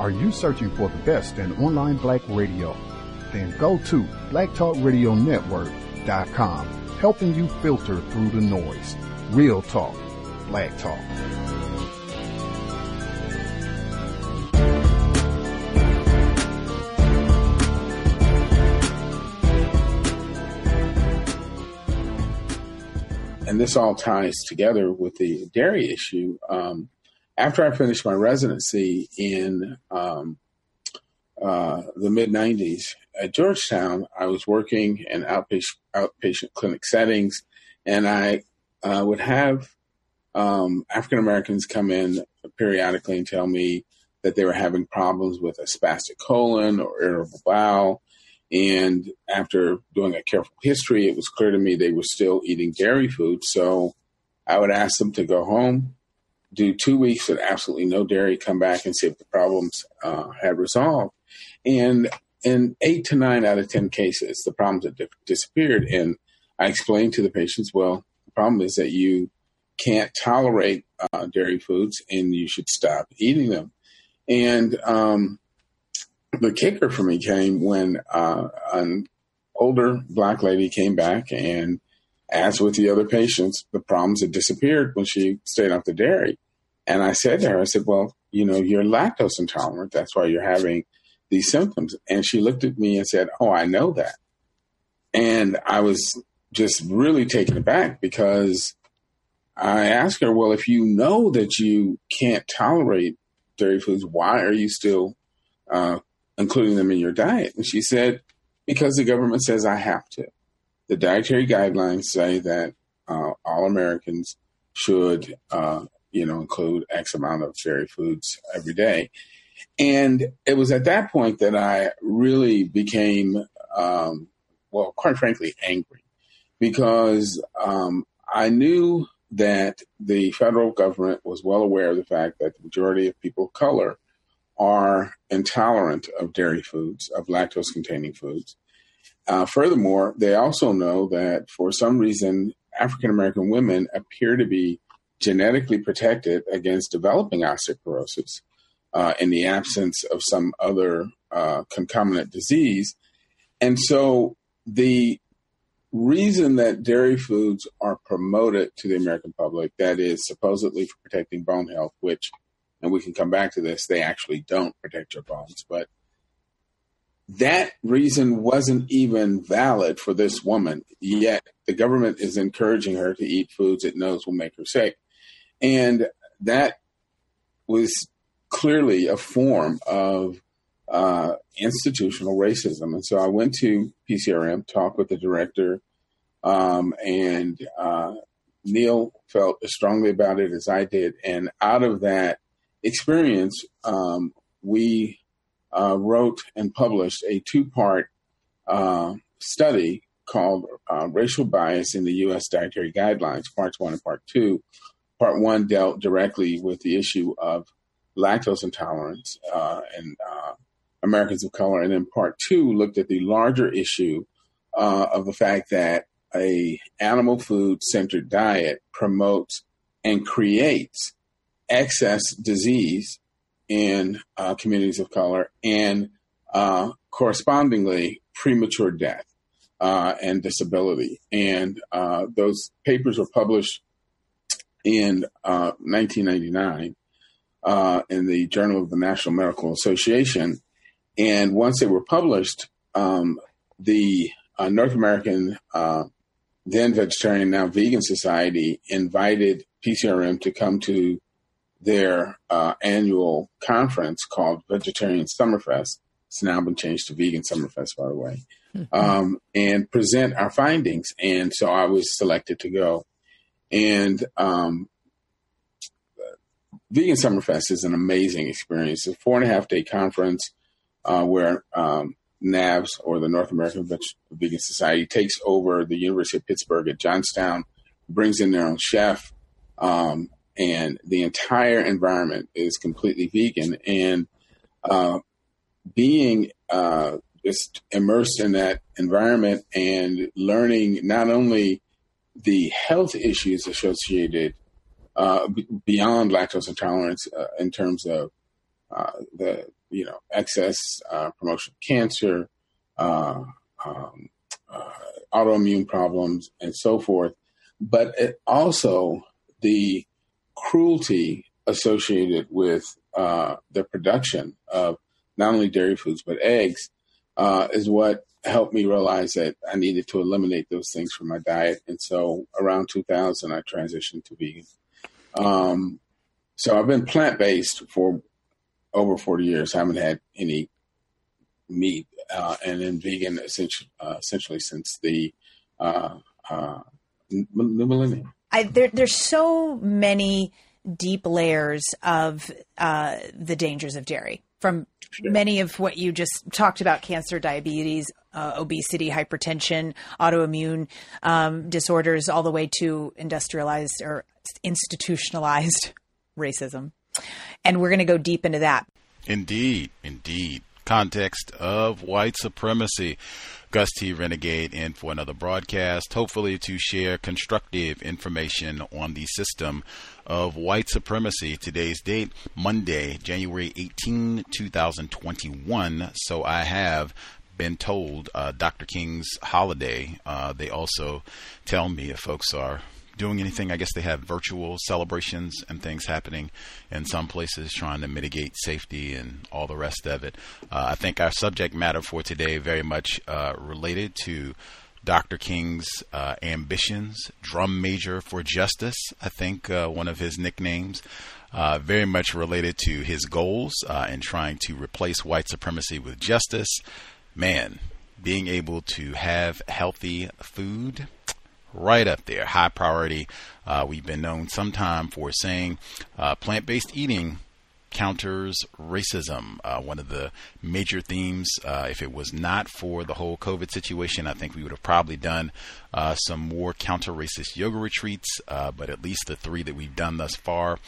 Are you searching for the best in online black radio? Then go to blacktalkradionetwork.com, helping you filter through the noise. Real talk, black talk. And this all ties together with the dairy issue. After I finished my residency in the mid-'90s at Georgetown, I was working in outpatient clinic settings, and I would have African-Americans come in periodically and tell me that they were having problems with a spastic colon or irritable bowel. And after doing a careful history, it was clear to me they were still eating dairy food. So I would ask them to go home, do 2 weeks with absolutely no dairy, come back and see if the problems had resolved. And in 8 to 9 out of 10 cases, the problems had disappeared. And I explained to the patients, well, the problem is that you can't tolerate dairy foods and you should stop eating them. And, the kicker for me came when an older black lady came back, and as with the other patients, the problems had disappeared when she stayed off the dairy. And I said to her, I said, well, you know, you're lactose intolerant. That's why you're having these symptoms. And she looked at me and said, oh, I know that. And I was just really taken aback because I asked her, well, if you know that you can't tolerate dairy foods, why are you still including them in your diet? And she said, because the government says I have to. The dietary guidelines say that all Americans should, include X amount of dairy foods every day. And it was at that point that I really became, quite frankly, angry, because I knew that the federal government was well aware of the fact that the majority of people of color are intolerant of dairy foods, of lactose-containing foods. Furthermore, they also know that for some reason, African-American women appear to be genetically protected against developing osteoporosis in the absence of some other concomitant disease. And so the reason that dairy foods are promoted to the American public, that is supposedly for protecting bone health, which, and we can come back to this, they actually don't protect your bones. But that reason wasn't even valid for this woman, yet the government is encouraging her to eat foods it knows will make her sick. And that was clearly a form of institutional racism. And so I went to PCRM, talked with the director, and Neil felt as strongly about it as I did. And out of that experience, we wrote and published a two-part study called Racial Bias in the U.S. Dietary Guidelines, Parts 1 and Part 2. Part 1 dealt directly with the issue of lactose intolerance and Americans of color. And then Part 2 looked at the larger issue of the fact that a animal food-centered diet promotes and creates excess disease in communities of color and correspondingly premature death and disability. And those papers were published in 1999 in the Journal of the National Medical Association. And once they were published, the North American, then Vegetarian, now Vegan Society invited PCRM to come to their annual conference called Vegetarian Summerfest. It's now been changed to Vegan Summerfest, by the way, and present our findings. And so I was selected to go. And Vegan Summerfest is an amazing experience. It's a 4.5-day conference where NAVS, or the North American Vegan Society, takes over the University of Pittsburgh at Johnstown, brings in their own chef, and the entire environment is completely vegan. And being just immersed in that environment and learning not only the health issues associated beyond lactose intolerance in terms of the you know, excess promotion of cancer, autoimmune problems, and so forth. But it also the cruelty associated with the production of not only dairy foods, but eggs is what helped me realize that I needed to eliminate those things from my diet. And so around 2000, I transitioned to vegan. So I've been plant-based for over 40 years. I haven't had any meat, and then vegan essentially since the new millennium. There's so many deep layers of the dangers of dairy, from many of what you just talked about: cancer, diabetes, obesity, hypertension, autoimmune disorders, all the way to industrialized or institutionalized racism. And we're going to go deep into that. Indeed. Context of white supremacy. Gus T. Renegade in for another broadcast, hopefully to share constructive information on the system of white supremacy. Today's date, Monday, January 18, 2021. So I have been told Dr. King's holiday. They also tell me if folks are doing anything, I guess they have virtual celebrations and things happening in some places, trying to mitigate safety and all the rest of it. I think our subject matter for today very much related to Dr. King's ambitions, drum major for justice, I think one of his nicknames, very much related to his goals in trying to replace white supremacy with justice. Man, being able to have healthy food, right up there, high priority. We've been known sometime for saying plant-based eating counters racism. One of the major themes, if it was not for the whole COVID situation, I think we would have probably done some more counter-racist yoga retreats, but at least the three that we've done thus far,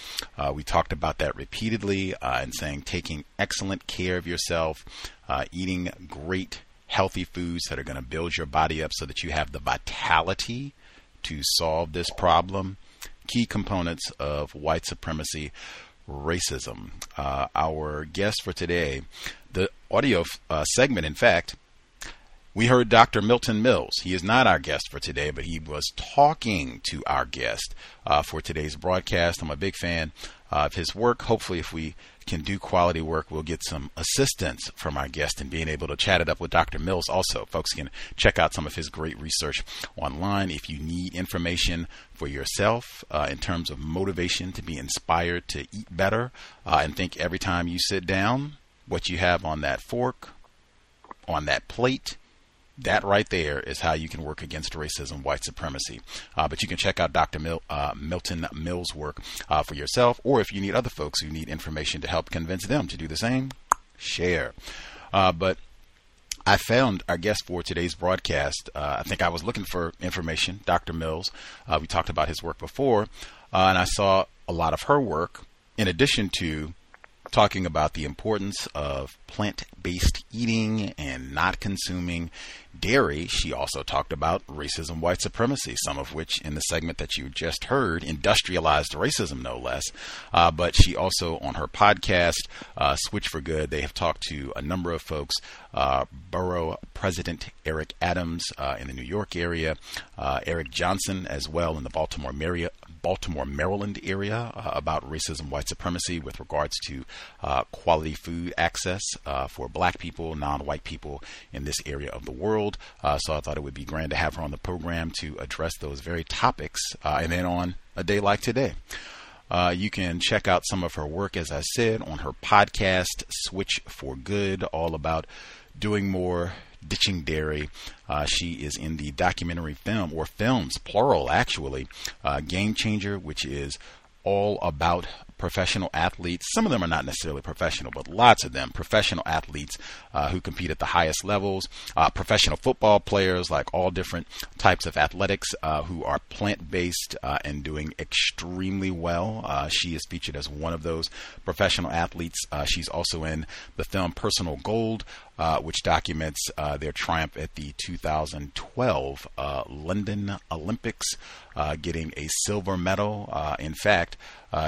we talked about that repeatedly and saying taking excellent care of yourself, eating great healthy foods that are going to build your body up so that you have the vitality to solve this problem. Key components of white supremacy, racism. Our guest for today, the audio segment, in fact, we heard Dr. Milton Mills. He is not our guest for today, but he was talking to our guest for today's broadcast. I'm a big fan of his work. Hopefully, if we can do quality work, we'll get some assistance from our guest in being able to chat it up with Dr. Mills. Also, folks can check out some of his great research online. If you need information for yourself in terms of motivation to be inspired to eat better and think every time you sit down, what you have on that fork, on that plate, that right there is how you can work against racism, white supremacy. But you can check out Dr. Milton Mills' work for yourself, or if you need other folks who need information to help convince them to do the same, share. But I found our guest for today's broadcast. I think I was looking for information, Dr. Mills. We talked about his work before, and I saw a lot of her work in addition to talking about the importance of plant-based eating and not consuming dairy. She also talked about racism, white supremacy, some of which in the segment that you just heard, industrialized racism, no less. But she also, on her podcast, Switch for Good, they have talked to a number of folks, Borough President Eric Adams in the New York area, Eric Johnson as well in the Baltimore, Maryland area about racism, white supremacy with regards to quality food access for black people, non-white people in this area of the world. So I thought it would be grand to have her on the program to address those very topics. And then on a day like today, you can check out some of her work, as I said, on her podcast, Switch for Good, all about doing more, ditching dairy. She is in the documentary film, or films, plural, actually, Game Changer, which is all about professional athletes. Some of them are not necessarily professional, but lots of them, professional athletes who compete at the highest levels, professional football players, like all different types of athletics who are plant-based and doing extremely well. She is featured as one of those professional athletes. She's also in the film Personal Gold, which documents their triumph at the 2012 London Olympics, getting a silver medal. In fact,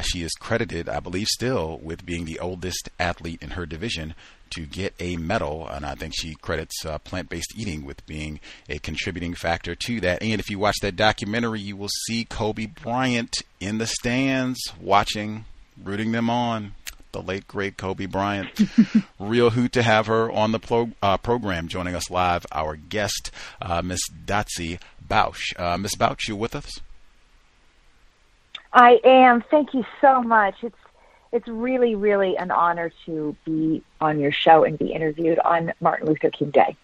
she is credited, I believe, still with being the oldest athlete in her division to get a medal, and I think she credits plant-based eating with being a contributing factor to that. And if you watch that documentary, you will see Kobe Bryant in the stands watching, rooting them on. The late, great Kobe Bryant. Real hoot to have her on the program. Joining us live, our guest, Miss Dotsie Bausch. Miss Bausch, you with us? I am. Thank you so much. It's really, really an honor to be on your show and be interviewed on Martin Luther King Day.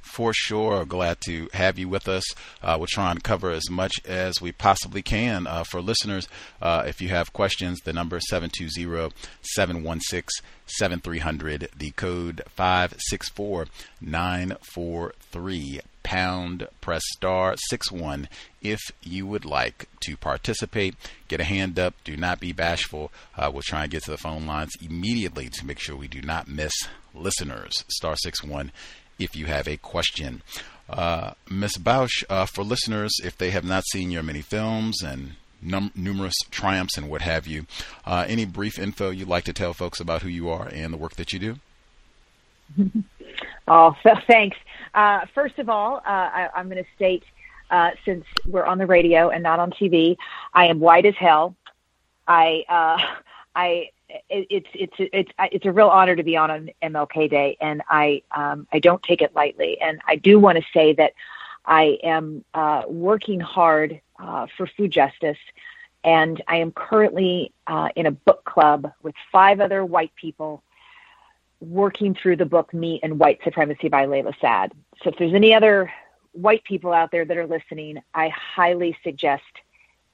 For sure. Glad to have you with us. We'll try and cover as much as we possibly can. For listeners, if you have questions, the number is 720-716-7300, the code 564-943. Pound, press star 61 if you would like to participate. Get a hand up. Do not be bashful. We'll try and get to the phone lines immediately to make sure we do not miss listeners. Star 61 if you have a question. Ms. Bausch, for listeners, if they have not seen your many films and numerous triumphs and what have you, any brief info you'd like to tell folks about who you are and the work that you do? Oh, so thanks. First of all, I'm going to state, since we're on the radio and not on TV, I am white as hell. It's a real honor to be on MLK Day, and I don't take it lightly. And I do want to say that I am working hard for food justice, and I am currently in a book club with 5 other white people, working through the book Meat and White Supremacy by Layla Saad. So if there's any other white people out there that are listening, I highly suggest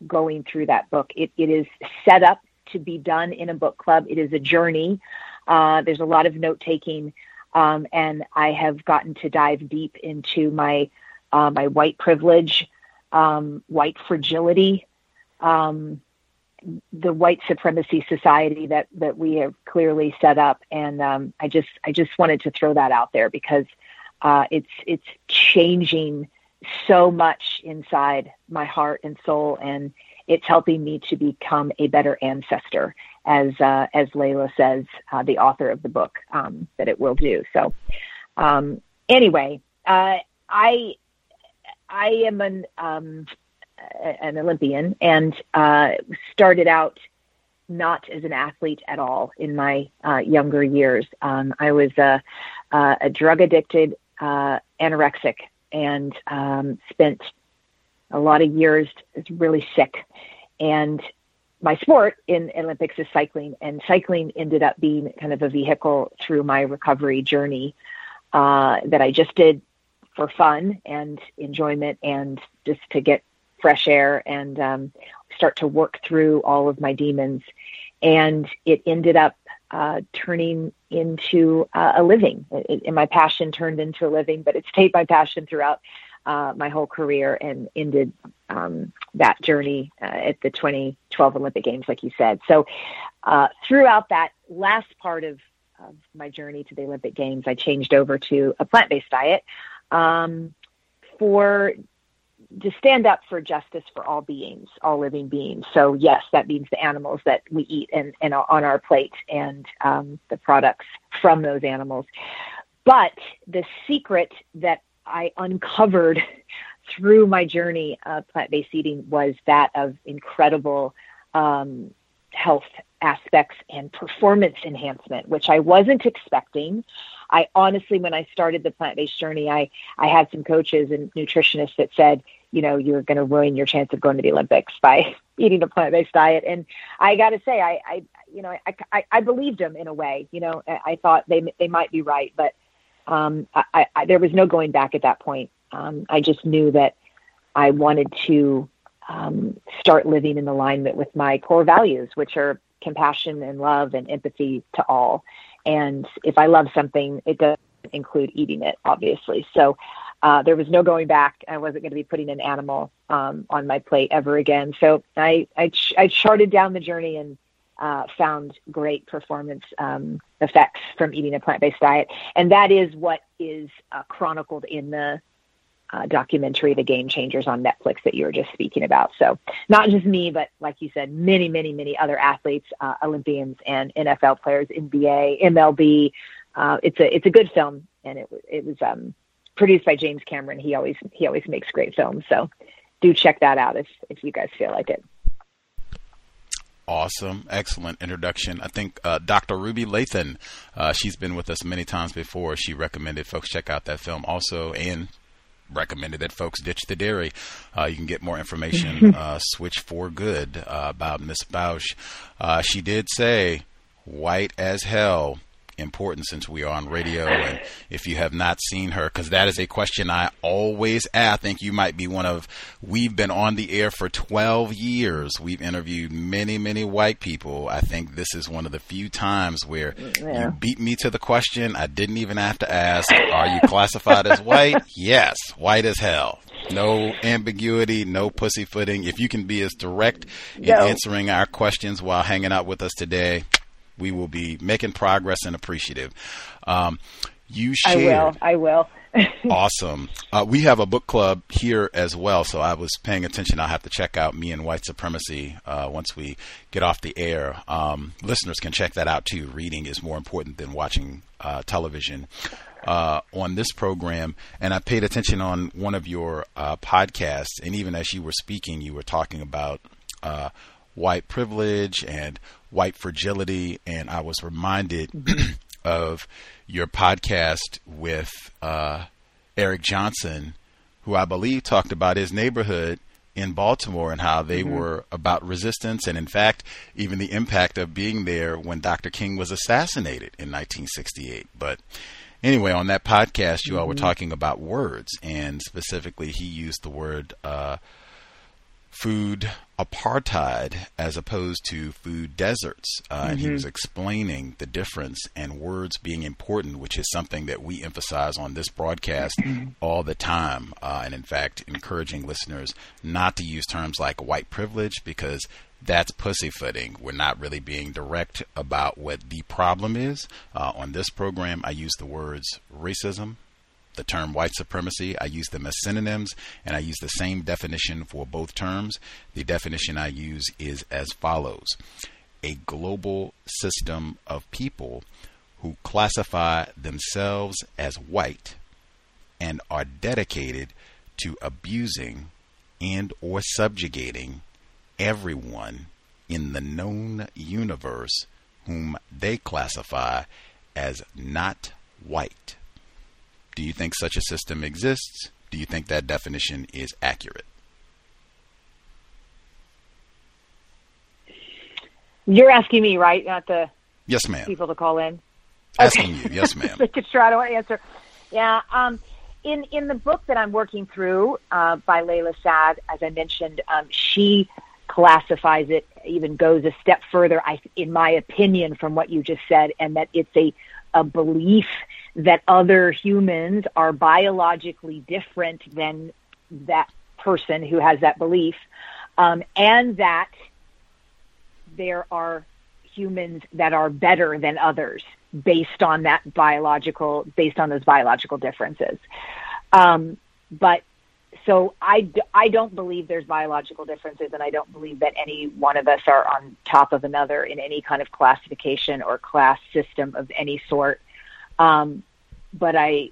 going through that book. It is set up to be done in a book club. It is a journey. There's a lot of note-taking, and I have gotten to dive deep into my my white privilege, white fragility, the white supremacy society that we have clearly set up. And I just wanted to throw that out there because it's changing so much inside my heart and soul, and it's helping me to become a better ancestor, as Layla says, the author of the book, that it will do. So anyway, I am an Olympian, and started out not as an athlete at all in my younger years. I was a drug-addicted anorexic, and spent a lot of years really sick. And my sport in Olympics is cycling, and cycling ended up being kind of a vehicle through my recovery journey that I just did for fun and enjoyment and just to get fresh air and start to work through all of my demons. And it ended up turning into a living. And my passion turned into a living, but it stayed my passion throughout my whole career, and ended that journey at the 2012 Olympic Games, like you said. So throughout that last part of my journey to the Olympic Games, I changed over to a plant-based diet to stand up for justice for all beings, all living beings. So yes, that means the animals that we eat and on our plate, and the products from those animals. But the secret that I uncovered through my journey of plant-based eating was that of incredible health aspects and performance enhancement, which I wasn't expecting. I honestly, when I started the plant-based journey, I had some coaches and nutritionists that said, you know, you're going to ruin your chance of going to the Olympics by eating a plant-based diet. And I got to say, I believed them in a way. You know, I thought they might be right, but there was no going back at that point. I just knew that I wanted to start living in alignment with my core values, which are compassion and love and empathy to all. And if I love something, it doesn't include eating it, obviously. So there was no going back. I wasn't going to be putting an animal on my plate ever again. So I charted down the journey, and found great performance effects from eating a plant-based diet. And that is what is chronicled in the documentary, The Game Changers on Netflix, that you were just speaking about. So not just me, but like you said, many, many, many other athletes, Olympians and NFL players, NBA, MLB. It's a good film, and it was produced by James Cameron. He always makes great films. So do check that out if you guys feel like it. Awesome. Excellent introduction. I think Dr. Ruby Lathan, she's been with us many times before. She recommended folks check out that film also, and recommended that folks ditch the dairy. You can get more information, Switch for Good, about Miss Bausch. She did say, white as hell. Important, since we are on radio. And if you have not seen her, because that is a question I always ask. I think you might be one of, we've been on the air for 12 years. We've interviewed many, many white people. I think this is one of the few times where you beat me to the question. I didn't even have to ask, are you classified as white? Yes, white as hell. No ambiguity, no pussyfooting. If you can be as direct in answering our questions while hanging out with us today, we will be making progress and appreciative. You shared. I will. Awesome. We have a book club here as well, so I was paying attention. I'll have to check out Me and White Supremacy once we get off the air. Listeners can check that out too. Reading is more important than watching television on this program. And I paid attention on one of your podcasts, and even as you were speaking, you were talking about white privilege and white fragility. And I was reminded of your podcast with Eric Johnson, who I believe talked about his neighborhood in Baltimore and how they were about resistance. And in fact, even the impact of being there when Dr. King was assassinated in 1968. But anyway, on that podcast, you all were talking about words, and specifically he used the word, food apartheid as opposed to food deserts. And he was explaining the difference and words being important, which is something that we emphasize on this broadcast all the time. And in fact, encouraging listeners not to use terms like white privilege, because that's pussyfooting. We're not really being direct about what the problem is. On this program, I use the words racism, the term white supremacy. I use them as synonyms, and I use the same definition for both terms. The definition I use is as follows: a global system of people who classify themselves as white and are dedicated to abusing and or subjugating everyone in the known universe whom they classify as not white. Do you think such a system exists? Do you think that definition is accurate? You're asking me, right? Not the yes, ma'am. People to call in. Asking you, yes, ma'am. To try to answer. Yeah. In the book that I'm working through by Layla Saad, as I mentioned, she classifies it, even goes a step further, in my opinion, from what you just said, and that it's a belief that other humans are biologically different than that person who has that belief, and that there are humans that are better than others based on that biological, based on those biological differences. But so I don't believe there's biological differences, and I don't believe that any one of us are on top of another in any kind of classification or class system of any sort. But I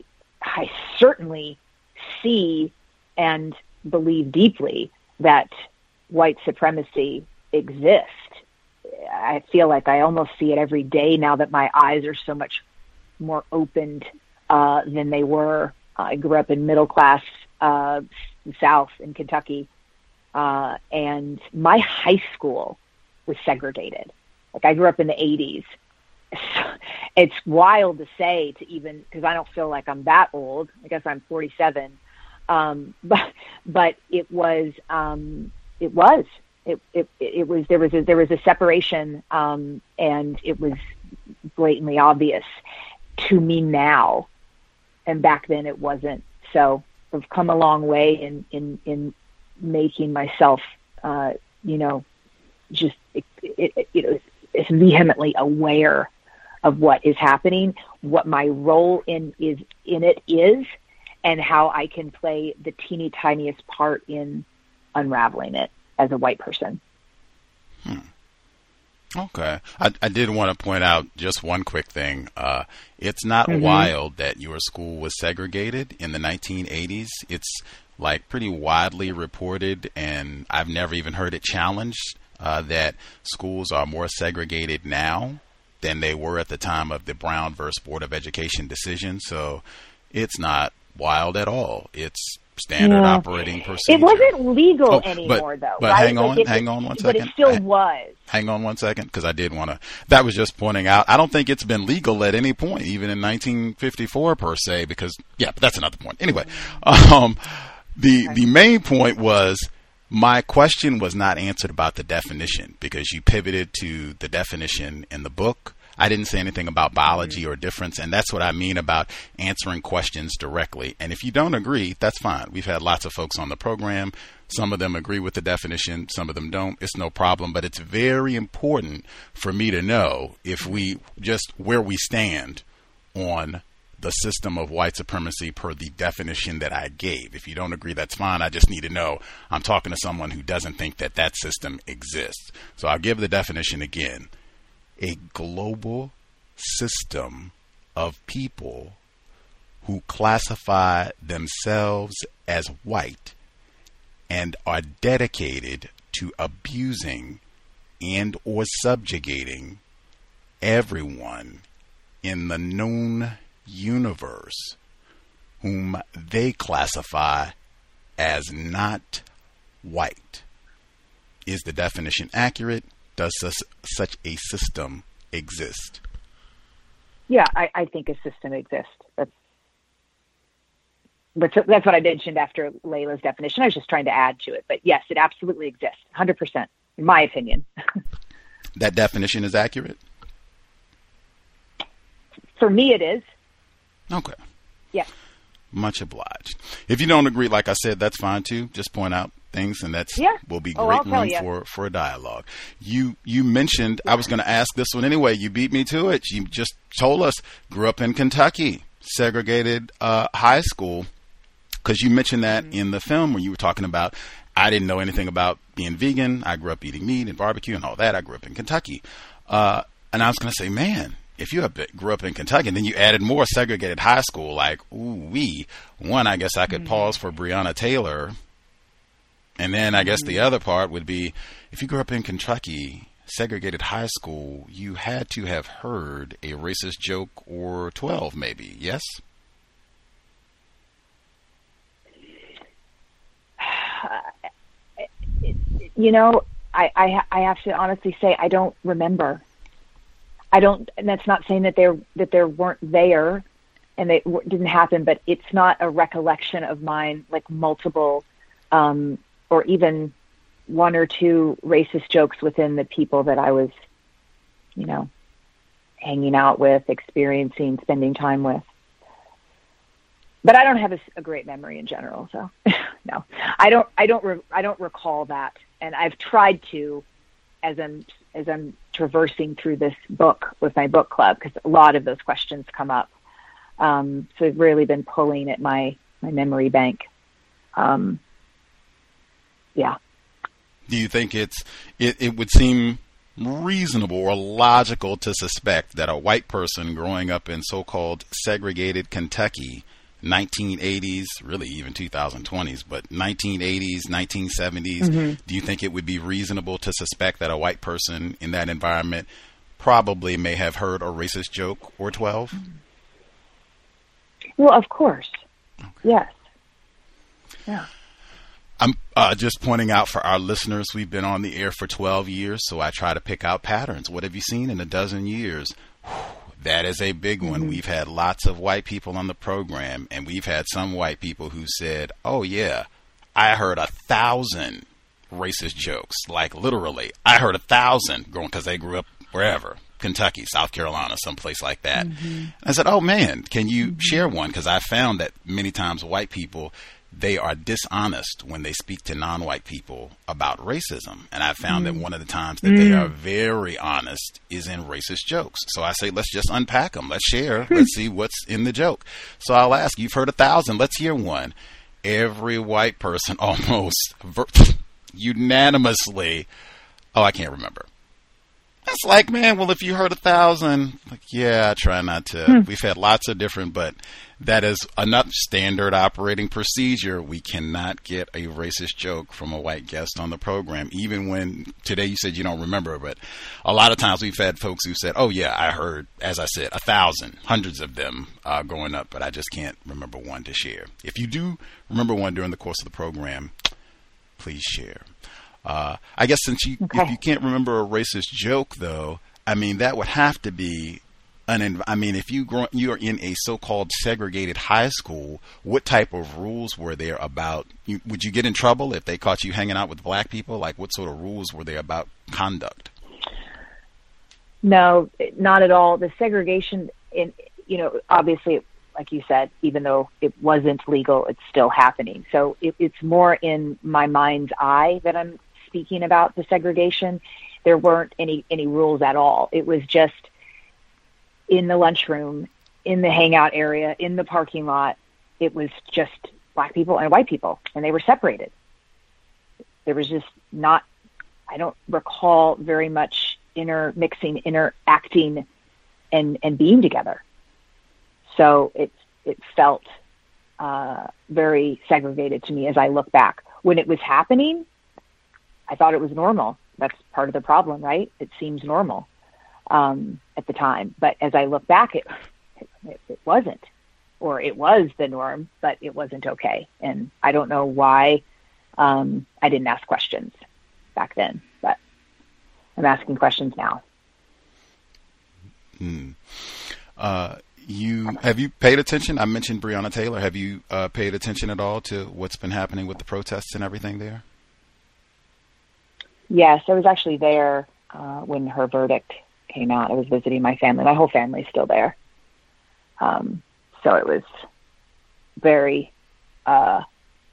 certainly see and believe deeply that white supremacy exists. I feel like I almost see it every day now that my eyes are so much more opened than they were. I grew up in middle class South in Kentucky, and my high school was segregated. Like, I grew up in the 80s. It's wild to say, to even, because I don't feel like I'm that old. I guess I'm 47, but there was a separation, and it was blatantly obvious to me now, and back then it wasn't. So I've come a long way in making myself, just. is vehemently aware of what is happening, what my role in it is, and how I can play the teeny tiniest part in unraveling it as a white person. Okay. I did want to point out just one quick thing. It's not wild that your school was segregated in the 1980s. It's like pretty widely reported, and I've never even heard it challenged, that schools are more segregated now than they were at the time of the Brown versus Board of Education decision. So it's not wild at all. It's standard operating procedure. It wasn't legal anymore, though. But right? hang on one second. But it still was. Hang on one second, because I did want to. That was just pointing out. I don't think it's been legal at any point, even in 1954 per se. Because but that's another point. Anyway, the main point was, my question was not answered about the definition, because you pivoted to the definition in the book. I didn't say anything about biology or difference, and that's what I mean about answering questions directly. And if you don't agree, that's fine. We've had lots of folks on the program. Some of them agree with the definition. Some of them don't. It's no problem. But it's very important for me to know if we just where we stand on the system of white supremacy per the definition that I gave. If you don't agree, that's fine. I just need to know I'm talking to someone who doesn't think that that system exists. So I'll give the definition again. A global system of people who classify themselves as white and are dedicated to abusing and or subjugating everyone in the known universe whom they classify as not white. Is the definition accurate? Does such a system exist? Yeah, I think a system exists. That's what I mentioned after Layla's definition. I was just trying to add to it. But yes, it absolutely exists, 100%, in my opinion. That definition is accurate? For me, it is. Okay. Yes. Much obliged. If you don't agree, like I said, that's fine, too. Just point out things, and that's will be great room for a dialogue. You mentioned, I was going to ask this one anyway. You beat me to it. You just told us, grew up in Kentucky, segregated high school, because you mentioned that in the film when you were talking about, I didn't know anything about being vegan. I grew up eating meat and barbecue and all that. I grew up in Kentucky. And I was going to say, man, if you grew up in Kentucky, and then you added more segregated high school, like, ooh-wee. One, I guess I could pause for Breonna Taylor. And then I guess the other part would be, if you grew up in Kentucky, segregated high school, you had to have heard a racist joke or 12 maybe, yes? You know, I have to honestly say I don't remember. And that's not saying that there weren't there and they didn't happen, but it's not a recollection of mine, like multiple or even one or two racist jokes within the people that I was, you know, hanging out with, experiencing, spending time with. But I don't have a great memory in general, so no, I don't recall that. And I've tried to, as I'm traversing through this book with my book club, because a lot of those questions come up. So I've really been pulling at my memory bank. Yeah. Do you think it would seem reasonable or logical to suspect that a white person growing up in so-called segregated Kentucky, 1980s, really even 2020s, but 1980s, 1970s, do you think it would be reasonable to suspect that a white person in that environment probably may have heard a racist joke or 12? Well, of course. Okay. Yes. Yeah. I'm just pointing out for our listeners, we've been on the air for 12 years, so I try to pick out patterns. What have you seen in a dozen years? That is a big one. We've had lots of white people on the program, and we've had some white people who said, oh, yeah, I heard 1,000 racist jokes. Like, literally, I heard 1,000 growing, because they grew up wherever, Kentucky, South Carolina, someplace like that. I said, oh, man, can you share one? Because I found that many times white people they are dishonest when they speak to non-white people about racism. And I found that one of the times that they are very honest is in racist jokes. So I say, let's just unpack them. Let's share. Let's see what's in the joke. So I'll ask, you've heard 1,000. Let's hear one. Every white person almost unanimously. Oh, I can't remember. That's like, man, well, if you heard 1,000, like, yeah, I try not to. We've had lots of different, but that is enough standard operating procedure. We cannot get a racist joke from a white guest on the program, even when today you said you don't remember. But a lot of times we've had folks who said, oh, yeah, I heard, as I said, 1,000, hundreds of them going up, but I just can't remember one to share. If you do remember one during the course of the program, please share. I guess since you if you can't remember a racist joke, though, I mean, that would have to be if you're in a so-called segregated high school, what type of rules were there about would you get in trouble if they caught you hanging out with black people? Like, what sort of rules were there about conduct? No, not at all. The segregation in, obviously, like you said, even though it wasn't legal, it's still happening. So it's more in my mind's eye that I'm speaking about the segregation. There weren't any rules at all. It was just in the lunchroom, in the hangout area, in the parking lot. It was just black people and white people, and they were separated. There was just not, I don't recall very much intermixing, interacting, and being together. So it felt very segregated to me as I look back. When it was happening, I thought it was normal. That's part of the problem, right? It seems normal at the time. But as I look back, it wasn't, or it was the norm, but it wasn't okay. And I don't know why I didn't ask questions back then, but I'm asking questions now. Have you paid attention? I mentioned Breonna Taylor. Have you paid attention at all to what's been happening with the protests and everything there? Yes, I was actually there when her verdict came out. I was visiting my family. My whole family's still there. So it was very, it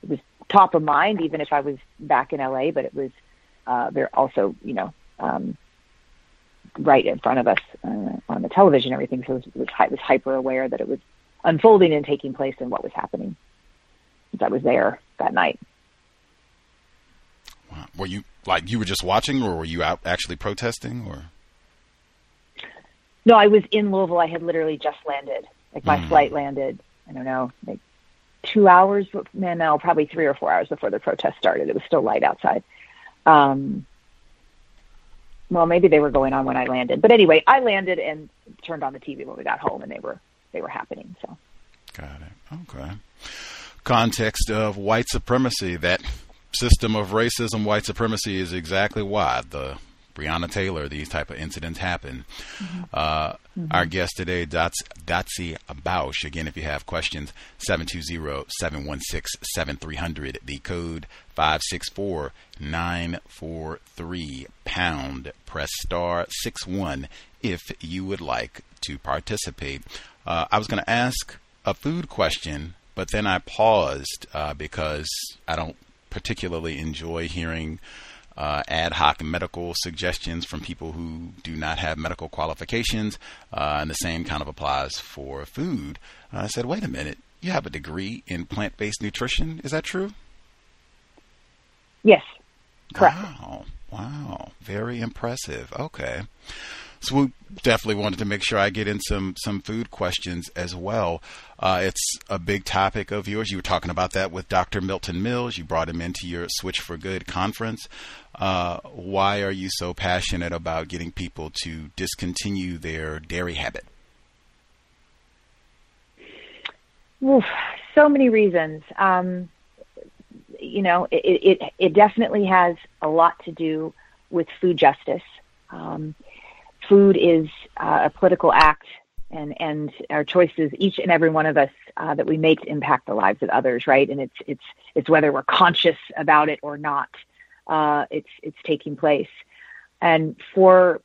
was top of mind, even if I was back in LA, but it was they're also, right in front of us on the television and everything. So I was hyper aware that it was unfolding and taking place and what was happening. I was there that night. Wow. Were you you were just watching, or were you out actually protesting, or? No, I was in Louisville. I had literally just landed. My flight landed, I don't know, 2 hours, probably 3 or 4 hours before the protest started. It was still light outside. Well, maybe they were going on when I landed, but anyway, I landed and turned on the TV when we got home, and they were happening. So. Got it. Okay. Context of white supremacy, that system of racism, white supremacy is exactly why the Breonna Taylor, these type of incidents happen. Our guest today, Dotsie Bausch. Again, if you have questions, 720-716-7300, the code 564-943-pound. Press *61 if you would like to participate. I was going to ask a food question, but then I paused because I don't particularly enjoy hearing ad hoc medical suggestions from people who do not have medical qualifications, and the same kind of applies for food. I said, wait a minute, you have a degree in plant-based nutrition. Is that true? Yes, correct. Wow. Very impressive. Okay. So we definitely wanted to make sure I get in some food questions as well. It's a big topic of yours. You were talking about that with Dr. Milton Mills. You brought him into your Switch for Good conference. Why are you so passionate about getting people to discontinue their dairy habit? Oof, so many reasons. It definitely has a lot to do with food justice. Food is a political act, and our choices, each and every one of us that we make, impact the lives of others, right? And it's whether we're conscious about it or not. It's taking place, and for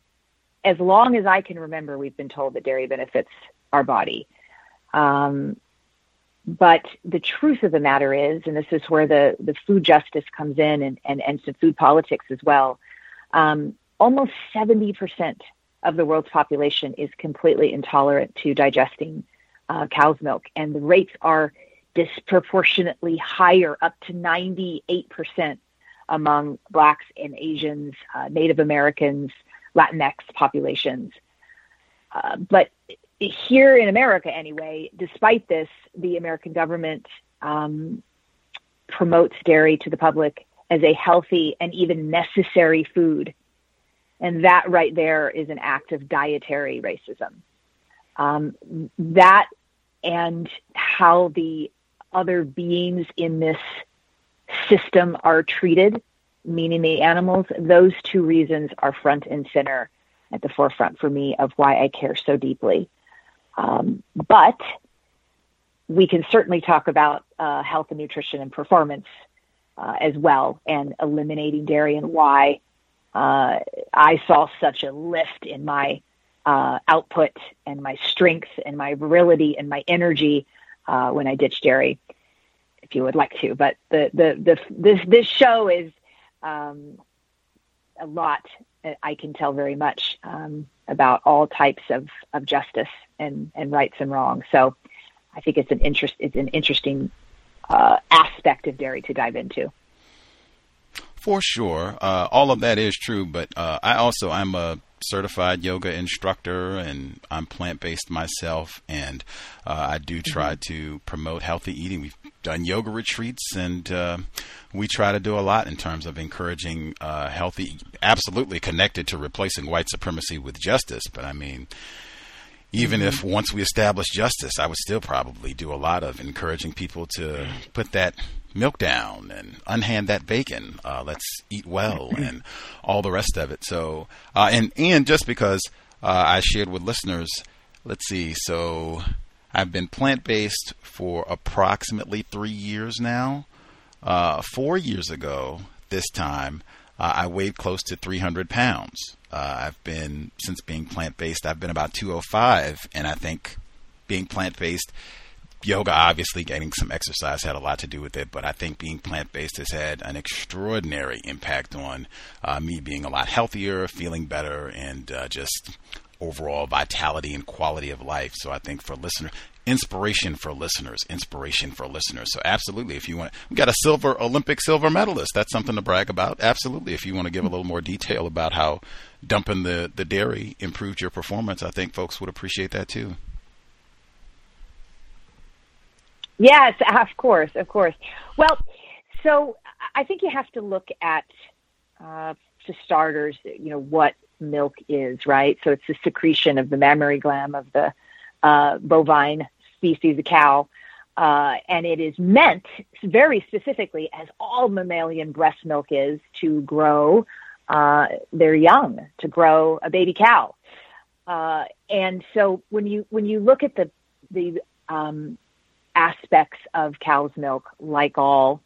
as long as I can remember, we've been told that dairy benefits our body. But the truth of the matter is, and this is where the food justice comes in and some food politics as well, almost 70% of the world's population is completely intolerant to digesting cow's milk. And the rates are disproportionately higher, up to 98% among Blacks and Asians, Native Americans, Latinx populations. But here in America anyway, despite this, the American government promotes dairy to the public as a healthy and even necessary food. And that right there is an act of dietary racism. That and how the other beings in this system are treated, meaning the animals, those two reasons are front and center at the forefront for me of why I care so deeply. But we can certainly talk about health and nutrition and performance as well, and eliminating dairy and why I saw such a lift in my output and my strength and my virility and my energy when I ditched dairy, if you would like to. But this show is a lot. I can tell very much about all types of justice and rights and wrongs. So I think it's an interesting aspect of dairy to dive into. For sure. All of that is true. But I'm a certified yoga instructor, and I'm plant-based myself. And I do try to promote healthy eating. We've done yoga retreats, and we try to do a lot in terms of encouraging healthy, absolutely connected to replacing white supremacy with justice. But I mean, even if once we establish justice, I would still probably do a lot of encouraging people to put that milk down and unhand that bacon. Let's eat well and all the rest of it. So, and just because I shared with listeners, let's see. So I've been plant-based for approximately 3 years now. 4 years ago, this time, I weighed close to 300 pounds. Since being plant-based, I've been about 205, and I think being plant-based, yoga, obviously getting some exercise had a lot to do with it, but I think being plant-based has had an extraordinary impact on me being a lot healthier, feeling better, and just overall vitality and quality of life. So I think for listeners, inspiration for listeners. So absolutely, if you want, we got a Olympic silver medalist. That's something to brag about. Absolutely. If you want to give a little more detail about how dumping the dairy improved your performance, I think folks would appreciate that too. Yes, of course. Well, so I think you have to look at, for starters, you know, what milk is, right? So it's the secretion of the mammary gland of the bovine species, the cow, and it is meant very specifically, as all mammalian breast milk is, to grow their young, to grow a baby cow. And so when you look at the aspects of cow's milk, like all,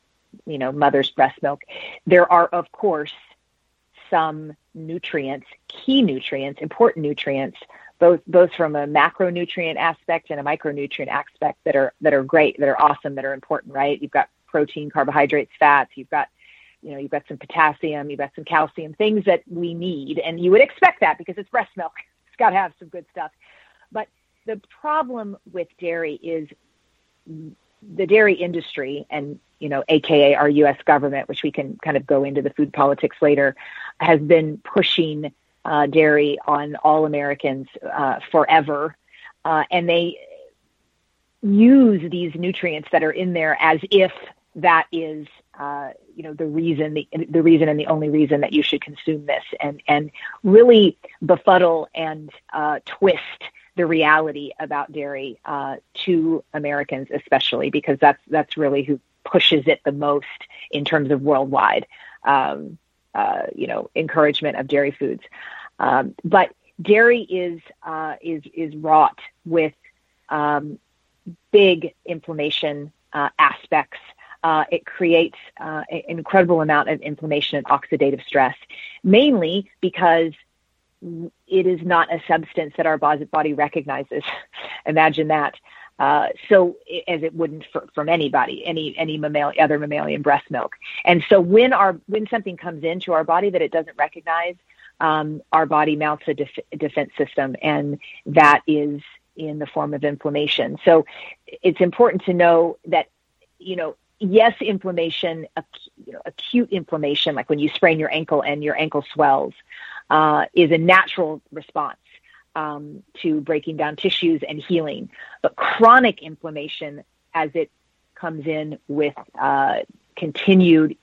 you know, mother's breast milk, there are, of course, some nutrients, key nutrients, important nutrients, both from a macronutrient aspect and a micronutrient aspect that are great, that are awesome, that are important, right? You've got protein, carbohydrates, fats, you've got some potassium, you've got some calcium, things that we need. And you would expect that because it's breast milk. It's got to have some good stuff. But the problem with dairy is the dairy industry and, you know, AKA our U.S. government, which we can kind of go into the food politics later, has been pushing dairy on all Americans forever. And they use these nutrients that are in there as if that is, you know, the reason and the only reason that you should consume this, and really befuddle and twist the reality about dairy to Americans, especially because that's really who pushes it the most in terms of worldwide, you know, encouragement of dairy foods. But dairy is wrought with big inflammation aspects. It creates an incredible amount of inflammation and oxidative stress, mainly because it is not a substance that our body recognizes. Imagine that. So as it wouldn't from anybody, any other mammalian breast milk. And so when something comes into our body that it doesn't recognize, our body mounts a defense system, and that is in the form of inflammation. So it's important to know that, yes, inflammation, acute inflammation, like when you sprain your ankle and your ankle swells, is a natural response to breaking down tissues and healing. But chronic inflammation, as it comes in with continued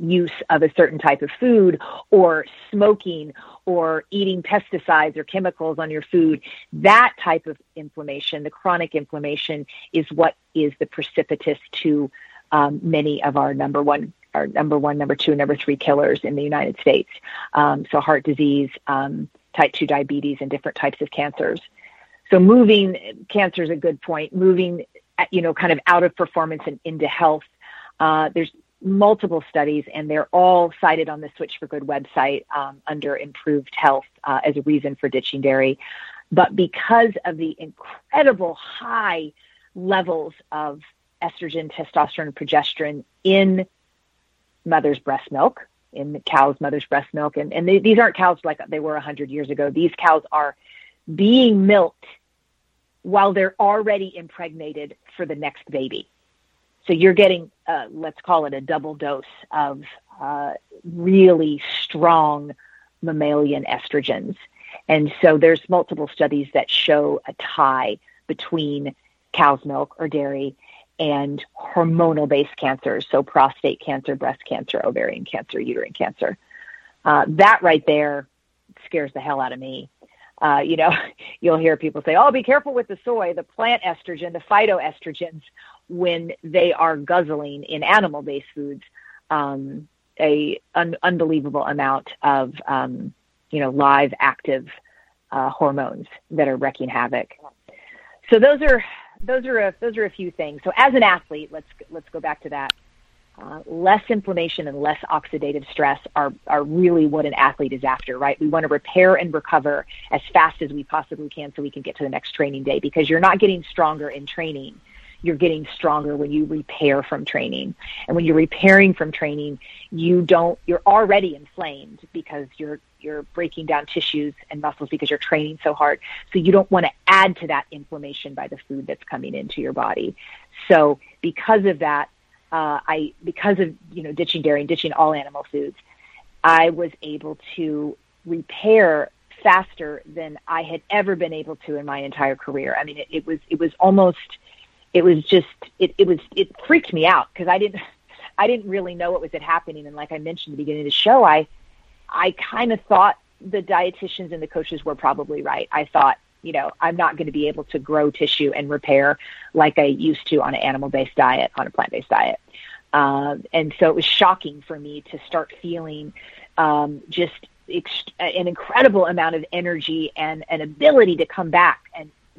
use of a certain type of food or smoking or eating pesticides or chemicals on your food, that type of inflammation, the chronic inflammation, is what is the precipitous to many of our number one, number two, number three killers in the United States. So heart disease, type 2 diabetes, and different types of cancers. So cancer is a good point, moving, kind of out of performance and into health. There's multiple studies, and they're all cited on the Switch for Good website under improved health as a reason for ditching dairy. But because of the incredible high levels of estrogen, testosterone, progesterone in mother's breast milk, in the cow's mother's breast milk, and these aren't cows like they were 100 years ago. These cows are being milked while they're already impregnated for the next baby. So you're getting, let's call it a double dose of really strong mammalian estrogens. And so there's multiple studies that show a tie between cow's milk or dairy and hormonal-based cancers, so prostate cancer, breast cancer, ovarian cancer, uterine cancer. That right there scares the hell out of me. You'll hear people say, oh, be careful with the soy, the plant estrogen, the phytoestrogens, when they are guzzling in animal-based foods an unbelievable amount of, live, active hormones that are wreaking havoc. So those are a few things. So as an athlete, let's go back to that. Less inflammation and less oxidative stress are really what an athlete is after, right? We want to repair and recover as fast as we possibly can so we can get to the next training day, because you're not getting stronger in training. You're getting stronger when you repair from training. And when you're repairing from training, you're already inflamed because you're breaking down tissues and muscles because you're training so hard. So you don't want to add to that inflammation by the food that's coming into your body. So because of that, ditching dairy and ditching all animal foods, I was able to repair faster than I had ever been able to in my entire career. I mean, it freaked me out because I didn't really know what was happening. And like I mentioned at the beginning of the show, I kind of thought the dietitians and the coaches were probably right. I thought, I'm not going to be able to grow tissue and repair like I used to on an animal-based diet, on a plant-based diet. And so it was shocking for me to start feeling an incredible amount of energy and an ability to come back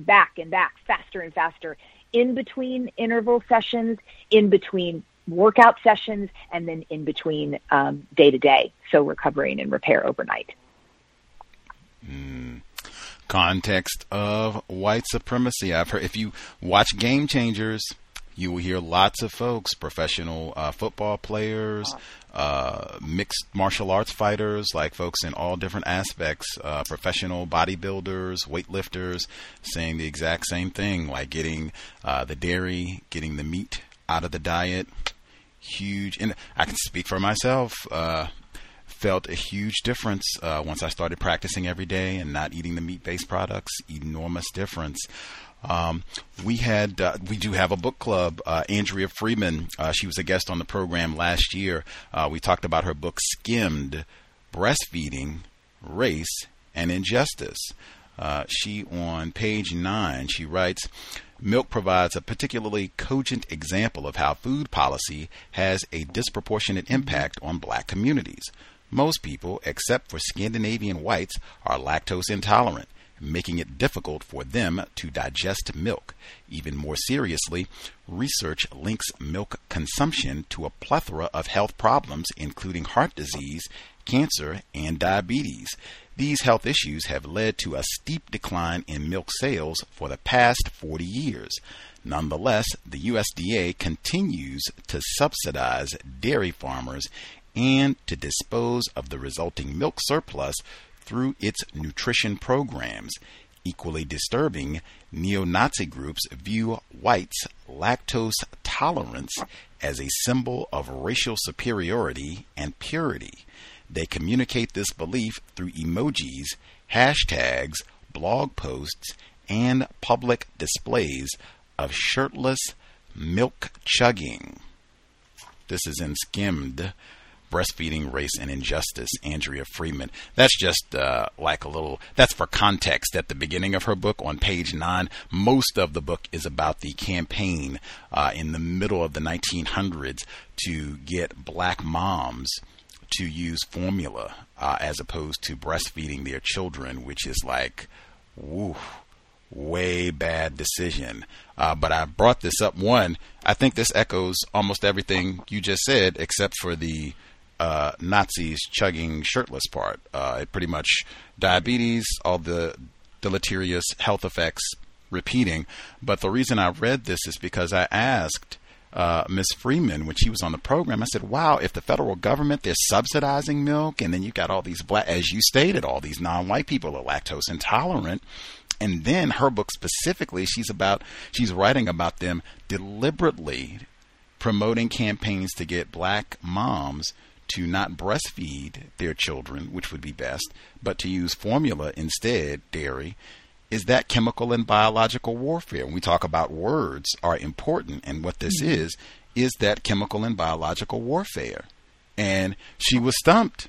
faster and faster in between interval sessions, in between workout sessions, and then in between day to day. So recovering and repair overnight. Context of white supremacy. I've heard, if you watch Game Changers, you will hear lots of folks, professional football players, mixed martial arts fighters, like folks in all different aspects, professional bodybuilders, weightlifters, saying the exact same thing, like getting the dairy, getting the meat out of the diet. Huge. And I can speak for myself, felt a huge difference once I started practicing every day and not eating the meat-based products. Enormous difference. We do have a book club. Andrea Freeman, she was a guest on the program last year. We talked about her book, Skimmed: Breastfeeding, Race, and Injustice. She, on page 9, she writes, milk provides a particularly cogent example of how food policy has a disproportionate impact on Black communities. Most people, except for Scandinavian whites, are lactose intolerant, making it difficult for them to digest milk. Even more seriously, research links milk consumption to a plethora of health problems, including heart disease, cancer, and diabetes. These health issues have led to a steep decline in milk sales for the past 40 years. Nonetheless, the USDA continues to subsidize dairy farmers and to dispose of the resulting milk surplus through its nutrition programs. Equally disturbing, neo-Nazi groups view whites' lactose tolerance as a symbol of racial superiority and purity. They communicate this belief through emojis, hashtags, blog posts, and public displays of shirtless milk chugging. This is in Skimmed. Breastfeeding, Race, and Injustice, Andrea Freeman. That's just that's for context. At the beginning of her book on page 9, most of the book is about the campaign in the middle of the 1900s to get black moms to use formula as opposed to breastfeeding their children, which is like, woo, way bad decision. But I brought this up. One, I think this echoes almost everything you just said, except for the Nazis chugging shirtless part. It pretty much diabetes, all the deleterious health effects repeating. But the reason I read this is because I asked Ms. Freeman when she was on the program. I said, wow, if the federal government, they're subsidizing milk, and then you got all these black, as you stated, all these non-white people are lactose intolerant. And then her book specifically, she's writing about them deliberately promoting campaigns to get black moms to not breastfeed their children, which would be best, but to use formula instead, dairy. Is that chemical and biological warfare? When we talk about words are important, and what this is that chemical and biological warfare. And she was stumped.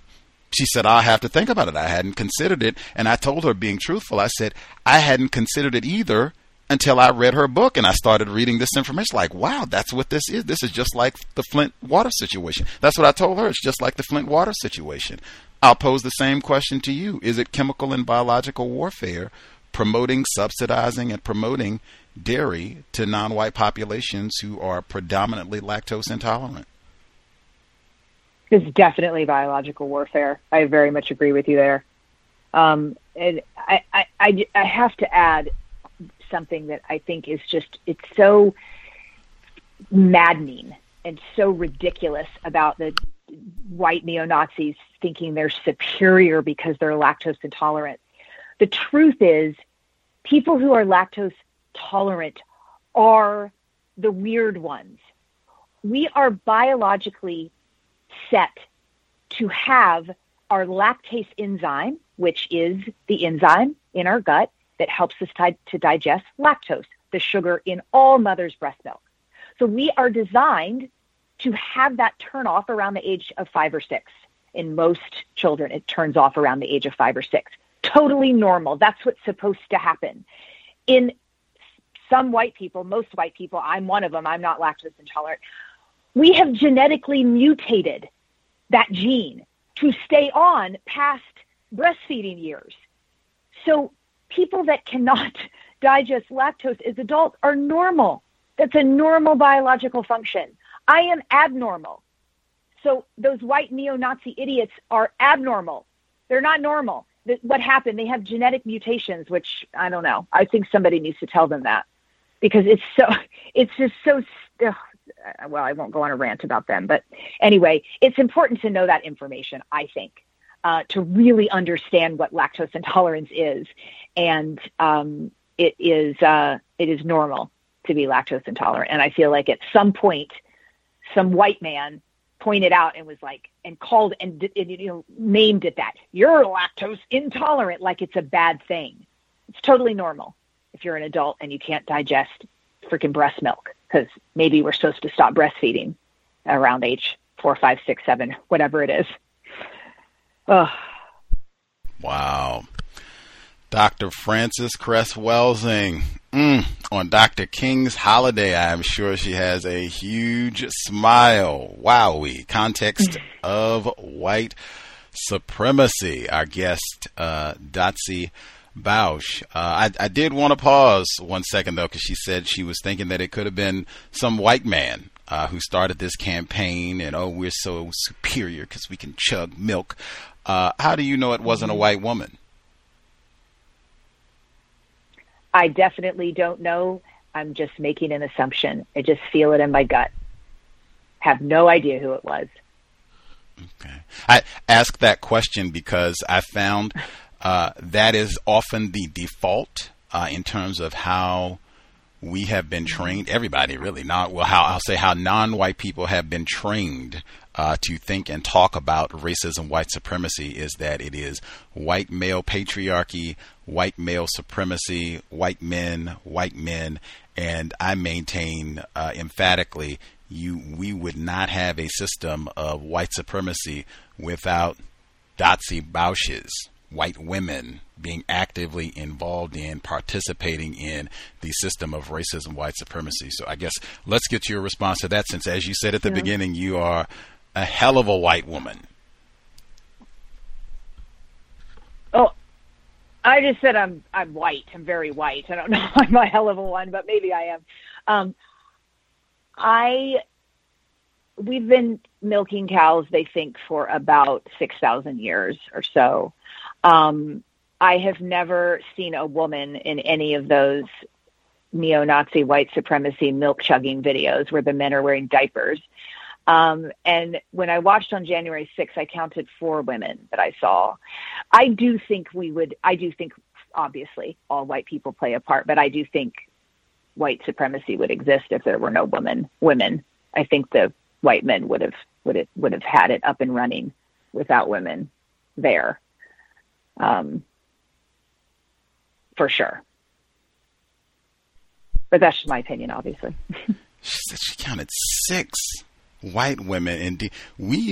She said, I'll have to think about it. I hadn't considered it. And I told her, being truthful, I said, I hadn't considered it either until I read her book and I started reading this information. Like, wow, that's what this is. This is just like the Flint water situation. That's what I told her. It's just like the Flint water situation. I'll pose the same question to you. Is it chemical and biological warfare promoting, subsidizing, and promoting dairy to non-white populations who are predominantly lactose intolerant? It's definitely biological warfare. I very much agree with you there. And I have to add something that I think is just, it's so maddening and so ridiculous about the white neo-Nazis thinking they're superior because they're lactose intolerant. The truth is, people who are lactose tolerant are the weird ones. We are biologically set to have our lactase enzyme, which is the enzyme in our gut that helps us to digest lactose, the sugar in all mother's breast milk. So we are designed to have that turn off around the age of 5 or 6. In most children, it turns off around the age of 5 or 6. Totally normal. That's what's supposed to happen. In some white people, most white people, I'm one of them, I'm not lactose intolerant. We have genetically mutated that gene to stay on past breastfeeding years. So people that cannot digest lactose as adults are normal. That's a normal biological function. I am abnormal. So those white neo-Nazi idiots are abnormal. They're not normal. What happened? They have genetic mutations, which I don't know. I think somebody needs to tell them that, because it's just so well, I won't go on a rant about them, but anyway, it's important to know that information, I think, to really understand what lactose intolerance is. And it is normal to be lactose intolerant. And I feel like at some point, some white man pointed out and was like, and called and named it that. You're lactose intolerant, like it's a bad thing. It's totally normal if you're an adult and you can't digest freaking breast milk, because maybe we're supposed to stop breastfeeding around age 4, 5, 6, 7, whatever it is. Ugh. Wow. Dr. Francis Cress Welsing on Dr. King's holiday. I'm sure she has a huge smile. Wowie. Context of white supremacy. Our guest, Dotsie Bausch. I did want to pause one second, though, because she said she was thinking that it could have been some white man who started this campaign, and, oh, we're so superior because we can chug milk. How do you know it wasn't a white woman? I definitely don't know I'm just making an assumption. I just feel it in my gut. Have no idea who it was. Okay. I ask that question because I found that is often the default in terms of how we have been trained. Everybody really not. Well, I'll say how non-white people have been trained to think and talk about racism, white supremacy, is that it is white male patriarchy, white male supremacy, white men. And I maintain emphatically we would not have a system of white supremacy without Dotsie Bausch's white women being actively involved in participating in the system of racism, white supremacy. So I guess let's get your response to that, since, as you said at the beginning, you are a hell of a white woman. Oh, I just said I'm white. I'm very white. I don't know if I'm a hell of a one, but maybe I am. We've been milking cows, they think, for about 6,000 years or so. I have never seen a woman in any of those neo-Nazi white supremacy milk chugging videos where the men are wearing diapers. And when I watched on January 6th, I counted 4 women that I saw. I do think obviously all white people play a part, but I do think white supremacy would exist if there were no women. I think the white men would have had it up and running without women there. For sure. But that's just my opinion, obviously. She said she counted 6 white women. Indeed,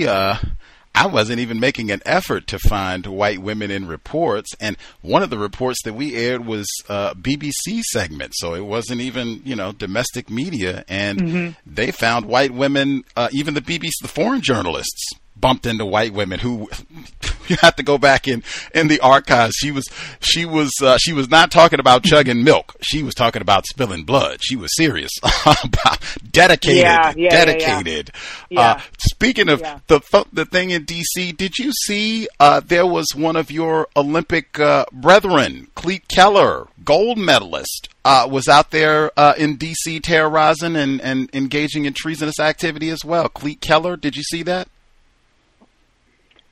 I wasn't even making an effort to find white women in reports. And one of the reports that we aired was BBC segment. So it wasn't even, domestic media. And they found white women, even the BBC, the foreign journalists bumped into white women who you have to go back in the archives. She was not talking about chugging milk. She was talking about spilling blood. She was serious about dedicated. Yeah. Speaking of the thing in DC, did you see, there was one of your Olympic, brethren, Clete Keller, gold medalist, was out there, in DC terrorizing and engaging in treasonous activity as well. Clete Keller, did you see that?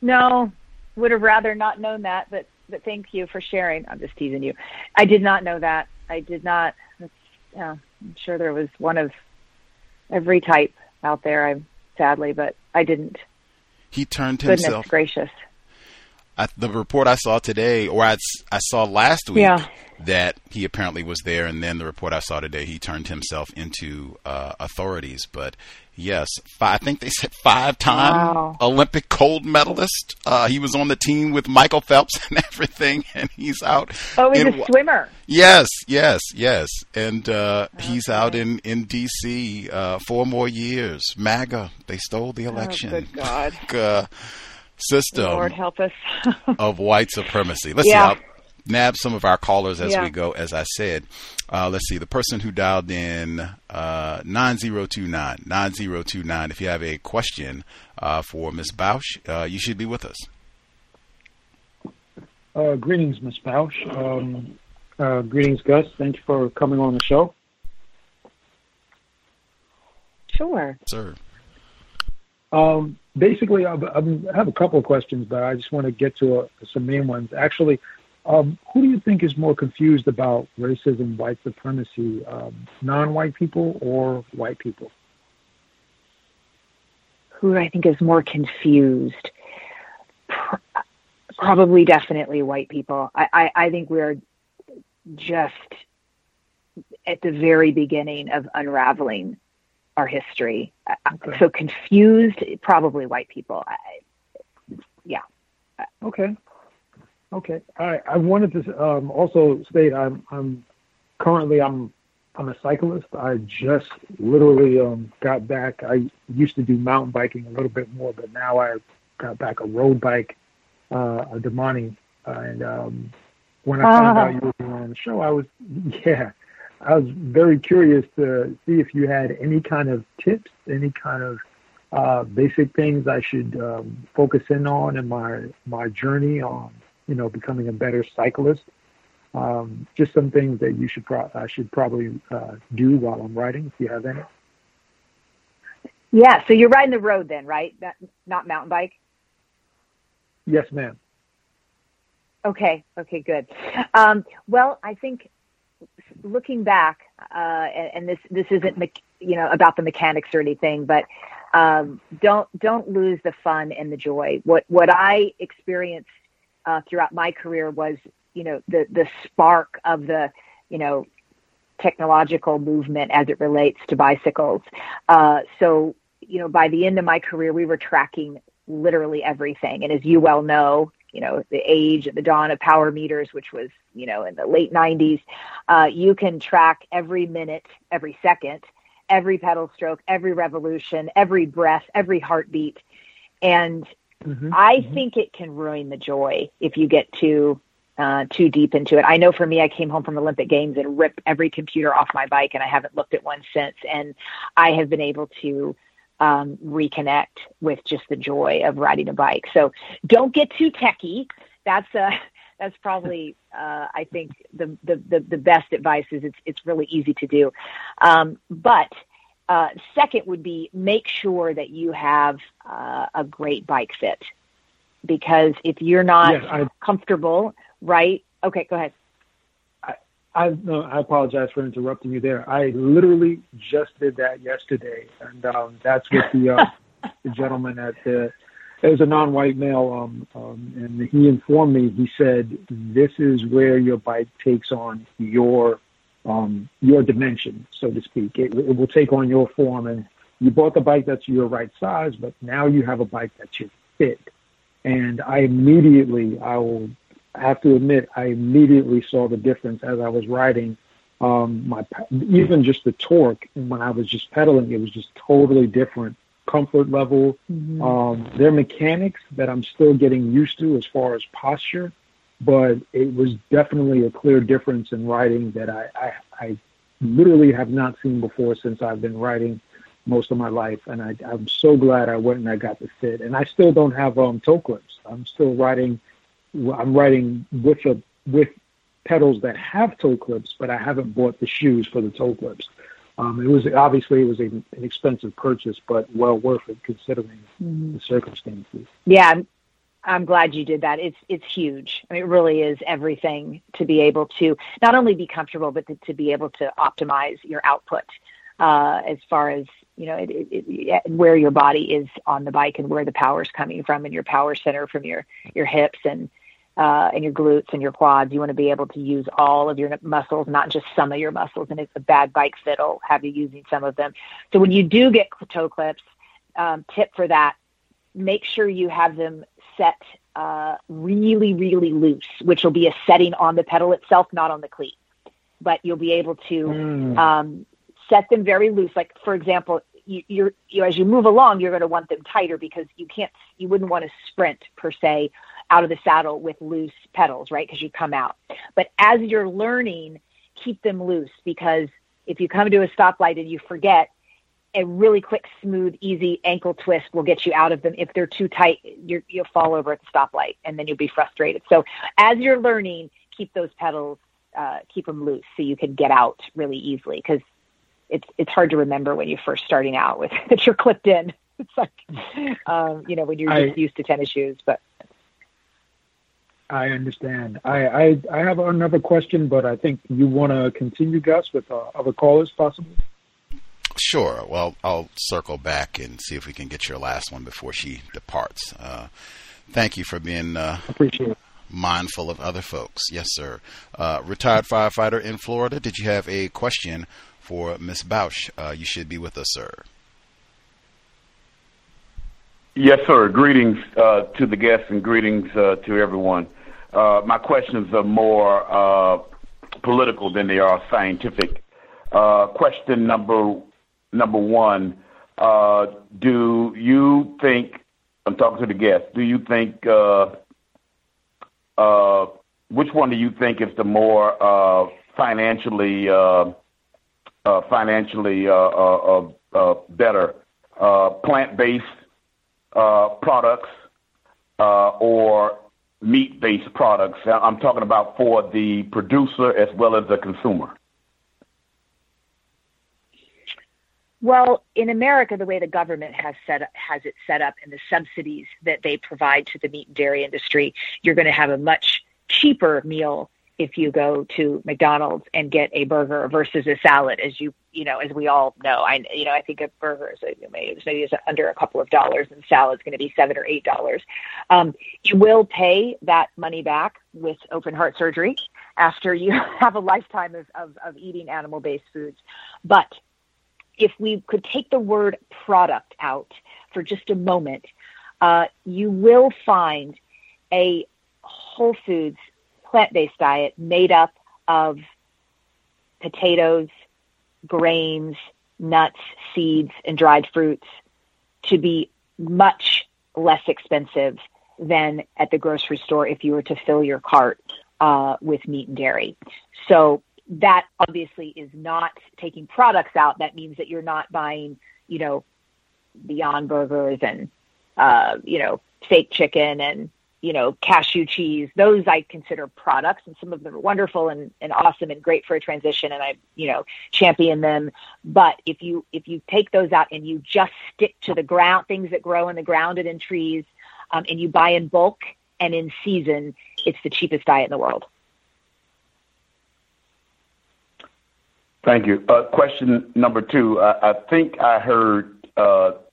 No, would have rather not known that, but thank you for sharing. I'm just teasing you. I did not know that. I did not. I'm sure there was one of every type out there. Sadly, but I didn't. He turned himself. Goodness gracious. The report I saw today, or I saw last week, that he apparently was there, and then the report I saw today, he turned himself into authorities. But yes, I think they said 5-time Olympic gold medalist. He was on the team with Michael Phelps and everything, and he's out. Oh, he's a swimmer. Yes, and he's out in D.C. 4 more years. MAGA, they stole the election. Oh, good God. System, Lord help us, of white supremacy. Let's see. I'll nab some of our callers as we go. As I said, let's see, the person who dialed in 9029. If you have a question for Ms. Bausch, you should be with us. Greetings, Ms. Bausch. Greetings, Gus. Thanks for coming on the show. Sure, sir. Basically, I have a couple of questions, but I just want to get to some main ones. Actually, who do you think is more confused about racism, white supremacy, non-white people or white people? Who I think is more confused? Probably, definitely white people. I think we are just at the very beginning of unraveling our history. Okay. So confused, probably white people. Okay. I wanted to also state I'm currently a cyclist. I just literally got back. I used to do mountain biking a little bit more, but now I got back a road bike, a Damani. And when I found out you were on the show, I was very curious to see if you had any kind of tips, any kind of basic things I should focus in on in my journey on, becoming a better cyclist. Just some things that you should I should probably do while I'm writing, if you have any. Yeah, so you're riding the road then, right? Not mountain bike? Yes, ma'am. Okay, good. Well, I think looking back, and this isn't about the mechanics or anything, but don't lose the fun and the joy. What I experienced throughout my career was, the spark of the, technological movement as it relates to bicycles. So, by the end of my career, we were tracking literally everything. And as you well know, the age at the dawn of power meters, which was, in the late 90s, you can track every minute, every second, every pedal stroke, every revolution, every breath, every heartbeat. And I think it can ruin the joy if you get too deep into it. I know for me, I came home from Olympic Games and ripped every computer off my bike, and I haven't looked at one since. And I have been able to reconnect with just the joy of riding a bike. So don't get too techie. That's probably I think the best advice is it's really easy to do. But second would be make sure that you have a great bike fit, because if you're not comfortable. Right. Okay. Go ahead. I apologize for interrupting you there. I literally just did that yesterday, and that's with the gentleman at it was a non-white male, and he informed me. He said, "This is where your bike takes on your dimension, so to speak. It will take on your form, and you bought the bike that's your right size, but now you have a bike that's your fit." And I have to admit, I immediately saw the difference as I was riding. Even just the torque, when I was just pedaling, it was just totally different. Comfort level. There are mechanics that I'm still getting used to as far as posture, but it was definitely a clear difference in riding that I literally have not seen before since I've been riding most of my life. And I'm so glad I went and I got the fit. And I still don't have toe clips. I'm riding with pedals that have toe clips, but I haven't bought the shoes for the toe clips. It was an expensive purchase, but well worth it considering the circumstances. Yeah, I'm glad you did that. It's huge. I mean, it really is everything to be able to not only be comfortable, but to be able to optimize your output as far as where your body is on the bike and where the power is coming from, and your power center from your hips and your glutes and your quads. You want to be able to use all of your muscles, not just some of your muscles. And it's a bad bike fit will have you using some of them. So when you do get toe clips, tip for that, make sure you have them set really, really loose, which will be a setting on the pedal itself, not on the cleat. But you'll be able to set them very loose. Like, for example, you as you move along, you're going to want them tighter, because you wouldn't want to sprint per se out of the saddle with loose pedals, right? Because you come out. But as you're learning, keep them loose, because if you come to a stoplight and you forget, a really quick, smooth, easy ankle twist will get you out of them. If they're too tight, you'll fall over at the stoplight, and then you'll be frustrated. So as you're learning, keep those pedals, keep them loose so you can get out really easily, because it's hard to remember when you're first starting out with that you're clipped in. It's like, when you're just used to tennis shoes, but. I understand. I have another question, but I think you want to continue, Gus, with other callers possibly? Sure. Well, I'll circle back and see if we can get your last one before she departs. Thank you for being mindful of other folks. Yes, sir. Retired firefighter in Florida, did you have a question for Ms. Bausch? You should be with us, sir. Yes, sir. Greetings to the guests, and greetings to everyone. My questions are more political than they are scientific. Question number one, do you think, I'm talking to the guests, do you think, which one do you think is the more financially better, plant-based products or meat-based products. I'm talking about for the producer as well as the consumer. Well, in America, the way the government has it set up and the subsidies that they provide to the meat and dairy industry, you're going to have a much cheaper meal if you go to McDonald's and get a burger versus a salad, as we all know. I think a burger is maybe under a couple of dollars, and salad's going to be $7 or $8. You will pay that money back with open heart surgery after you have a lifetime of eating animal-based foods. But if we could take the word product out for just a moment, you will find a Whole Foods plant-based diet made up of potatoes, grains, nuts, seeds, and dried fruits to be much less expensive than at the grocery store if you were to fill your cart with meat and dairy. So that obviously is not taking products out. That means that you're not buying, Beyond Burgers and, fake chicken and, cashew cheese. Those I consider products, and some of them are wonderful and awesome and great for a transition, and I, champion them. But if you take those out and you just stick to the ground, things that grow in the ground and in trees, and you buy in bulk and in season, it's the cheapest diet in the world. Thank you. Question number 2. I think I heard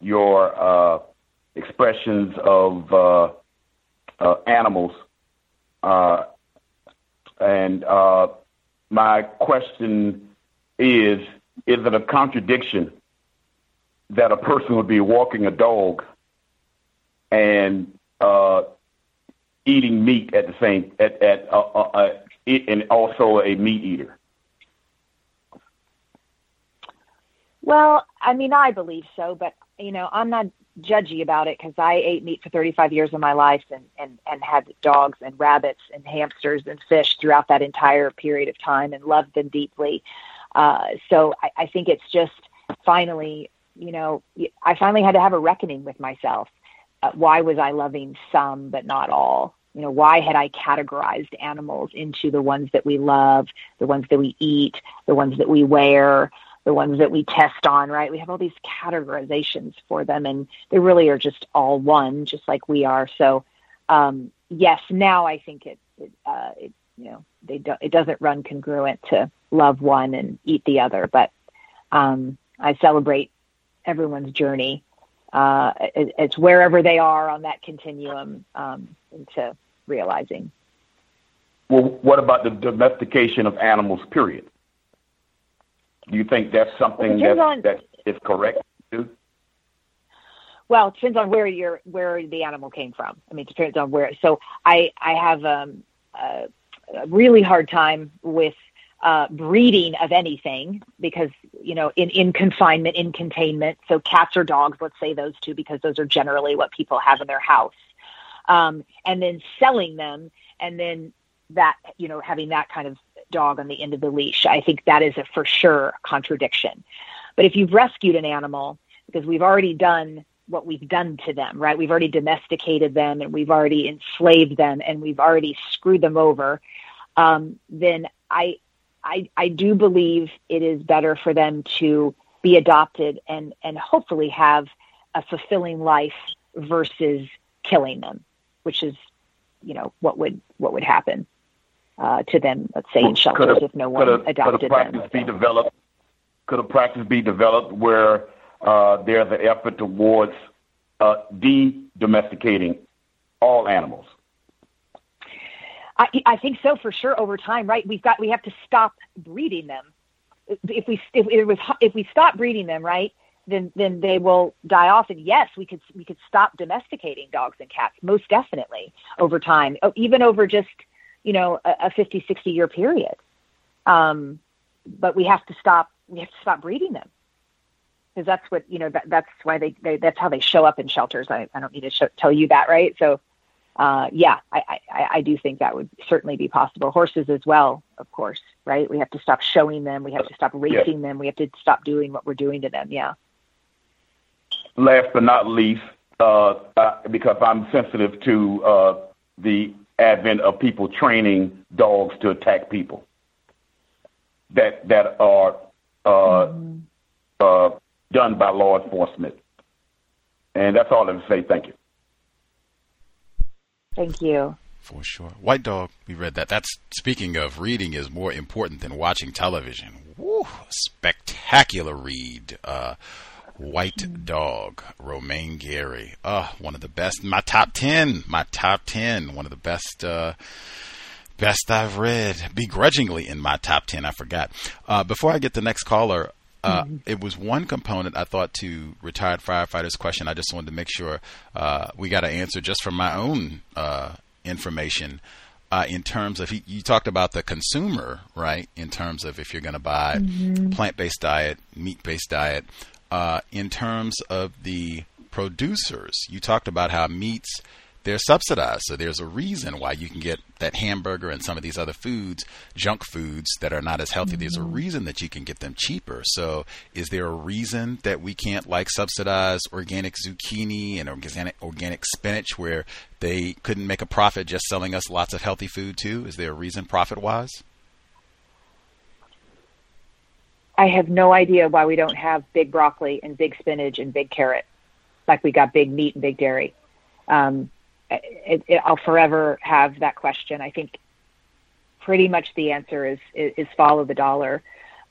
your expressions of animals. And my question is it a contradiction that a person would be walking a dog and eating meat at the same, and also a meat eater? Well, I believe so, but, I'm not judgy about it because I ate meat for 35 years of my life and had dogs and rabbits and hamsters and fish throughout that entire period of time and loved them deeply. So I think it's just finally, I finally had to have a reckoning with myself. Why was I loving some but not all? Why had I categorized animals into the ones that we love, the ones that we eat, the ones that we wear, the ones that we test on, right? We have all these categorizations for them, and they really are just all one, just like we are. So, yes, now I think it doesn't run congruent to love one and eat the other. But I celebrate everyone's journey. It's wherever they are on that continuum into realizing. Well, what about the domestication of animals, period? Do you think that's something that is correct too? Well, it depends on where the animal came from. It depends on where. So I have a really hard time with breeding of anything because, in confinement, in containment. So cats or dogs, let's say those two, because those are generally what people have in their house. And then selling them, and then that, having that kind of dog on the end of the leash. I think that is a for sure contradiction. But if you've rescued an animal, because we've already done what we've done to them, right? We've already domesticated them, and we've already enslaved them, and we've already screwed them over. Then I do believe it is better for them to be adopted and hopefully have a fulfilling life versus killing them, which is, what would happen to them, let's say, in shelters if no one adopted them. Could a practice be developed where there's an effort towards de-domesticating all animals? I think so, for sure, over time, right? We have to stop breeding them. If we stop breeding them, right, then they will die off. And yes, we could stop domesticating dogs and cats, most definitely, over time, even over just, a 50, 60-year period. But we have to stop breeding them, because that's what, that's why that's how they show up in shelters. I don't need to tell you that, right? So, I do think that would certainly be possible. Horses as well, of course, right? We have to stop showing them. We have to stop racing them. We have to stop doing what we're doing to them. Yeah. Last but not least, because I'm sensitive to the advent of people training dogs to attack people that are done by law enforcement. And that's all I have to say. Thank you. Thank you. For sure. White Dog, we read that. That's, speaking of, reading is more important than watching television. Woo, spectacular read. White Dog, Romaine Gary. One of the best. My top 10. One of the best I've read. Begrudgingly in my top 10. I forgot. Before I get the next caller, it was one component I thought to retired firefighters' question. I just wanted to make sure we got an answer just from my own information in terms of, you talked about the consumer, right? In terms of if you're going to buy plant-based diet, meat-based diet, in terms of the producers, you talked about how meats, they're subsidized. So there's a reason why you can get that hamburger and some of these other foods, junk foods that are not as healthy. There's a reason that you can get them cheaper. So is there a reason that we can't subsidize organic zucchini and organic spinach where they couldn't make a profit just selling us lots of healthy food too? Is there a reason profit-wise? I have no idea why we don't have big broccoli and big spinach and big carrot, like we got big meat and big dairy. I'll forever have that question. I think pretty much the answer is follow the dollar.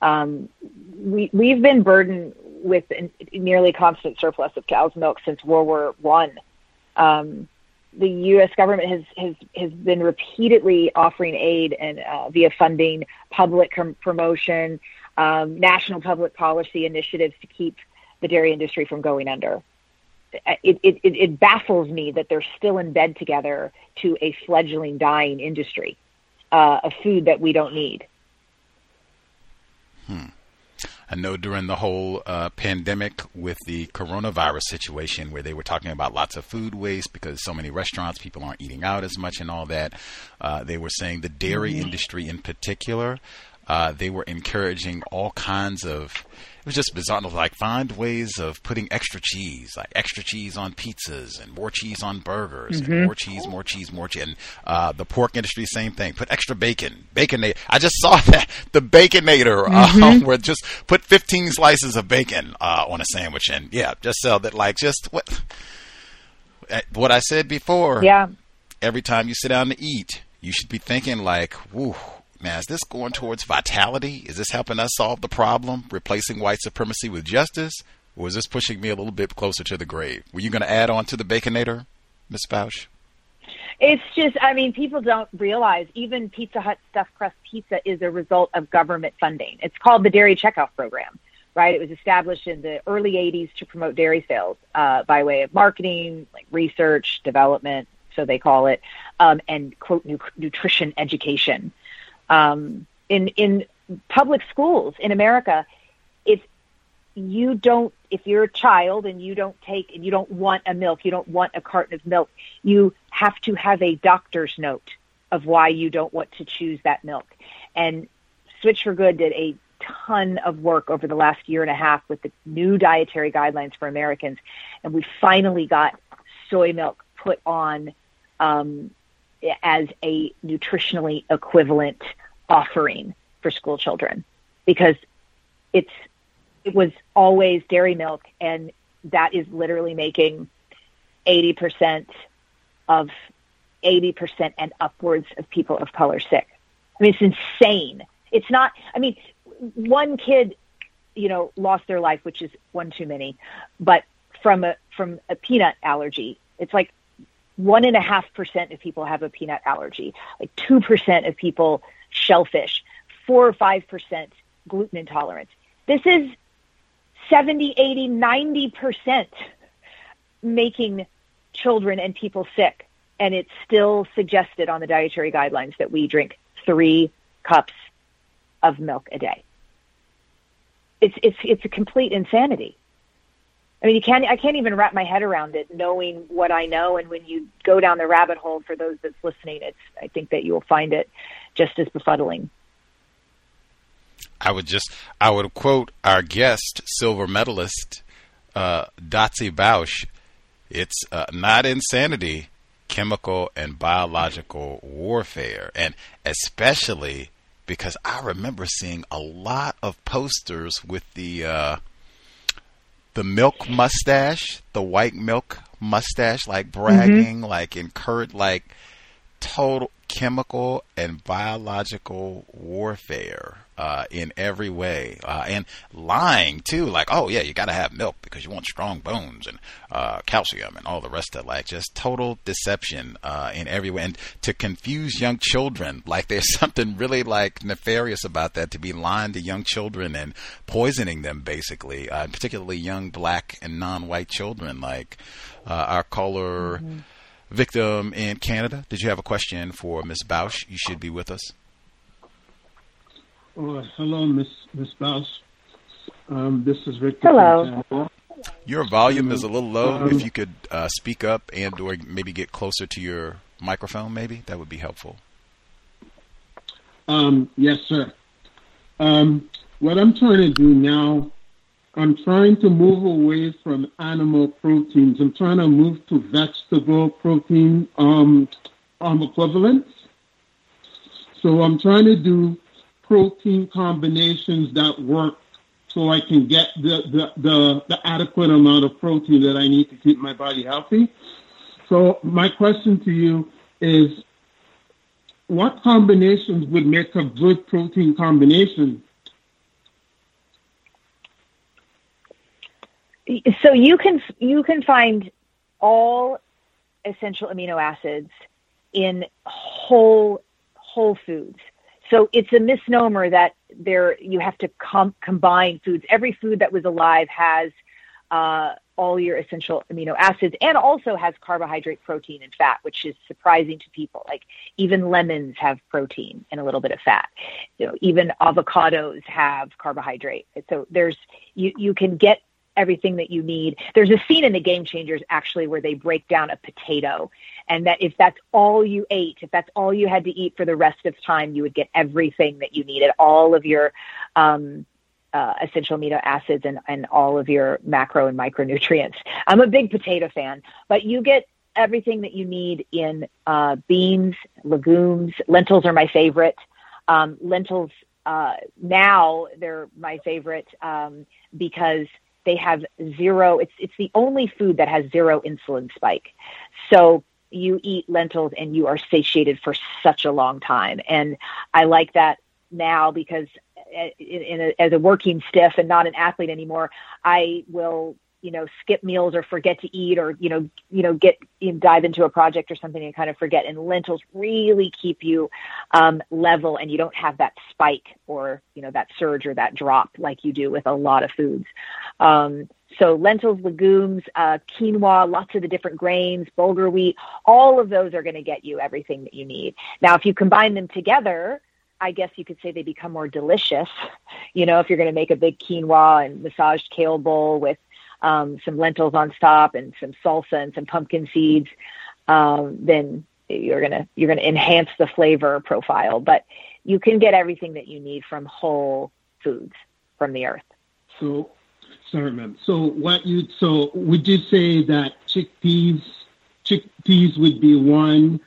We've been burdened with a nearly constant surplus of cow's milk since World War I. The U.S. government has been repeatedly offering aid and via funding, public promotion, national public policy initiatives to keep the dairy industry from going under. It baffles me that they're still in bed together to a fledgling, dying industry of food that we don't need. I know during the whole pandemic with the coronavirus situation where they were talking about lots of food waste because so many restaurants, people aren't eating out as much and all that. They were saying the dairy industry in particular, they were encouraging all kinds of, it was just bizarre, like find ways of putting extra cheese, like extra cheese on pizzas and more cheese on burgers and more cheese. And the pork industry, same thing. Put extra bacon. Baconator. I just saw that. The Baconator, where just put 15 slices of bacon on a sandwich. And yeah, just sell that, like just what I said before. Yeah. Every time you sit down to eat, you should be thinking like, woo. Now, is this going towards vitality? Is this helping us solve the problem, replacing white supremacy with justice? Or is this pushing me a little bit closer to the grave? Were you going to add on to the Baconator, Ms. Bausch? It's just, I mean, people don't realize even Pizza Hut stuffed crust pizza is a result of government funding. It's called the Dairy Checkoff Program, right? It was established in the early 80s to promote dairy sales by way of marketing, like research, development, so they call it, and, quote, nutrition education. In public schools in America, if you're a child and you don't want a milk, you don't want a carton of milk, you have to have a doctor's note of why you don't want to choose that milk. And Switch for Good did a ton of work over the last year and a half with the new dietary guidelines for Americans. And we finally got soy milk put on, as a nutritionally equivalent offering for school children, because it was always dairy milk, and that is literally making 80% and upwards of people of color sick. I mean, it's insane. It's not, I mean, one kid, lost their life, which is one too many, but from a peanut allergy. It's like 1.5% of people have a peanut allergy, like 2% of people shellfish, 4 or 5% gluten intolerance. This is 70, 80, 90% making children and people sick. And it's still suggested on the dietary guidelines that we drink 3 cups of milk a day. It's a complete insanity. I mean, I can't even wrap my head around it, knowing what I know. And when you go down the rabbit hole, for those that's listening, I think that you will find it just as befuddling. I would quote our guest, silver medalist, Dotsie Bausch. It's not insanity. chemical and biological warfare. And especially because I remember seeing a lot of posters with the milk mustache, the white milk mustache, like bragging, like encouraged, like total chemical and biological warfare in every way, and lying too, like, oh yeah, you gotta have milk because you want strong bones and calcium and all the rest of it. Like, just total deception in every way, and to confuse young children. Like, there's something really like nefarious about that, to be lying to young children and poisoning them basically, particularly young black and non-white children. Like our caller victim in Canada, did you have a question for Ms. Bausch? You should be with us. Oh, hello, Ms. Bausch. This is Victor. Hello. Your volume is a little low. If you could speak up and or maybe get closer to your microphone, maybe that would be helpful. Yes, sir. What I'm trying to do now, I'm trying to move away from animal proteins. I'm trying to move to vegetable protein equivalents. So I'm trying to do protein combinations that work so I can get the adequate amount of protein that I need to keep my body healthy. So my question to you is, what combinations would make a good protein combination? So you can find all essential amino acids in whole foods. So it's a misnomer that you have to combine foods. Every food that was alive has all your essential amino acids, and also has carbohydrate, protein, and fat, which is surprising to people. Like, even lemons have protein and a little bit of fat. You know, even avocados have carbohydrate. So there's you can get everything that you need. There's a scene in the Game Changers actually where they break down a potato, and that if that's all you ate, if that's all you had to eat for the rest of time, you would get everything that you needed, all of your essential amino acids and all of your macro and micronutrients. I'm a big potato fan, but you get everything that you need in beans, legumes. Lentils are my favorite. Lentils, now they're my favorite because they have zero. It's the only food that has zero insulin spike. So you eat lentils and you are satiated for such a long time. And I like that now because as a working stiff and not an athlete anymore, I will, skip meals or forget to eat, or, dive into a project or something and kind of forget. And lentils really keep you level, and you don't have that spike or, that surge or that drop like you do with a lot of foods. So lentils, legumes, quinoa, lots of the different grains, bulgur wheat, all of those are going to get you everything that you need. Now, if you combine them together, I guess you could say they become more delicious. If you're going to make a big quinoa and massaged kale bowl with some lentils on top and some salsa and some pumpkin seeds, then you're gonna enhance the flavor profile. But you can get everything that you need from whole foods, from the earth. So, sorry, ma'am. So would you say that chickpeas would be one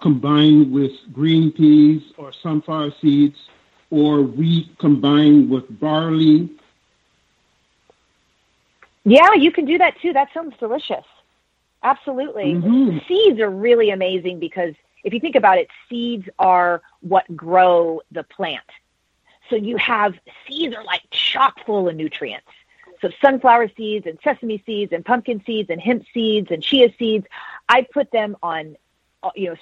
combined with green peas or sunflower seeds, or wheat combined with barley? Yeah, you can do that too. That sounds delicious. Absolutely. Mm-hmm. Seeds are really amazing because if you think about it, seeds are what grow the plant. So seeds are like chock full of nutrients. So sunflower seeds and sesame seeds and pumpkin seeds and hemp seeds and chia seeds, I put them on,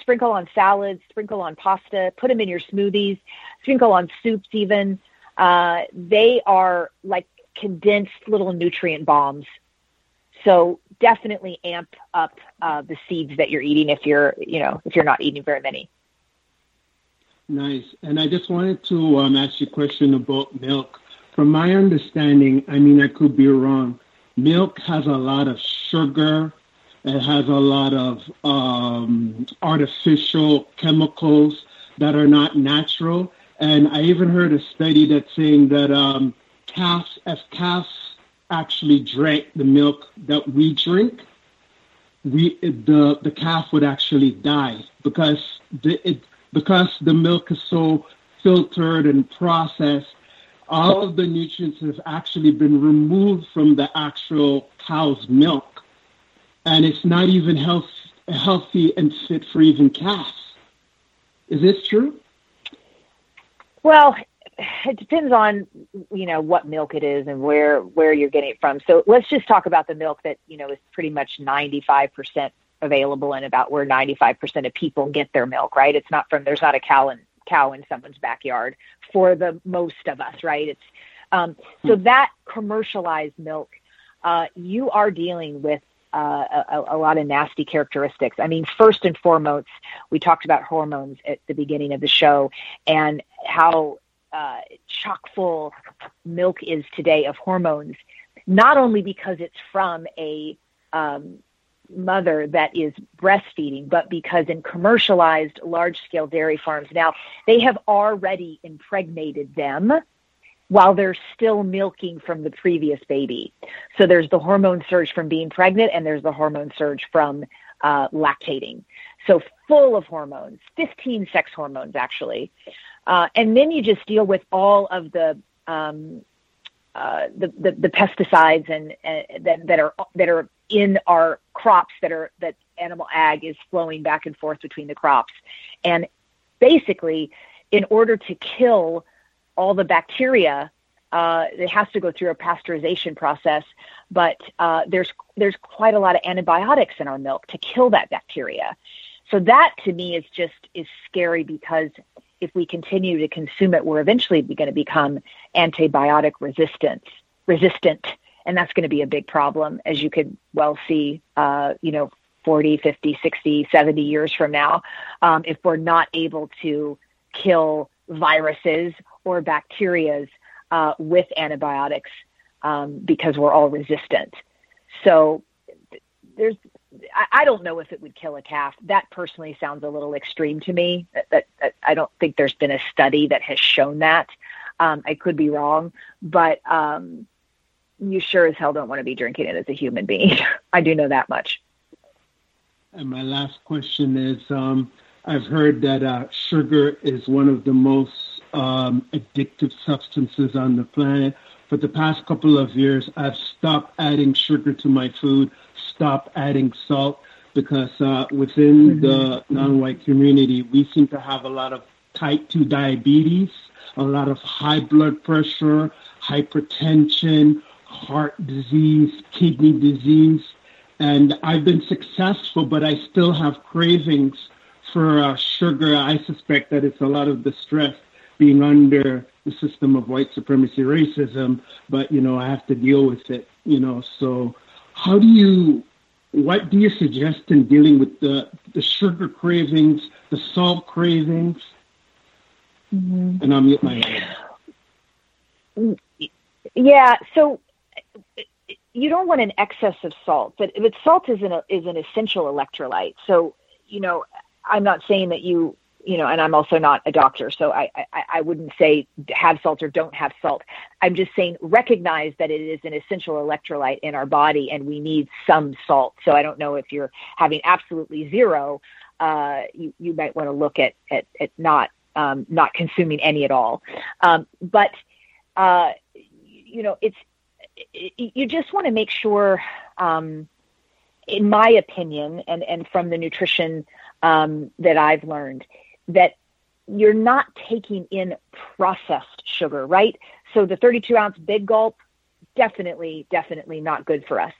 sprinkle on salads, sprinkle on pasta, put them in your smoothies, sprinkle on soups even. They are like condensed little nutrient bombs. So definitely amp up the seeds that you're eating if you're not eating very many. Nice. And I just wanted to ask you a question about milk. From my understanding, I could be wrong, milk has a lot of sugar. It has a lot of artificial chemicals that are not natural. And I even heard a study that's saying that calves actually drank the milk that we drink, the calf would actually die because the milk is so filtered and processed. All of the nutrients have actually been removed from the actual cow's milk, and it's not even healthy and fit for even calves. Is this true? Well, it depends on, you know, what milk it is and where you're getting it from. So let's just talk about the milk that, you know, is pretty much 95% available and about where 95% of people get their milk, right? It's not from, there's not a cow in someone's backyard for the most of us, right? It's so that commercialized milk, you are dealing with a lot of nasty characteristics. I mean, first and foremost, we talked about hormones at the beginning of the show and how chock full milk is today of hormones, not only because it's from a mother that is breastfeeding, but because in commercialized large scale dairy farms now, they have already impregnated them while they're still milking from the previous baby. So there's the hormone surge from being pregnant and there's the hormone surge from lactating. So full of hormones, 15 sex hormones actually. And then you just deal with all of the pesticides and that are in our crops that animal ag is flowing back and forth between the crops. And basically, in order to kill all the bacteria, it has to go through a pasteurization process. But there's quite a lot of antibiotics in our milk to kill that bacteria. So that to me is scary, because if we continue to consume it, we're eventually going to become antibiotic resistant. And that's going to be a big problem, as you could well see, 40, 50, 60, 70 years from now, if we're not able to kill viruses or bacterias with antibiotics because we're all resistant. So I don't know if it would kill a calf. That personally sounds a little extreme to me. That I don't think there's been a study that has shown that. I could be wrong, but you sure as hell don't want to be drinking it as a human being. I do know that much. And my last question is, I've heard that sugar is one of the most addictive substances on the planet. For the past couple of years, I've stopped adding sugar to my food, stop adding salt, because within the non-white community, we seem to have a lot of type 2 diabetes, a lot of high blood pressure, hypertension, heart disease, kidney disease. And I've been successful, but I still have cravings for sugar. I suspect that it's a lot of the stress being under the system of white supremacy, racism, but, you know, I have to deal with it, you know, so... What do you suggest in dealing with the sugar cravings, the salt cravings? Mm-hmm. And I'll mute my hand. Yeah, so you don't want an excess of salt, but salt is an essential electrolyte. So, you know, I'm not saying that you know, and I'm also not a doctor, so I wouldn't say have salt or don't have salt. I'm just saying recognize that it is an essential electrolyte in our body and we need some salt. So I don't know if you're having absolutely zero, you might want to look at not consuming any at all. But you know, you just want to make sure, in my opinion, and from the nutrition that I've learned, that you're not taking in processed sugar, right? So the 32-ounce big gulp, definitely not good for us.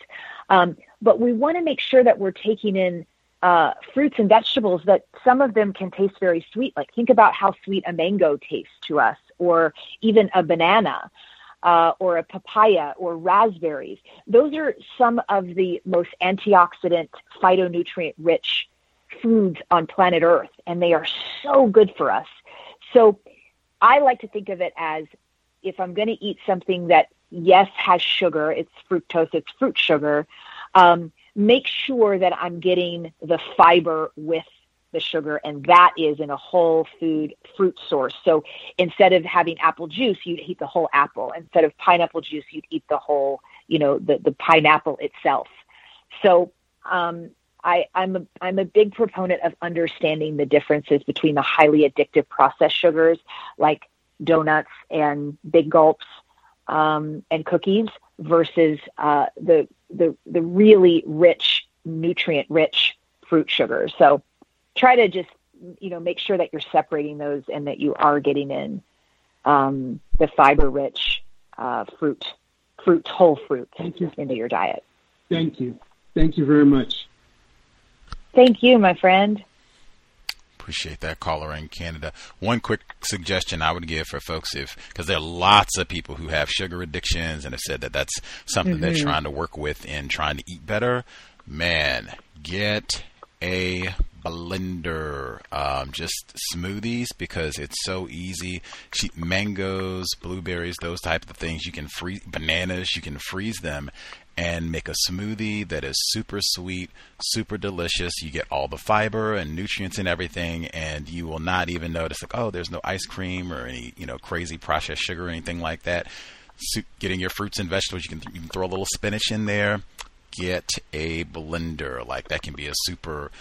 But we want to make sure that we're taking in fruits and vegetables that some of them can taste very sweet. Like think about how sweet a mango tastes to us, or even a banana, or a papaya, or raspberries. Those are some of the most antioxidant, phytonutrient-rich foods on planet Earth, and they are so good for us. So I like to think of it as, if I'm going to eat something that, yes, has sugar, it's fructose, it's fruit sugar, make sure that I'm getting the fiber with the sugar, and that is in a whole food fruit source. So instead of having apple juice, you'd eat the whole apple. Instead of pineapple juice, you'd eat the whole, you know, the pineapple itself. So I'm a big proponent of understanding the differences between the highly addictive processed sugars like donuts and big gulps and cookies versus the really rich, nutrient-rich fruit sugars. So try to just, you know, make sure that you're separating those and that you are getting in the fiber-rich whole fruit into your diet. Thank you. Thank you very much. Thank you, my friend. Appreciate that, caller in Canada. One quick suggestion I would give for folks, because there are lots of people who have sugar addictions and have said that that's something they're trying to work with in trying to eat better. Man, get a blender, just smoothies, because it's so easy. Mangoes, blueberries, those type of things. You can freeze bananas, you can freeze them and make a smoothie that is super sweet, super delicious. You get all the fiber and nutrients and everything, and you will not even notice, like, oh, there's no ice cream or any, you know, crazy processed sugar or anything like that. So getting your fruits and vegetables, you can throw a little spinach in there. Get a blender. Like, that can be a super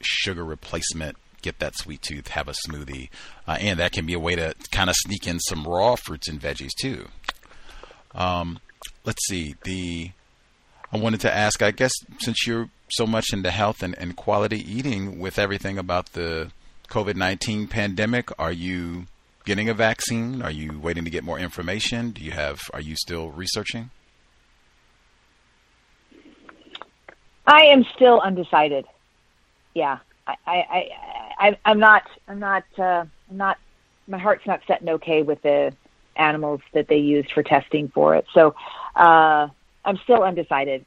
sugar replacement. Get that sweet tooth, have a smoothie. And that can be a way to kind of sneak in some raw fruits and veggies too. Let's see. I wanted to ask, I guess, since you're so much into health and quality eating with everything about the COVID-19 pandemic, are you getting a vaccine? Are you waiting to get more information? Are you still researching? I am still undecided. Yeah, I'm not. My heart's not setting okay with the animals that they used for testing for it. So I'm still undecided.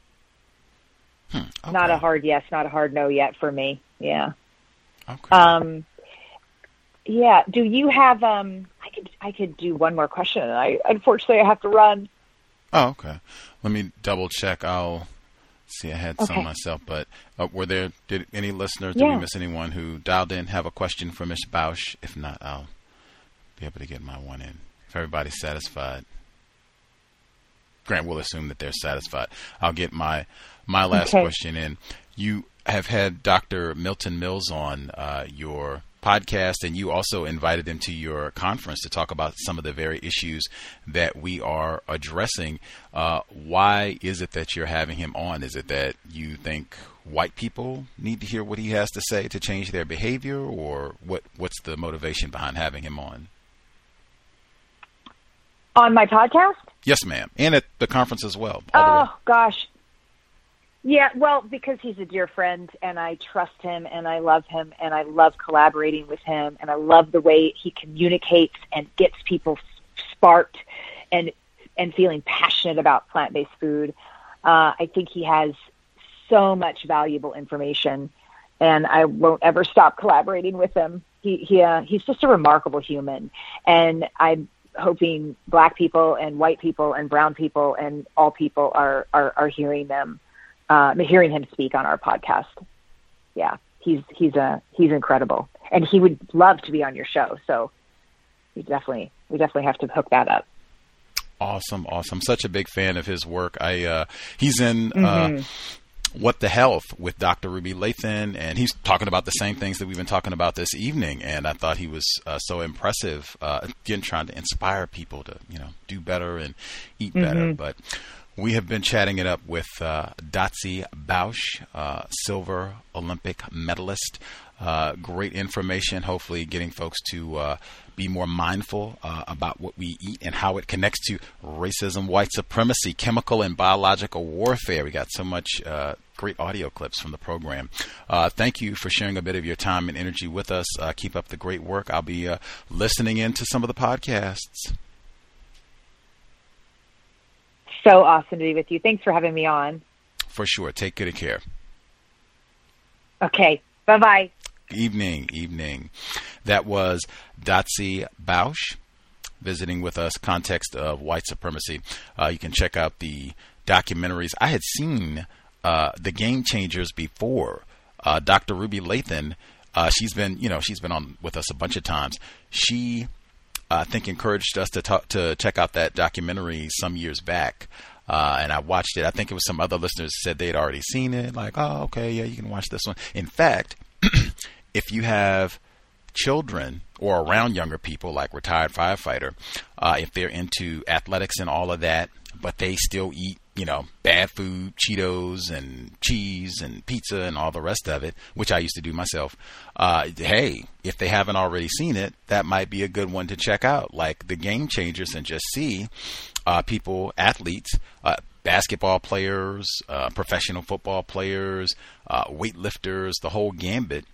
Okay. Not a hard yes, not a hard no yet for me. Yeah. Okay. Yeah. Do you have? I could do one more question. Unfortunately I have to run. Oh, okay. Let me double check. See, I had some myself, but did any listeners, did we miss anyone who dialed in, have a question for Ms. Bausch? If not, I'll be able to get my one in. If everybody's satisfied, Grant will assume that they're satisfied. I'll get my last question in. You have had Dr. Milton Mills on your podcast, and you also invited him to your conference to talk about some of the very issues that we are addressing. Why is it that you're having him on? Is it that you think white people need to hear what he has to say to change their behavior, or what's the motivation behind having him on? On my podcast? Yes, ma'am. And at the conference as well. Oh, gosh. Yeah, well, because he's a dear friend, and I trust him, and I love him, and I love collaborating with him, and I love the way he communicates and gets people sparked and feeling passionate about plant-based food. I think he has so much valuable information, and I won't ever stop collaborating with him. He's just a remarkable human, and I'm hoping Black people and white people and brown people and all people are hearing them. Hearing him speak on our podcast. Yeah, he's incredible, and he would love to be on your show. So we definitely have to hook that up. Awesome. Such a big fan of his work. He's in What the Health with Dr. Ruby Lathan, and he's talking about the same things that we've been talking about this evening. And I thought he was so impressive. Again, trying to inspire people to, you know, do better and eat better, but. We have been chatting it up with Dotsie Bausch, silver Olympic medalist. Great information, hopefully getting folks to be more mindful about what we eat and how it connects to racism, white supremacy, chemical and biological warfare. We got so much great audio clips from the program. Thank you for sharing a bit of your time and energy with us. Keep up the great work. I'll be listening in to some of the podcasts. So awesome to be with you. Thanks for having me on. For sure. Take good care. Okay. Bye-bye. Evening. That was Dotsie Bausch visiting with us, Context of White Supremacy. You can check out the documentaries. I had seen the Game Changers before. Dr. Ruby Lathan, she's been on with us a bunch of times. She I think encouraged us to check out that documentary some years back. and I watched it. I think it was some other listeners said they'd already seen it. Like, oh, okay, yeah, you can watch this one. In fact, if you have children or around younger people, like retired firefighter, if they're into athletics and all of that, but they still eat, you know, bad food, Cheetos and cheese and pizza and all the rest of it, which I used to do myself. Hey, if they haven't already seen it, that might be a good one to check out, like the Game Changers, and just see people, athletes, basketball players, professional football players, weightlifters, the whole gambit,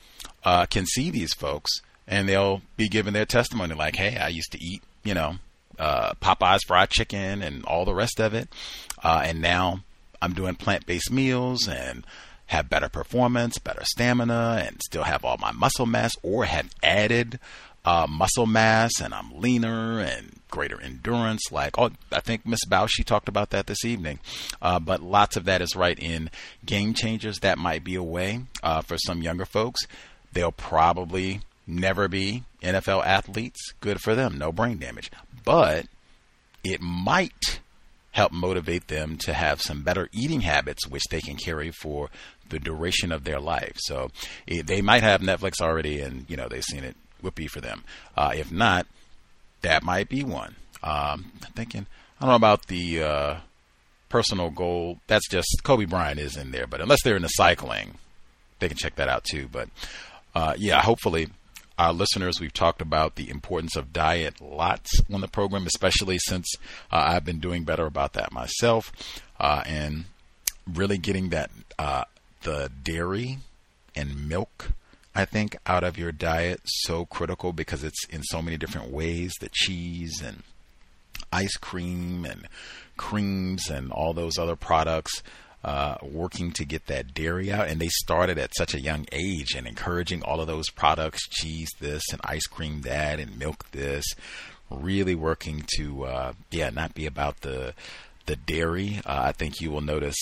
can see these folks and they'll be giving their testimony like, hey, I used to eat, you know, Popeye's fried chicken and all the rest of it. And now I'm doing plant-based meals and have better performance, better stamina, and still have all my muscle mass, or have added muscle mass, and I'm leaner and greater endurance. Like, oh, I think Miss Bausch, she talked about that this evening. But lots of that is right in Game Changers. That might be a way for some younger folks. They'll probably never be NFL athletes. Good for them. No brain damage. But it might help motivate them to have some better eating habits, which they can carry for the duration of their life. So they might have Netflix already and, you know, they've seen it. Would be for them. If not, that might be one. I'm thinking, I don't know about the Personal Gold. That's just Kobe Bryant is in there, but unless they're into cycling, they can check that out too. But yeah, hopefully our listeners, we've talked about the importance of diet lots on the program, especially since I've been doing better about that myself, and really getting that the dairy and milk, I think, out of your diet, so critical, because it's in so many different ways, the cheese and ice cream and creams and all those other products, working to get that dairy out. And they started at such a young age and encouraging all of those products, cheese this and ice cream that and milk this, really working to, not be about the dairy. I think you will notice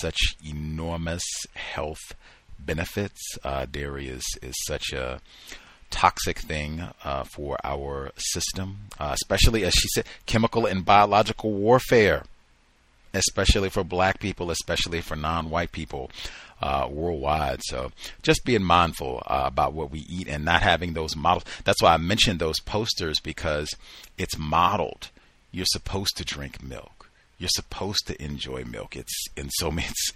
such enormous health benefits. Dairy is such a toxic thing for our system, especially, as she said, chemical and biological warfare, especially for black people, especially for non-white people worldwide. So just being mindful about what we eat and not having those models. That's why I mentioned those posters, because it's modeled. You're supposed to drink milk. You're supposed to enjoy milk. It's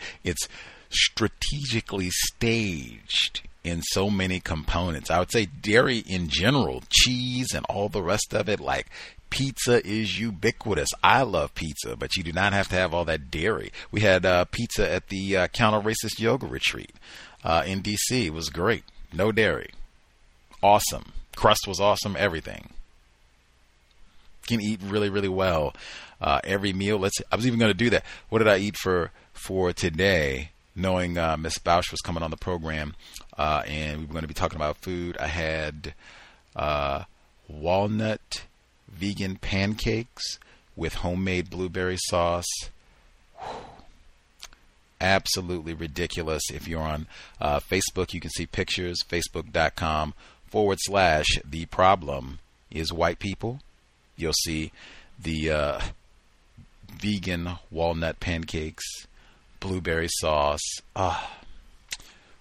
strategically staged in so many components. I would say dairy in general, cheese and all the rest of it, like pizza is ubiquitous. I love pizza, but you do not have to have all that dairy. We had pizza at the counter-racist yoga retreat in DC. It was great. No dairy. Awesome. Crust was awesome. Everything. Can eat really, really well every meal. I was even going to do that. What did I eat for today? Knowing Miss Bausch was coming on the program, and we were going to be talking about food, I had walnut vegan pancakes with homemade blueberry sauce. Whew. Absolutely ridiculous. If you're on Facebook, you can see pictures. Facebook.com/theproblemiswhitepeople. You'll see the vegan walnut pancakes, blueberry sauce.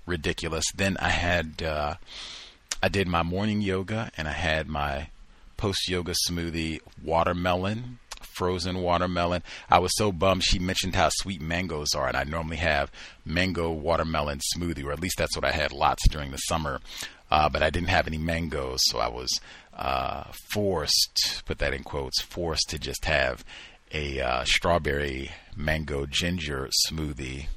Ridiculous. Then I had, I did my morning yoga and I had my post yoga smoothie, watermelon, frozen watermelon. I was so bummed. She mentioned how sweet mangoes are, and I normally have mango watermelon smoothie, or at least that's what I had lots during the summer. But I didn't have any mangoes, so I was forced, put that in quotes, forced to just have a strawberry mango ginger smoothie.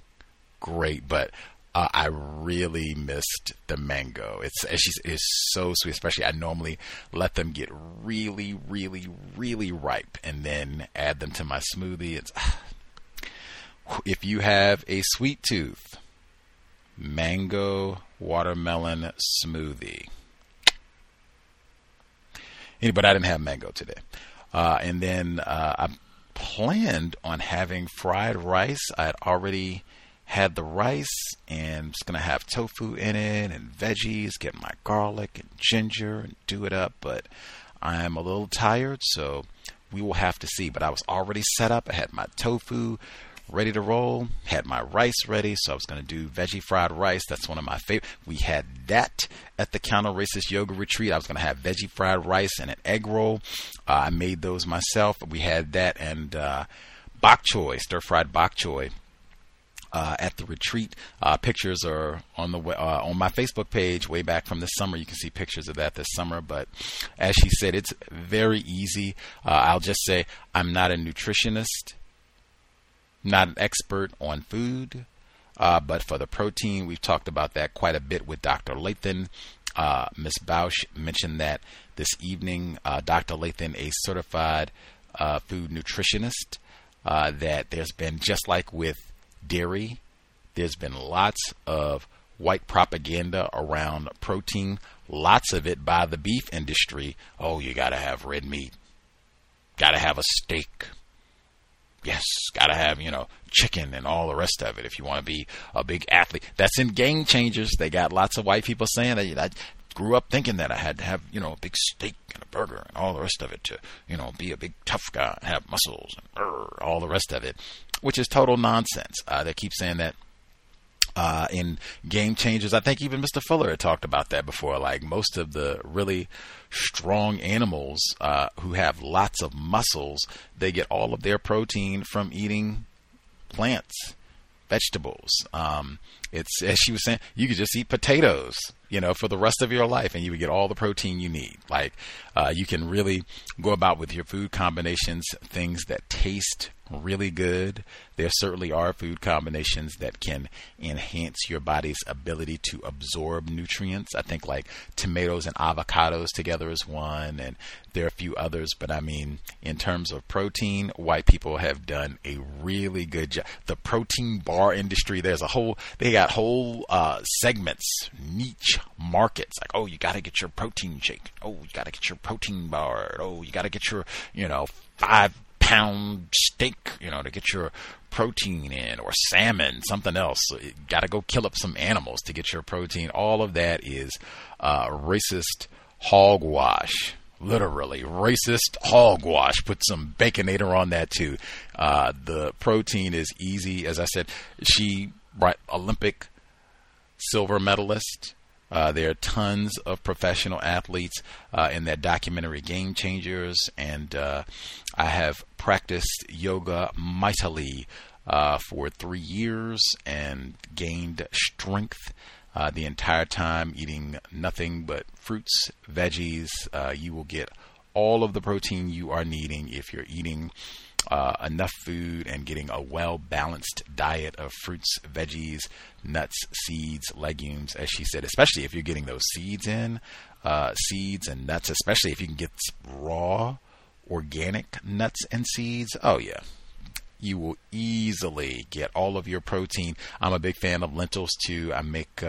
Great, but I really missed the mango. It's so sweet, especially I normally let them get really, really, really ripe and then add them to my smoothie. If you have a sweet tooth, mango watermelon smoothie. But I didn't have mango today. And then I planned on having fried rice. I had already had the rice, and I'm just going to have tofu in it and veggies, get my garlic and ginger and do it up. But I'm a little tired, so we will have to see. But I was already set up. I had my tofu ready to roll, had my rice ready, so I was going to do veggie fried rice. That's one of my favorite. We had that at the counter-racist yoga retreat. I was going to have veggie fried rice and an egg roll. I made those myself. We had that and bok choy, stir-fried bok choy at the retreat. Pictures are on the on my Facebook page way back from this summer. You can see pictures of that this summer. But as she said, it's very easy. I'll just say I'm not a nutritionist, not an expert on food, but for the protein, we've talked about that quite a bit with Dr. Lathan. Ms. Bausch mentioned that this evening. Dr. Lathan, a certified food nutritionist, that there's been, just like with dairy, there's been lots of white propaganda around protein, lots of it by the beef industry. Oh, you got to have red meat. Got to have a steak. Yes, got to have, you know, chicken and all the rest of it if you want to be a big athlete. That's in Game Changers. They got lots of white people saying that. I grew up thinking that I had to have, you know, a big steak and a burger and all the rest of it to, you know, be a big tough guy and have muscles and all the rest of it, which is total nonsense. They keep saying that in Game Changers. I think even Mr. Fuller had talked about that before. Like most of the really strong animals who have lots of muscles, they get all of their protein from eating plants, vegetables. It's, as she was saying, you could just eat potatoes, you know, for the rest of your life and you would get all the protein you need. Like you can really go about with your food combinations, things that taste really good. There certainly are food combinations that can enhance your body's ability to absorb nutrients. I think like tomatoes and avocados together is one, and there are a few others, but I mean, in terms of protein, white people have done a really good job. The protein bar industry, there's a whole, they got whole segments, niche markets, like, oh, you got to get your protein shake. Oh, you got to get your protein bar. Oh, you got to get your, you know, 5-pound steak, you know, to get your protein in, or salmon, something else. So you got to go kill up some animals to get your protein. All of that is racist hogwash, literally racist hogwash. Put some Baconator on that too. The protein is easy. As I said, she, right, Olympic silver medalist. There are tons of professional athletes in that documentary Game Changers, and I have practiced yoga mightily for 3 years and gained strength the entire time, eating nothing but fruits, veggies. You will get all of the protein you are needing if you're eating enough food and getting a well-balanced diet of fruits, veggies, nuts, seeds, legumes, as she said, especially if you're getting those seeds in, seeds and nuts, especially if you can get raw organic nuts and seeds. Oh yeah, you will easily get all of your protein. I'm a big fan of lentils too. I make,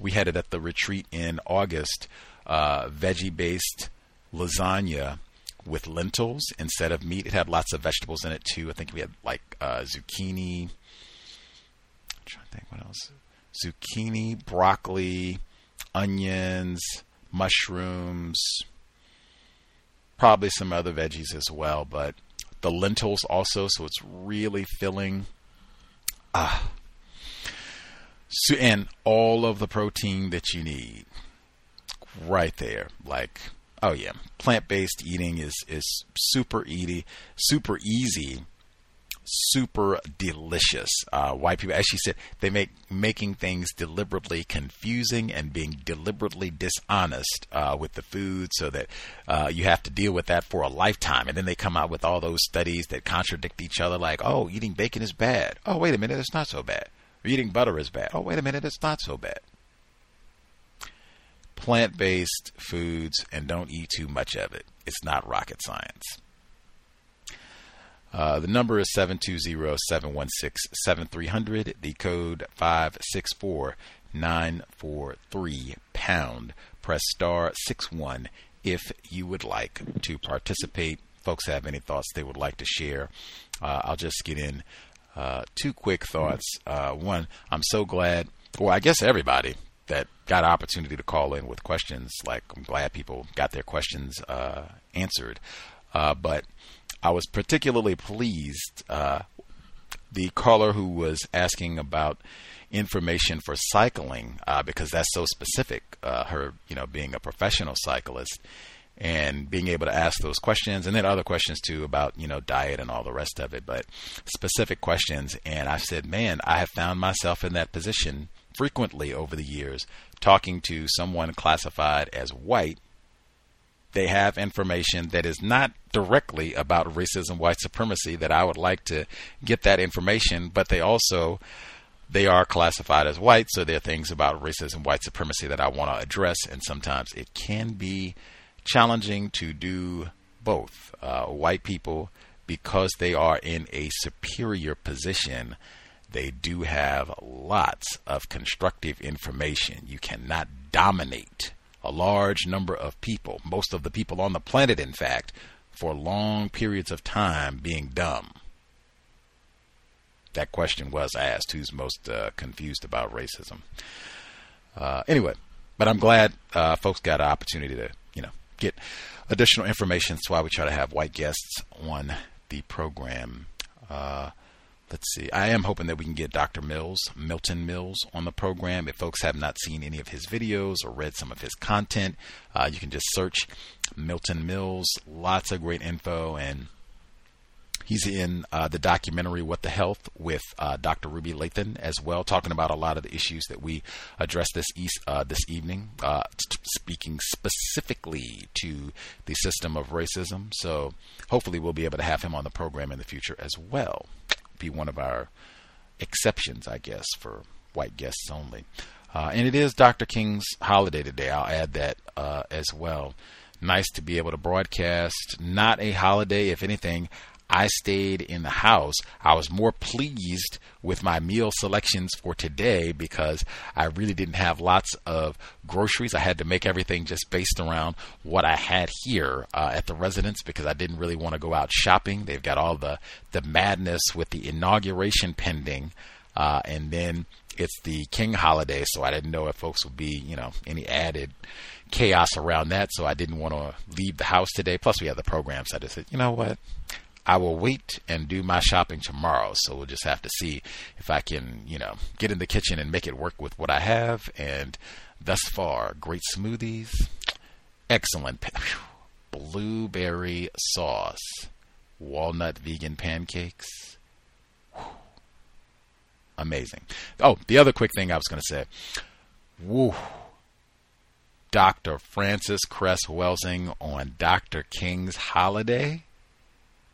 we had it at the retreat in August, veggie-based lasagna with lentils instead of meat. It had lots of vegetables in it too. I think we had like zucchini. I'm trying to think what else. Zucchini, broccoli, onions, mushrooms, probably some other veggies as well, but the lentils also, so it's really filling. So, and all of the protein that you need right there. Like, oh yeah, plant-based eating is super easy, super delicious. White people, as she said, they make making things deliberately confusing and being deliberately dishonest with the food, so that you have to deal with that for a lifetime. And then they come out with all those studies that contradict each other, like, oh, eating bacon is bad. Oh, wait a minute, it's not so bad. Or, eating butter is bad. Oh, wait a minute, it's not so bad. Plant-based foods, and don't eat too much of it. It's not rocket science. The number is 720-716-7300. The code 564-943-pound. Press *61 if you would like to participate. Folks have any thoughts they would like to share. I'll just get in two quick thoughts. One, I'm so glad, or I guess everybody that got an opportunity to call in with questions. Like, I'm glad people got their questions answered. But I was particularly pleased. The caller who was asking about information for cycling, because that's so specific, her, you know, being a professional cyclist and being able to ask those questions, and then other questions too about, you know, diet and all the rest of it, but specific questions. And I said, man, I have found myself in that position frequently over the years, talking to someone classified as white. They have information that is not directly about racism, white supremacy, that I would like to get that information, but they are classified as white. So there are things about racism, white supremacy that I want to address. And sometimes it can be challenging to do both. White people, because they are in a superior position, they do have lots of constructive information. You cannot dominate a large number of people, most of the people on the planet, in fact, for long periods of time being dumb. That question was asked, who's most confused about racism. Anyway, but I'm glad folks got an opportunity to, you know, get additional information. That's why we try to have white guests on the program. Let's see. I am hoping that we can get Dr. Mills, Milton Mills, on the program. If folks have not seen any of his videos or read some of his content, you can just search Milton Mills. Lots of great info. And he's in the documentary What the Health with Dr. Ruby Lathan as well, talking about a lot of the issues that we addressed this evening, speaking specifically to the system of racism. So hopefully we'll be able to have him on the program in the future as well. Be one of our exceptions, I guess, for white guests only. And it is Dr. King's holiday today. I'll add that as well. Nice to be able to broadcast. Not a holiday. If anything, I stayed in the house. I was more pleased with my meal selections for today because I really didn't have lots of groceries. I had to make everything just based around what I had here at the residence because I didn't really want to go out shopping. They've got all the madness with the inauguration pending, and then it's the King holiday, so I didn't know if folks would be, you know, any added chaos around that, so I didn't want to leave the house today. Plus, we had the program, so I just said, you know what? I will wait and do my shopping tomorrow. So we'll just have to see if I can, you know, get in the kitchen and make it work with what I have. And thus far, great smoothies, excellent blueberry sauce, walnut vegan pancakes. Whew. Amazing. Oh, the other quick thing I was going to say. Woo. Dr. Francis Cress Welsing on Dr. King's holiday.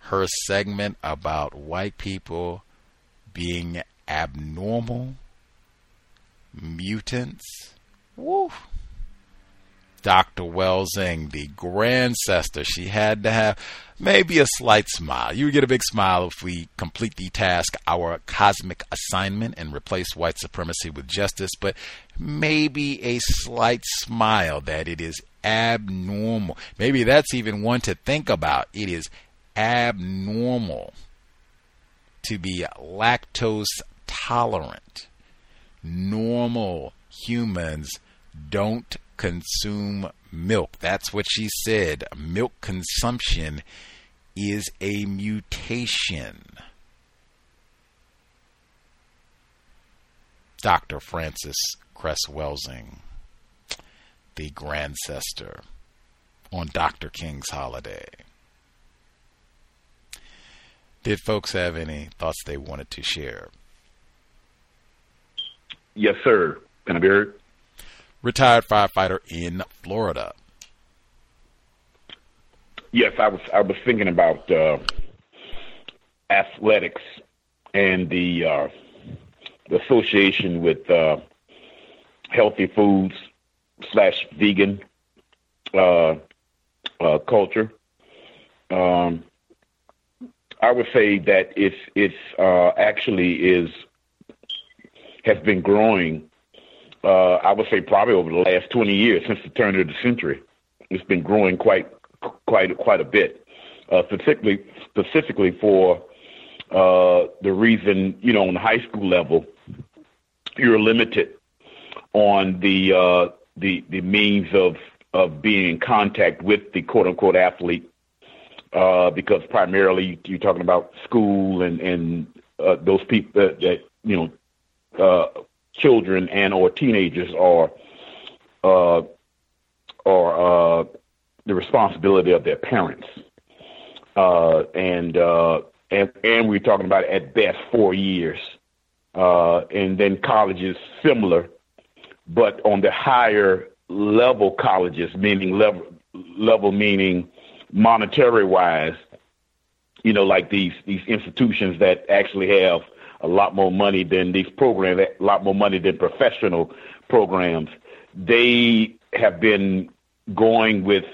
Her segment about white people being abnormal, mutants. Woo. Dr. Welsing, the grandcestor, she had to have maybe a slight smile. You would get a big smile if we complete the task, our cosmic assignment, and replace white supremacy with justice, but maybe a slight smile that it is abnormal. Maybe that's even one to think about. It is abnormal to be lactose tolerant. Normal humans don't consume milk. That's what she said. Milk consumption is a mutation. Dr. Francis Cress Welsing, the grandcestor, on Dr. King's holiday. Did folks have any thoughts they wanted to share? Yes, sir. Can I be heard? Retired firefighter in Florida. Yes, I was thinking about athletics and the association with healthy foods / vegan culture. I would say that it's actually has been growing. I would say probably over the last 20 years since the turn of the century, it's been growing quite a bit, specifically for the reason, you know, on the high school level, you're limited on the means of being in contact with the quote unquote athlete. because primarily you're talking about school and those people that you know, children and or teenagers are the responsibility of their parents, and we're talking about at best 4 years, and then colleges similar, but on the higher level colleges, meaning level meaning monetary wise, you know, like these institutions that actually have a lot more money than these programs, a lot more money than professional programs. They have been going with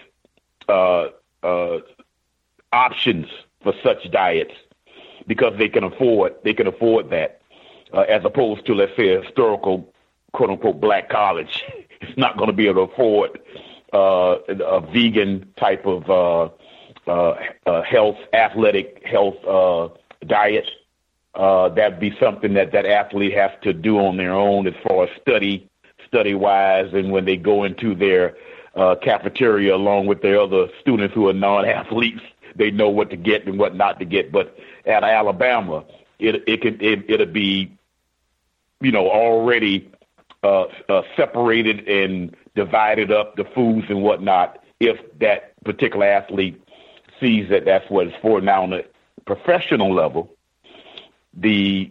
options for such diets because they can afford that, as opposed to, let's say, a historical quote unquote black college. It's not going to be able to afford a vegan type of health, athletic health diet. That'd be something that athlete has to do on their own as far as study-wise, and when they go into their cafeteria along with their other students who are non-athletes, they know what to get and what not to get. But at Alabama, it'll be, you know, already separated and divided up the foods and whatnot if that particular athlete sees that that's what it's for. Now, on a professional level, the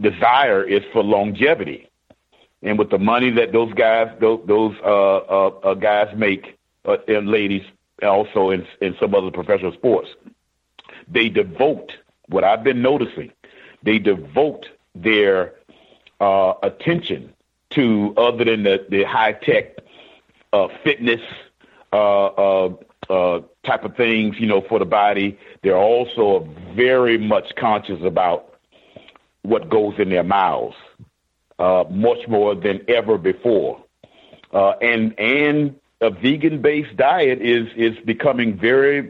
desire is for longevity. And with the money that those guys make, and ladies also in some other professional sports, they devote, what I've been noticing, they devote their attention to other than the high-tech fitness type of things, you know, for the body. They're also very much conscious about what goes in their mouths. Much more than ever before, and a vegan-based diet is becoming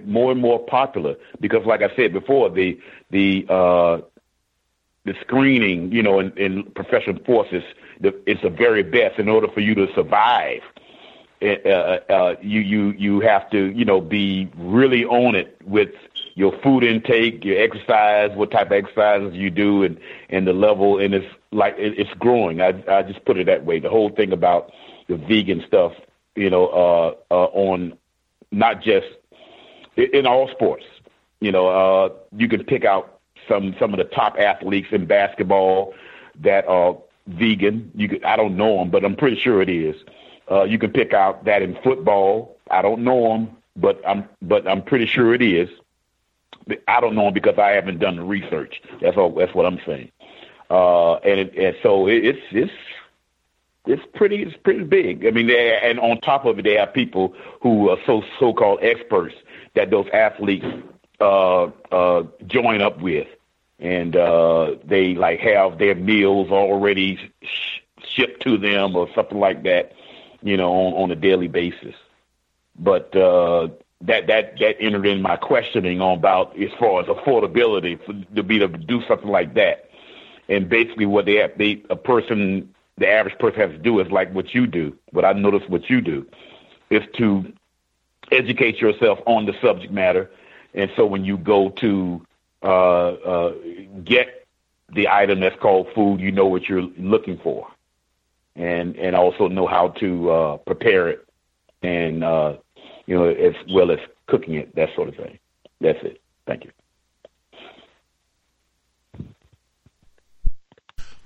more and more popular because, like I said before, the screening, you know, in professional forces, it's the very best. In order for you to survive, you have to, you know, be really on it with your food intake, your exercise, what type of exercises you do, and the level, and it's like it's growing. I just put it that way. The whole thing about the vegan stuff, you know, on not just in all sports, you know, you can pick out some of the top athletes in basketball that are vegan. I don't know them, but I'm pretty sure it is. You can pick out that in football. I don't know them, but I'm pretty sure it is. I don't know because I haven't done the research. That's all. That's what I'm saying. So it's pretty big. I mean, and on top of it, they have people who are so-called experts that those athletes join up with, and they like have their meals already shipped to them or something like that, you know, on a daily basis. But that entered in my questioning on about as far as affordability to do something like that. And basically what the average person has to do is like what you do. What I noticed what you do is to educate yourself on the subject matter. And so when you go to get the item that's called food, you know what you're looking for, and also know how to prepare it and, you know, as well as cooking it, that sort of thing. That's it. Thank you.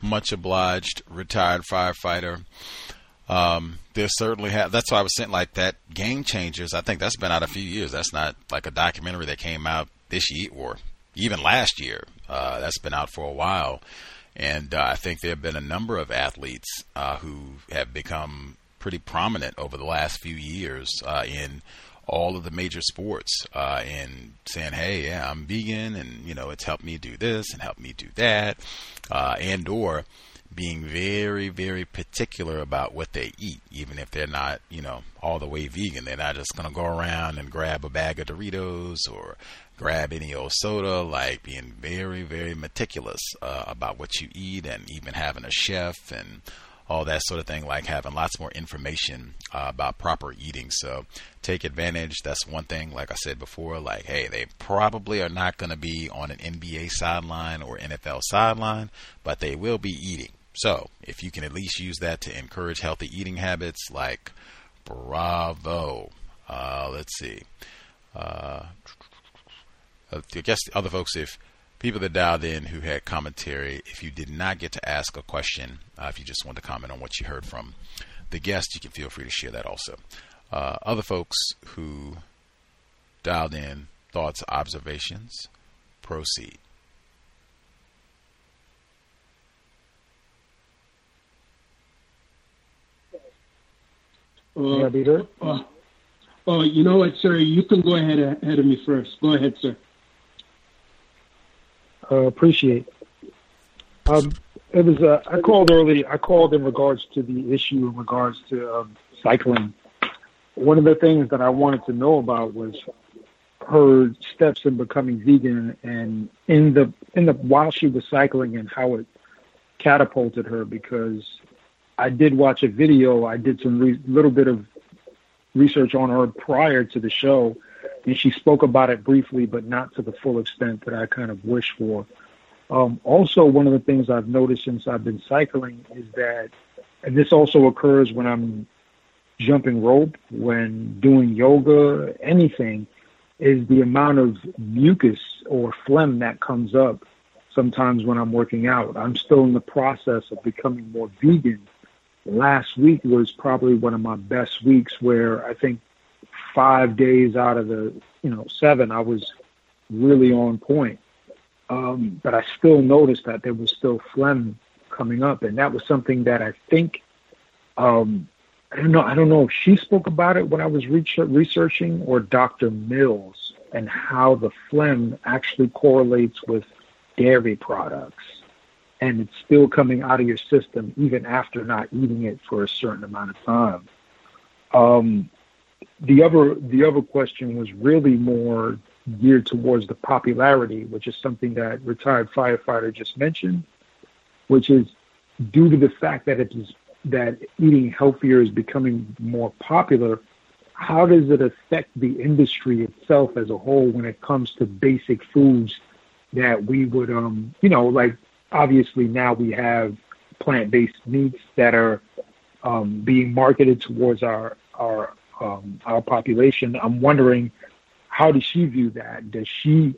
Much obliged, retired firefighter. There certainly have. That's why I was saying, like, that Game Changers, I think that's been out a few years. That's not like a documentary that came out this year or even last year. That's been out for a while. And I think there have been a number of athletes who have become pretty prominent over the last few years in all of the major sports, and saying, hey, yeah, I'm vegan, and, you know, it's helped me do this and helped me do that, and or being very, very particular about what they eat, even if they're not, you know, all the way vegan. They're not just going to go around and grab a bag of Doritos or grab any old soda, like being very, very meticulous about what you eat, and even having a chef and all that sort of thing, like having lots more information about proper eating. So take advantage. That's one thing, like I said before, like, hey, they probably are not going to be on an NBA sideline or NFL sideline, but they will be eating. So if you can at least use that to encourage healthy eating habits, like, bravo. Let's see. I guess the other folks, if people that dialed in who had commentary, if you did not get to ask a question, if you just want to comment on what you heard from the guest, you can feel free to share that also. Other folks who dialed in, thoughts, observations, proceed. You know what, sir? You can go ahead of me first. Go ahead, sir. Appreciate. It was. I called early. I called in regards to the issue in regards to cycling. One of the things that I wanted to know about was her steps in becoming vegan, and in the while she was cycling, and how it catapulted her. Because I did watch a video. I did some little bit of research on her prior to the show, and she spoke about it briefly, but not to the full extent that I kind of wish for. Also, one of the things I've noticed since I've been cycling is that, and this also occurs when I'm jumping rope, when doing yoga, anything, is the amount of mucus or phlegm that comes up sometimes when I'm working out. I'm still in the process of becoming more vegan. Last week was probably one of my best weeks, where I think 5 days out of the 7, I was really on point. But I still noticed that there was still phlegm coming up, and that was something that I think I don't know if she spoke about it when I was researching, or Dr. Mills, and how the phlegm actually correlates with dairy products. And it's still coming out of your system even after not eating it for a certain amount of time. The other question was really more geared towards the popularity, which is something that retired firefighter just mentioned, which is due to the fact that that eating healthier is becoming more popular. How does it affect the industry itself as a whole when it comes to basic foods that we would, like? Obviously, now we have plant-based meats that are being marketed towards our population. I'm wondering, how does she view that? Does she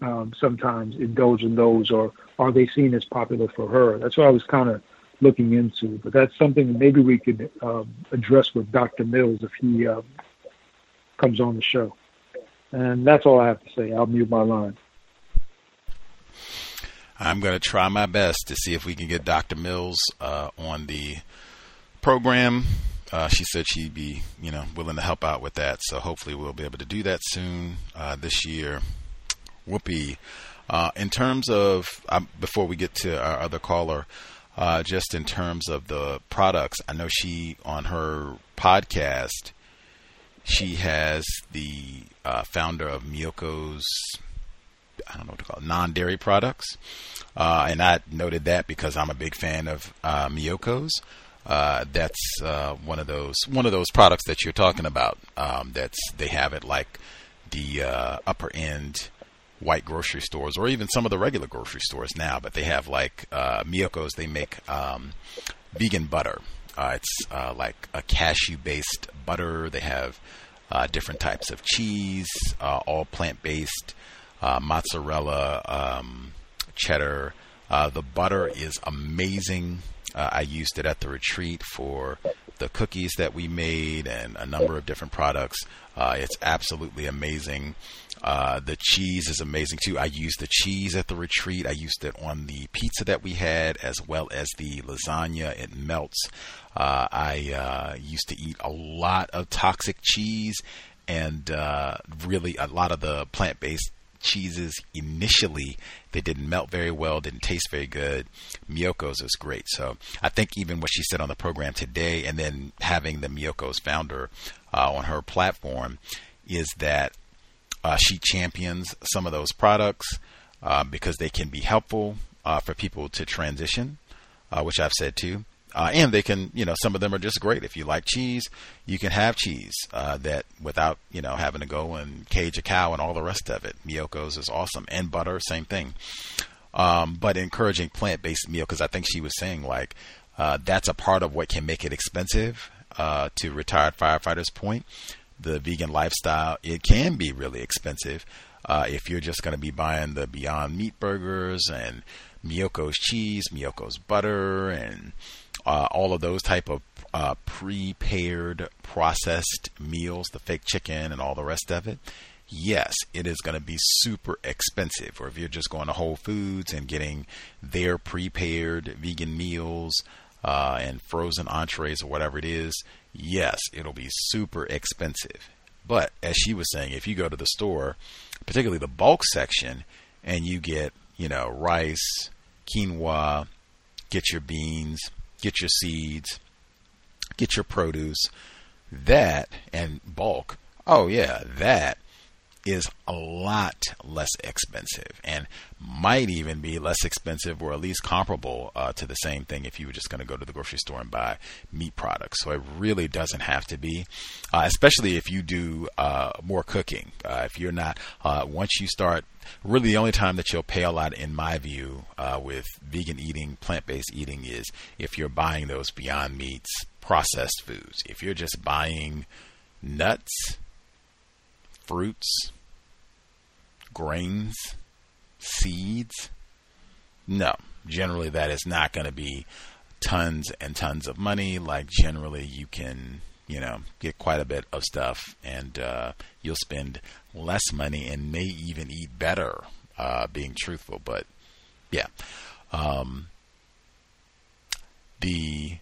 sometimes indulge in those, or are they seen as popular for her? That's what I was kind of looking into. But that's something maybe we could address with Dr. Mills if he comes on the show. And that's all I have to say. I'll mute my line. I'm going to try my best to see if we can get Dr. Mills on the program. She said she'd be, willing to help out with that. So hopefully we'll be able to do that soon this year. Whoopee. In terms of, before we get to our other caller, just in terms of the products, I know she, on her podcast, she has the founder of Miyoko's, I don't know what to call it, non-dairy products. And I noted that because I'm a big fan of Miyoko's. That's one of those products that you're talking about. They have it like the upper end white grocery stores, or even some of the regular grocery stores now. But they have like Miyoko's. They make vegan butter. It's like a cashew-based butter. They have different types of cheese, all plant-based. Mozzarella, cheddar. The butter is amazing. I used it at the retreat for the cookies that we made and a number of different products. It's absolutely amazing. The cheese is amazing too. I used the cheese at the retreat. I used it on the pizza that we had, as well as the lasagna. It melts. I used to eat a lot of toxic cheese, and really a lot of the plant-based cheeses initially, they didn't melt very well, didn't taste very good. Miyoko's is great. So I think even what she said on the program today, and then having the Miyoko's founder on her platform, is that she champions some of those products because they can be helpful for people to transition, which I've said too. And they can, you know, some of them are just great. If you like cheese, you can have cheese that without, you know, having to go and cage a cow and all the rest of it. Miyoko's is awesome. And butter, same thing. But encouraging plant-based meal, because I think she was saying, like, that's a part of what can make it expensive to retired firefighters' point. The vegan lifestyle, it can be really expensive if you're just going to be buying the Beyond Meat burgers and Miyoko's cheese, Miyoko's butter, and all of those type of prepared, processed meals, the fake chicken and all the rest of it. Yes, it is going to be super expensive. Or if you're just going to Whole Foods and getting their prepared vegan meals and frozen entrees or whatever it is, yes, it'll be super expensive. But as she was saying, if you go to the store, particularly the bulk section, and you get, you know, rice, quinoa, get your beans, get your seeds, get your produce, that and bulk. Oh yeah, that is a lot less expensive and might even be less expensive or at least comparable to the same thing if you were just going to go to the grocery store and buy meat products. So it really doesn't have to be, especially if you do more cooking. If you're not, once you start, really the only time that you'll pay a lot, in my view, with vegan eating, plant-based eating, is if you're buying those Beyond Meats, processed foods. If you're just buying nuts, fruits, grains, seeds, no, generally that is not going to be tons and tons of money. Like generally you can, you know, get quite a bit of stuff and you'll spend less money and may even eat better, being truthful. But yeah, and I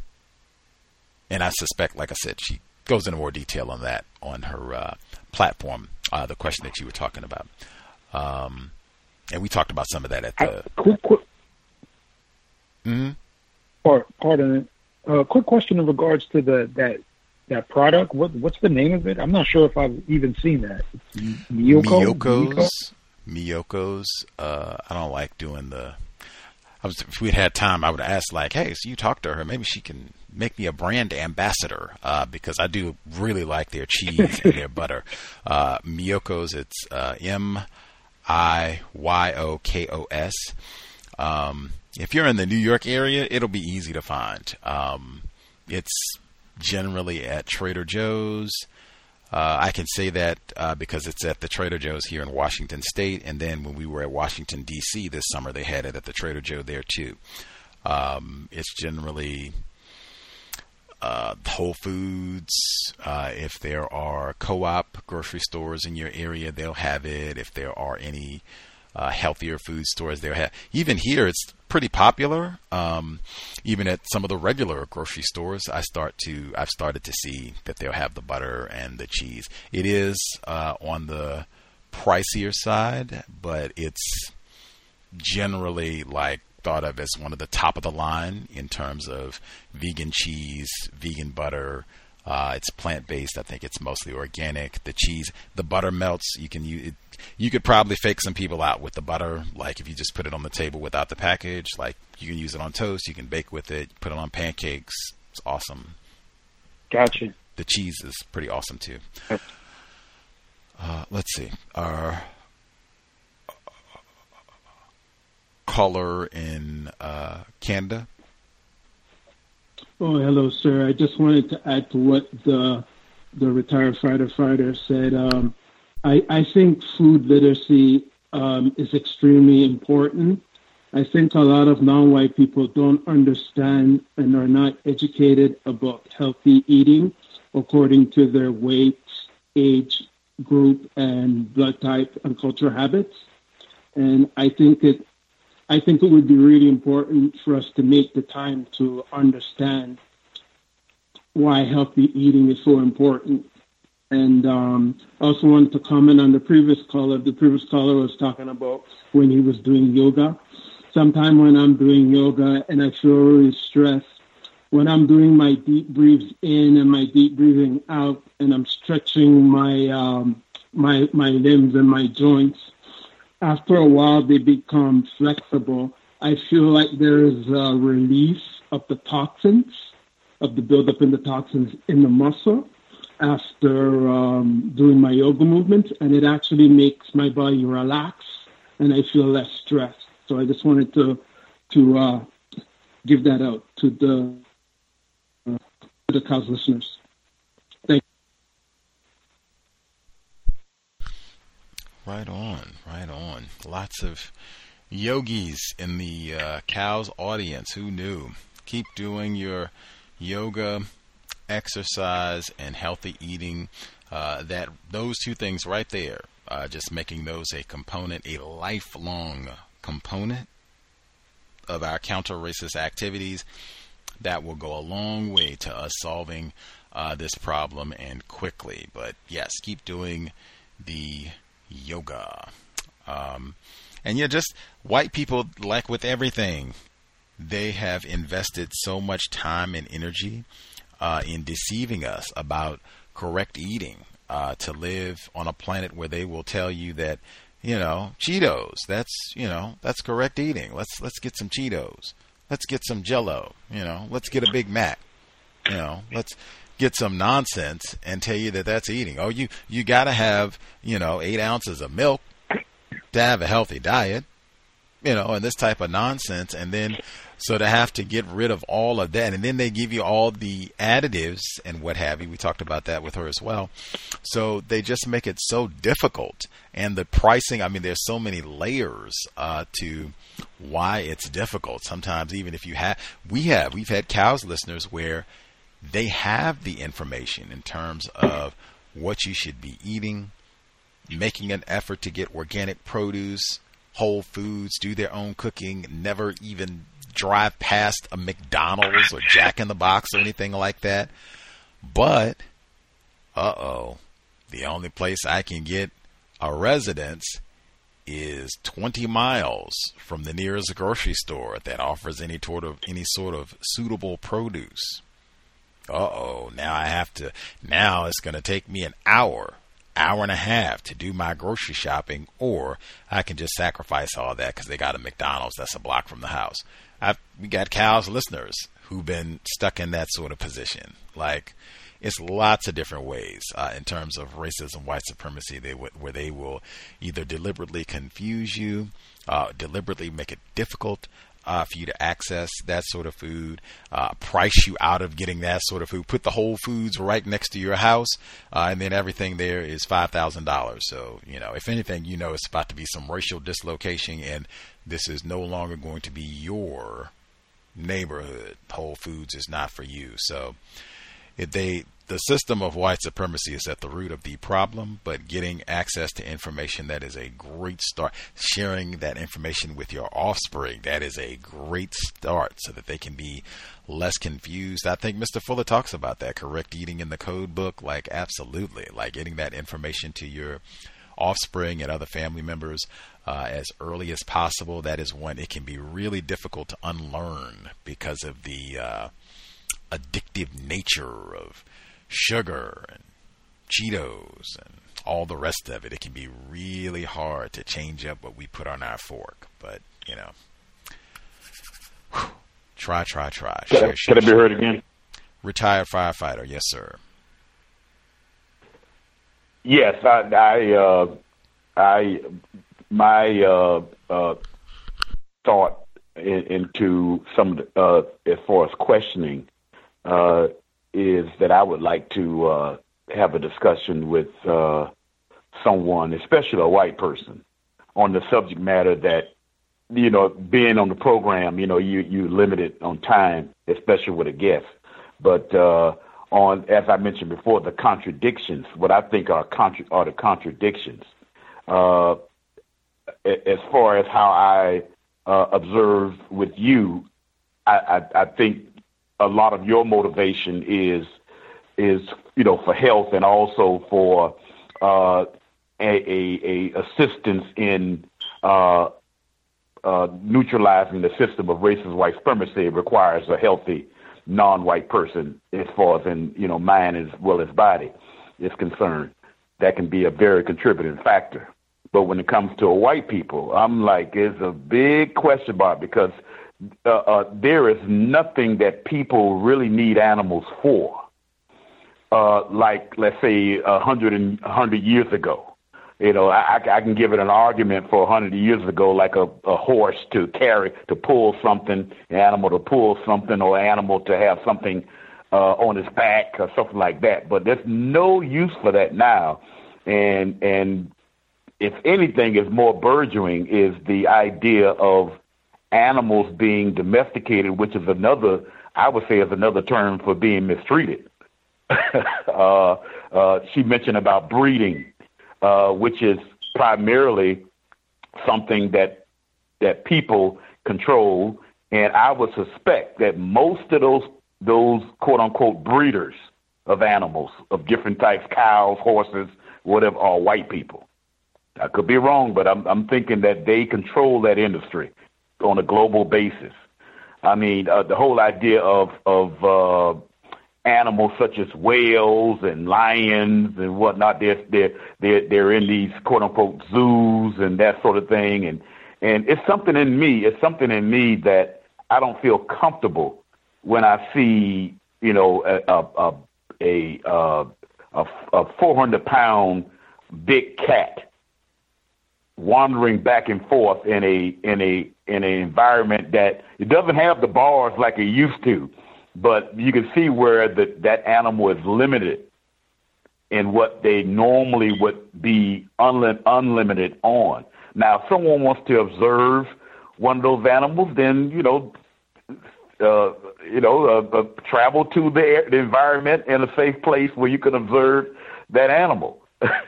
suspect, like I said, she goes into more detail on that on her platform, the question that you were talking about. And we talked about some of that at the... Quick. Mm-hmm. Pardon. Quick question in regards to that product. What's the name of it? I'm not sure if I've even seen that. Miyoko's. I don't like doing the... if we'd had time, I would ask, like, hey, so you talked to her. Maybe she can make me a brand ambassador, because I do really like their cheese and their butter. Miyoko's, it's Miyokos. If you're in the New York area, it'll be easy to find. It's generally at Trader Joe's. I can say that because it's at the Trader Joe's here in Washington State. And then when we were at Washington, D.C. this summer, they had it at the Trader Joe there, too. It's generally Whole Foods. If there are co-op grocery stores in your area, they'll have it. If there are any healthier food stores, they'll have. Even here, it's pretty popular. Even at some of the regular grocery stores, I've started to see that they'll have the butter and the cheese. It is on the pricier side, but it's generally like thought of as one of the top of the line in terms of vegan cheese, vegan butter. It's plant-based. I think it's mostly organic. The cheese, the butter melts. You could probably fake some people out with the butter. Like if you just put it on the table without the package, like you can use it on toast. You can bake with it, put it on pancakes. It's awesome. Gotcha. The cheese is pretty awesome too. Let's see. Our caller in Canada. Oh, hello, sir. I just wanted to add to what the retired fighter said. I think food literacy is extremely important. I think a lot of non-white people don't understand and are not educated about healthy eating according to their weight, age, group, and blood type and cultural habits. And I think it would be really important for us to make the time to understand why healthy eating is so important. And I also wanted to comment on the previous caller. The previous caller was talking about when he was doing yoga. Sometime when I'm doing yoga and I feel really stressed, when I'm doing my deep breaths in and my deep breathing out, and I'm stretching my my limbs and my joints, after a while, they become flexible. I feel like there is a relief up the toxins, of the buildup in the toxins in the muscle after doing my yoga movements, and it actually makes my body relax and I feel less stressed. So I just wanted to give that out to the COWS listeners. Thank you. Right on, right on. Lots of yogis in the COWS audience. Who knew? Keep doing your yoga, exercise, and healthy eating. Those two things right there. Just making those a component, a lifelong component of our counter-racist activities that will go a long way to us solving this problem, and quickly. But yes, keep doing the yoga. And yeah, just white people, like with everything, they have invested so much time and energy in deceiving us about correct eating, to live on a planet where they will tell you that, you know, Cheetos, that's correct eating. Let's get some Cheetos. Let's get some Jell-O, let's get a Big Mac, let's get some nonsense and tell you that that's eating. Oh, you got to have, 8 ounces of milk to have a healthy diet, and this type of nonsense. And then, so to have to get rid of all of that, and then they give you all the additives and what have you. We talked about that with her as well. So they just make it so difficult. And the pricing, I mean, there's so many layers to why it's difficult. Sometimes even if you have, we've had COWS listeners where they have the information in terms of what you should be eating, making an effort to get organic produce, Whole Foods, do their own cooking, never even drive past a McDonald's or Jack in the Box or anything like that. But, the only place I can get a residence is 20 miles from the nearest grocery store that offers any sort of suitable produce. Now now it's going to take me an hour and a half to do my grocery shopping, or I can just sacrifice all that because they got a McDonald's that's a block from the house. We got COWS listeners who've been stuck in that sort of position. Like, it's lots of different ways in terms of racism, white supremacy, where they will either deliberately confuse you, deliberately make it difficult for you to access that sort of food, price you out of getting that sort of food, put the Whole Foods right next to your house, and then everything there is $5,000. So, if anything, it's about to be some racial dislocation, and this is no longer going to be your neighborhood. Whole Foods is not for you. So the system of white supremacy is at the root of the problem, but getting access to information, that is a great start. Sharing that information with your offspring, that is a great start so that they can be less confused. I think Mr. Fuller talks about that, correct eating in the code book. Like, absolutely. Like, getting that information to your offspring and other family members as early as possible. That is one. It can be really difficult to unlearn because of the addictive nature of sugar and Cheetos and all the rest of it. It can be really hard to change up what we put on our fork, but whew, try. Could I be heard again? Retired firefighter. Yes, sir. Yes. My thought into some, as far as questioning, is that I would like to have a discussion with someone, especially a white person, on the subject matter that, being on the program, you're limited on time, especially with a guest. But on, as I mentioned before, the contradictions, what I think are the contradictions, as far as how I observe with you, I think a lot of your motivation is for health, and also for a assistance in neutralizing the system of racist white supremacy. It requires a healthy non-white person, as far as in mind as well as body is concerned. That can be a very contributing factor. But when it comes to white people, I'm like, it's a big question mark, because there is nothing that people really need animals for. Like, let's say, 100 years ago. You know, I can give it an argument for 100 years ago, like a horse to pull something, an animal to pull something, or an animal to have something on his back or something like that. But there's no use for that now. And if anything is more burgeoning is the idea of animals being domesticated, which is another, I would say, is another term for being mistreated. She mentioned about breeding. Which is primarily something that people control, and I would suspect that most of those quote unquote breeders of animals of different types, cows, horses, whatever, are white people. I could be wrong, but I'm thinking that they control that industry on a global basis. I mean, the whole idea of animals such as whales and lions and whatnot, they're in these quote unquote zoos and that sort of thing, and it's something in me that I don't feel comfortable when I see, you know, a 400-pound big cat wandering back and forth in an environment that it doesn't have the bars like it used to. But you can see where that animal is limited in what they normally would be unlimited on. Now, if someone wants to observe one of those animals, then, travel to the environment in a safe place where you can observe that animal,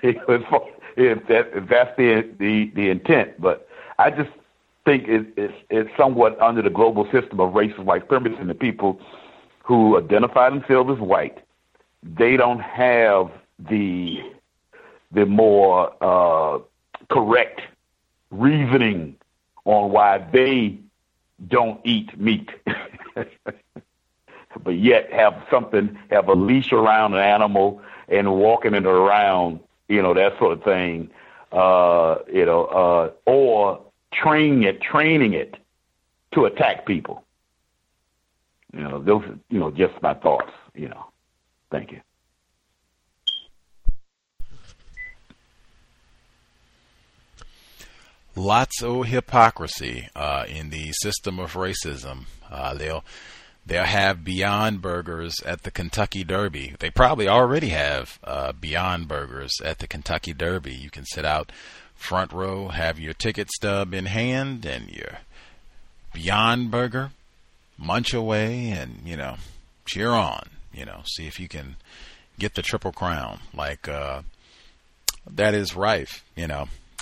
if that's the intent. But I just think it's somewhat under the global system of racist white supremacy, and the people who identify themselves as white, they don't have the more correct reasoning on why they don't eat meat, but yet have a leash around an animal and walking it around, that sort of thing, or training it to attack people. Those are, just my thoughts, Thank you. Lots of hypocrisy in the system of racism. They'll have Beyond Burgers at the Kentucky Derby. They probably already have Beyond Burgers at the Kentucky Derby. You can sit out front row, have your ticket stub in hand and your Beyond Burger. Munch away and, cheer on, see if you can get the Triple Crown. Like, that is rife,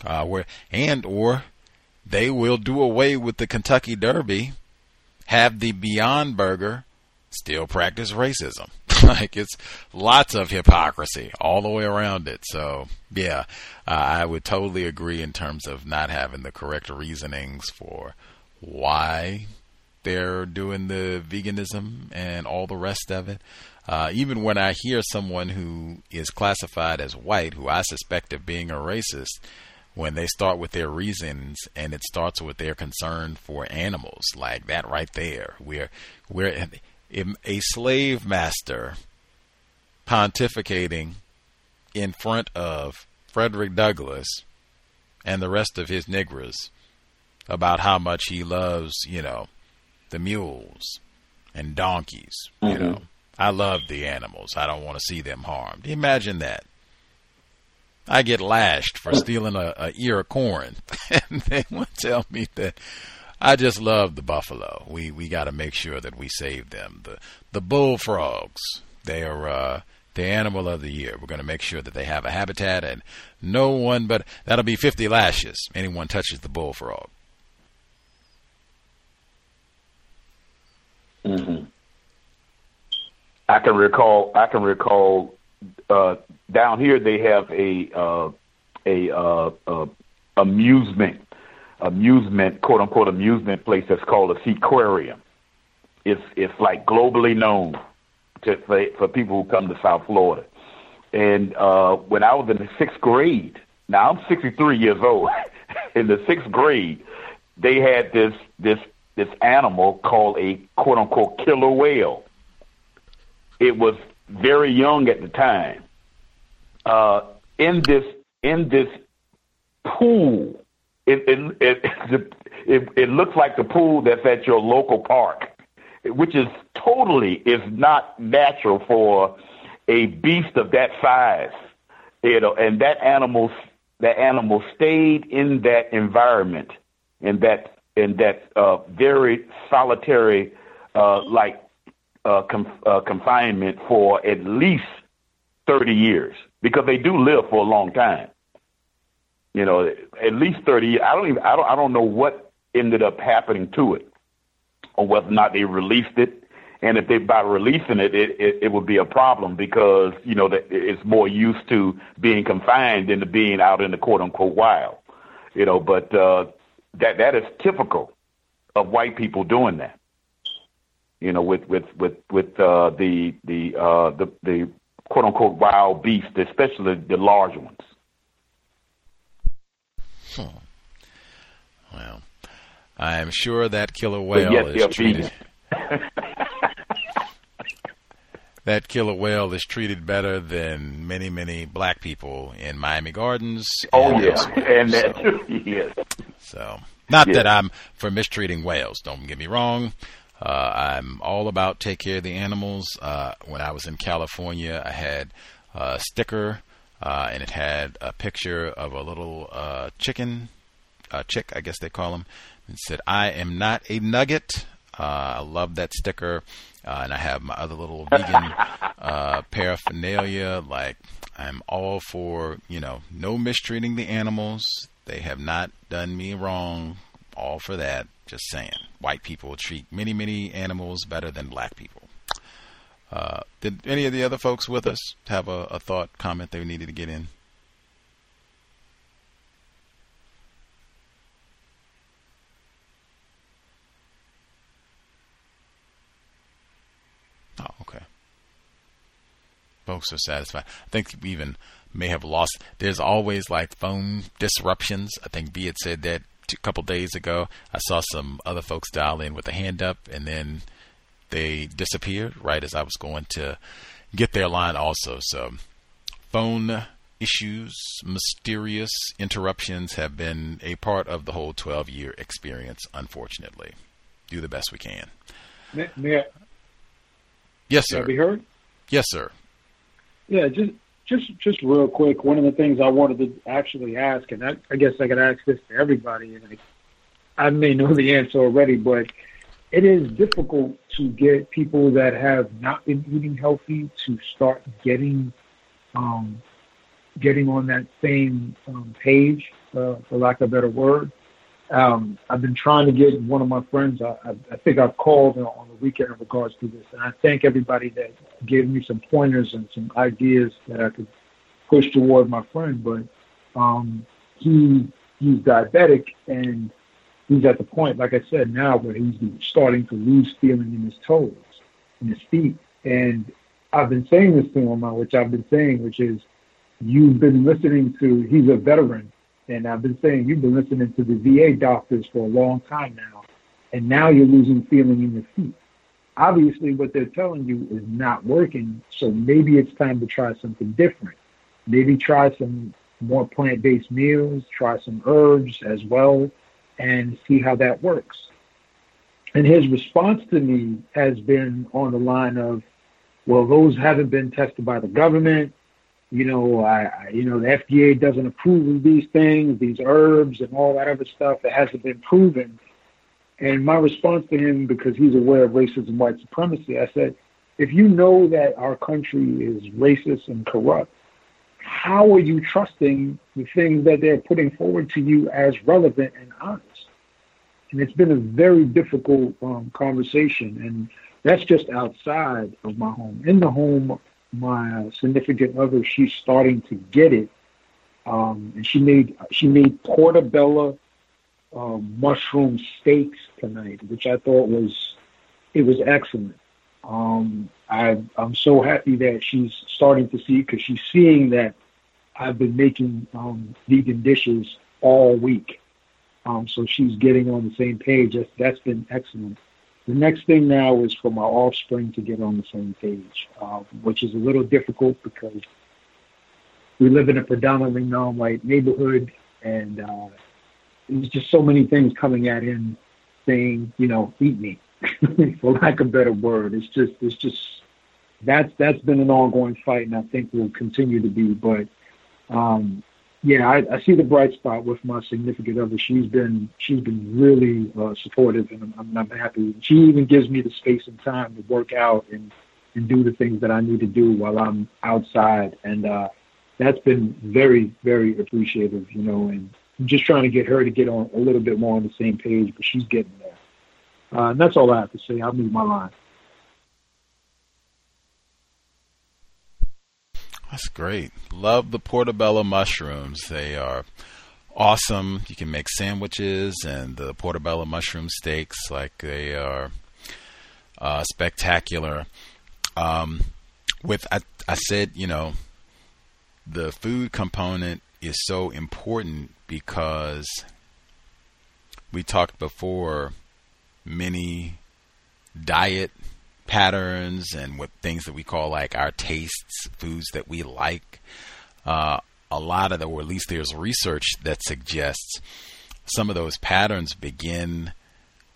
or they will do away with the Kentucky Derby, have the Beyond Burger, still practice racism. Like, it's lots of hypocrisy all the way around it. So, yeah, I would totally agree in terms of not having the correct reasonings for why they're doing the veganism and all the rest of it. Even when I hear someone who is classified as white, who I suspect of being a racist, when they start with their reasons and it starts with their concern for animals, like that right there, we're a slave master pontificating in front of Frederick Douglass and the rest of his Negroes about how much he loves, the mules and donkeys. Mm-hmm. I love the animals. I don't want to see them harmed. Imagine that. I get lashed for stealing an ear of corn. And they want to tell me that I just love the buffalo. We got to make sure that we save them. The bullfrogs, they are the animal of the year. We're going to make sure that they have a habitat, and no one, but that'll be 50 lashes. Anyone touches the bullfrog. Mm-hmm. I can recall. Down here, they have a amusement, quote unquote, amusement place that's called a seaquarium. It's like globally known for people who come to South Florida. And when I was in the sixth grade, now I'm 63 years old. In the sixth grade, they had this this animal called a quote-unquote killer whale. It was very young at the time. In this pool, it looks like the pool that's at your local park, which is totally not natural for a beast of that size, and that animal stayed in that environment, in that very solitary confinement for at least 30 years, because they do live for a long time. You know, at least 30 years. I don't know what ended up happening to it, or whether or not they released it. And if they, by releasing it, it would be a problem, because, you know, it's more used to being confined than to being out in the quote unquote wild, you know, but that is typical of white people doing that, you know, with the quote unquote wild beasts, especially the large ones. Hmm. Well, I am sure that killer whale is treated. That killer whale is treated better than many, many black people in Miami Gardens. Oh, yeah. And that, so, yes. So, not that I'm for mistreating whales. Don't get me wrong. I'm all about take care of the animals. When I was in California, I had a sticker, and it had a picture of a little chick, I guess they call them. It said, "I am not a nugget." I love that sticker. And I have my other little vegan paraphernalia. Like, I'm all for, you know, no mistreating the animals. They have not done me wrong. All for that. Just saying. White people treat many, many animals better than black people. Did any of the other folks with us have a thought, comment they needed to get in? Oh, okay. Folks are satisfied. I think we even may have lost. There's always like phone disruptions. I think B had said that a couple days ago. I saw some other folks dial in with a hand up, and then they disappeared right as I was going to get their line also. So phone issues, mysterious interruptions have been a part of the whole 12-year experience, unfortunately. Do the best we can. May I? Yes, sir. Can I be heard? Yes, sir. Yeah, just real quick, one of the things I wanted to actually ask, and I guess I could ask this to everybody, and I may know the answer already, but it is difficult to get people that have not been eating healthy to start getting on that same page, for lack of a better word. I've been trying to get one of my friends. I think I've called on the weekend in regards to this, and I thank everybody that gave me some pointers and some ideas that I could push toward my friend. But he's diabetic, and he's at the point, like I said, now where he's starting to lose feeling in his toes, in his feet. And I've been saying this to him, which is, you've been listening to. He's a veteran. And I've been saying, you've been listening to the VA doctors for a long time now, and now you're losing feeling in your feet. Obviously, what they're telling you is not working, so maybe it's time to try something different. Maybe try some more plant-based meals, try some herbs as well, and see how that works. And his response to me has been on the line of, well, those haven't been tested by the government. You know, the FDA doesn't approve of these things, these herbs and all that other stuff that hasn't been proven. And my response to him, because he's aware of racism, white supremacy, I said, if you know that our country is racist and corrupt, how are you trusting the things that they're putting forward to you as relevant and honest? And it's been a very difficult conversation. And that's just outside of my home. In the home, my significant other, she's starting to get it, and she made portobello mushroom steaks tonight, which I thought was excellent. I'm so happy that she's starting to see, because she's seeing that I've been making vegan dishes all week, So she's getting on the same page. That's been excellent. The next thing now is for my offspring to get on the same page, which is a little difficult because we live in a predominantly non-white neighborhood, and there's just so many things coming at him saying, you know, eat me, for lack of a better word. That's been an ongoing fight, and I think will continue to be. But I see the bright spot with my significant other. She's been really supportive, and I'm happy. She even gives me the space and time to work out and do the things that I need to do while I'm outside, and that's been very, very appreciative, you know. And I'm just trying to get her to get on a little bit more on the same page, but she's getting there. And that's all I have to say. I'll move my line. That's great. Love the portobello mushrooms. They are awesome. You can make sandwiches, and the portobello mushroom steaks, like, they are spectacular. I said, you know, the food component is so important because we talked before, many diet patterns and what things that we call like our tastes, foods that we like, a lot of the, or at least there's research that suggests some of those patterns begin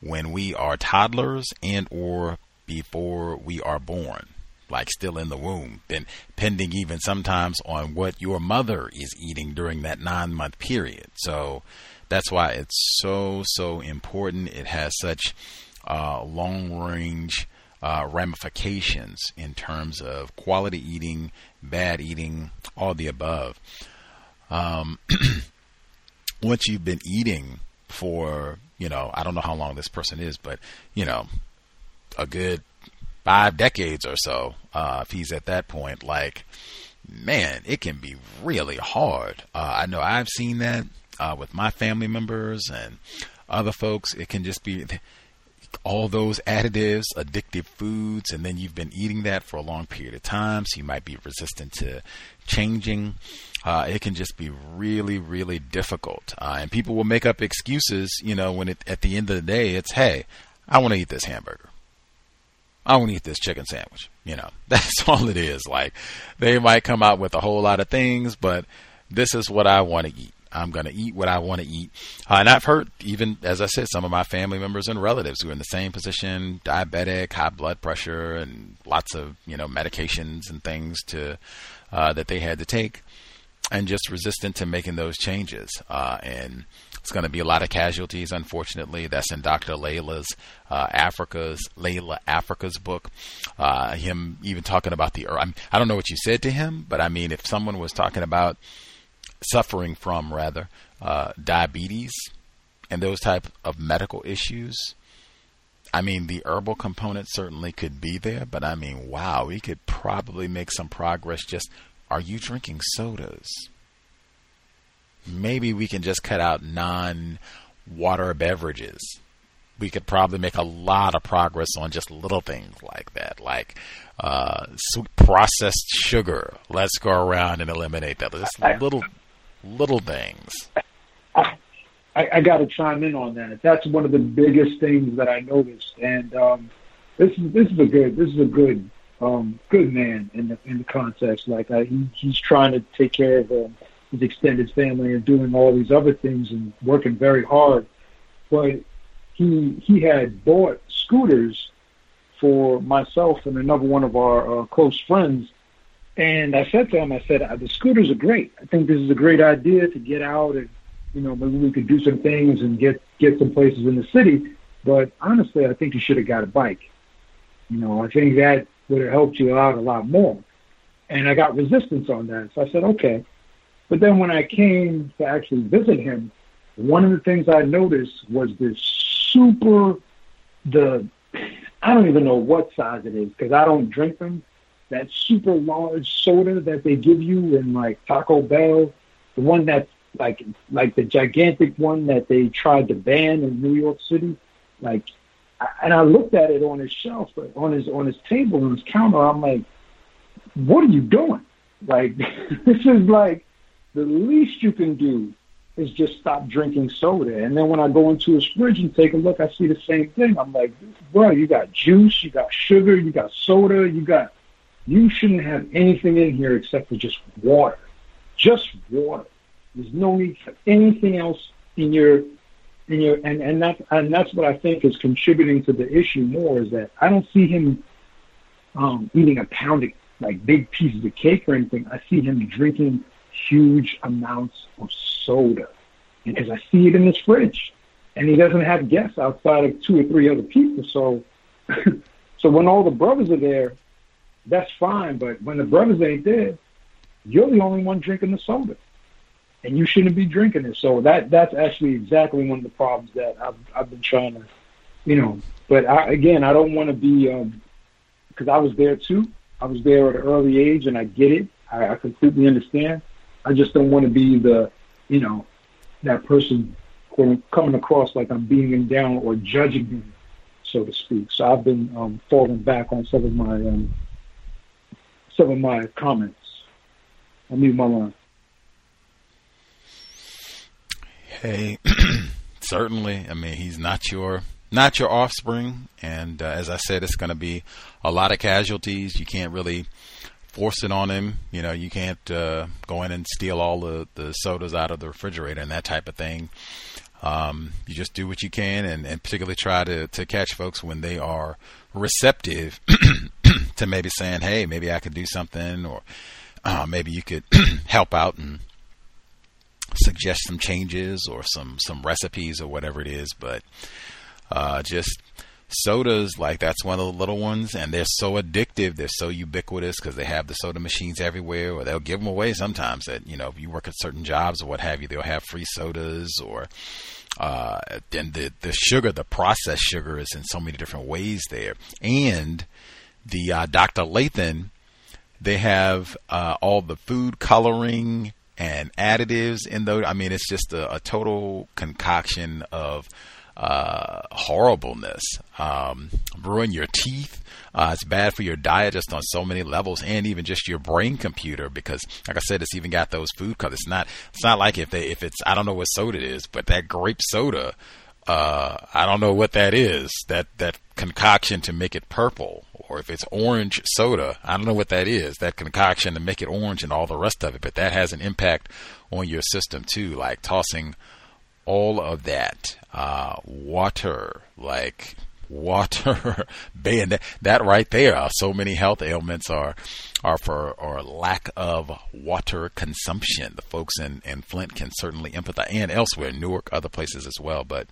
when we are toddlers and or before we are born, like still in the womb, then depending even sometimes on what your mother is eating during that 9-month period. So that's why it's so important. It has such long range ramifications in terms of quality eating, bad eating, all the above. Once you've been eating for, you know, I don't know how long this person is, but, you know, a good 5 decades or so, if he's at that point, like, man, it can be really hard. I know I've seen that with my family members and other folks. It can just be all those additives, addictive foods, and then you've been eating that for a long period of time, so you might be resistant to changing. It can just be really, really difficult. And people will make up excuses, you know, when at the end of the day, it's, hey, I want to eat this hamburger. I want to eat this chicken sandwich. You know, that's all it is. Like, they might come out with a whole lot of things, but this is what I want to eat. I'm going to eat what I want to eat. And I've heard, even as I said, some of my family members and relatives who are in the same position, diabetic, high blood pressure, and lots of, you know, medications and things to that they had to take, and just resistant to making those changes. And it's going to be a lot of casualties, unfortunately. That's in Dr. Layla's Layla Afrika's book. Him even talking about I don't know what you said to him, but I mean, if someone was talking about suffering from diabetes and those type of medical issues, I mean, the herbal component certainly could be there, but I mean, wow, we could probably make some progress. Just, are you drinking sodas? Maybe we can just cut out non-water beverages. We could probably make a lot of progress on just little things like that, like processed sugar. Let's go around and eliminate that. Just little things. I got to chime in on that. That's one of the biggest things that I noticed, and this is a good man in the context. Like, he's trying to take care of his extended family and doing all these other things and working very hard, but he had bought scooters for myself and another one of our close friends. And I said to him, the scooters are great. I think this is a great idea to get out and, you know, maybe we could do some things and get some places in the city. But honestly, I think you should have got a bike. You know, I think that would have helped you out a lot more. And I got resistance on that. So I said, okay. But then when I came to actually visit him, one of the things I noticed was this I don't even know what size it is because I don't drink them. That super large soda that they give you in, like, Taco Bell, the one that's like the gigantic one that they tried to ban in New York City. Like, and I looked at it on his shelf, on his table, on his counter. I'm like, what are you doing? Like, this is like the least you can do is just stop drinking soda. And then when I go into his fridge and take a look, I see the same thing. I'm like, bro, you got juice, you got sugar, you got soda, you shouldn't have anything in here except for just water. Just water. There's no need for anything else in your and that's what I think is contributing to the issue more, is that I don't see him eating a pound of like big pieces of cake or anything. I see him drinking huge amounts of soda because I see it in his fridge, and he doesn't have guests outside of two or three other people. So when all the brothers are there, that's fine. But when the brothers ain't there, you're the only one drinking the soda, and you shouldn't be drinking it. So that's actually exactly one of the problems that I've been trying to, but I don't want to be, because I was there too. I was there at an early age, and I get it. I completely understand. I just don't want to be the, that person coming across like I'm beating them down or judging them, so to speak. So I've been falling back on some of my comments. I'll mute my line. Hey, certainly. I mean, he's not your offspring, and as I said, it's going to be a lot of casualties. You can't really force it on him. You can't go in and steal all the sodas out of the refrigerator and that type of thing. You just do what you can, and particularly try to catch folks when they are receptive to maybe saying, hey, maybe I could do something, or maybe you could help out and suggest some changes or some recipes or whatever it is. But just sodas, like, that's one of the little ones, and they're so addictive, they're so ubiquitous, because they have the soda machines everywhere, or they'll give them away sometimes. That if you work at certain jobs or what have you, they'll have free sodas. Or then the sugar, the processed sugar, is in so many different ways there. And the Dr. Lathan, they have all the food coloring and additives in those. I mean, it's just a total concoction of horribleness. Ruin your teeth. It's bad for your diet just on so many levels, and even just your brain computer, because like I said, it's even got those food colors. It's not like if it's I don't know what soda it is, but that grape soda, I don't know what that is, that concoction to make it purple. Or if it's orange soda, I don't know what that is, that concoction to make it orange and all the rest of it. But that has an impact on your system too, like tossing all of that, water, man, that right there. So many health ailments are for lack of water consumption. The folks in Flint can certainly empathize, and elsewhere, Newark, other places as well. But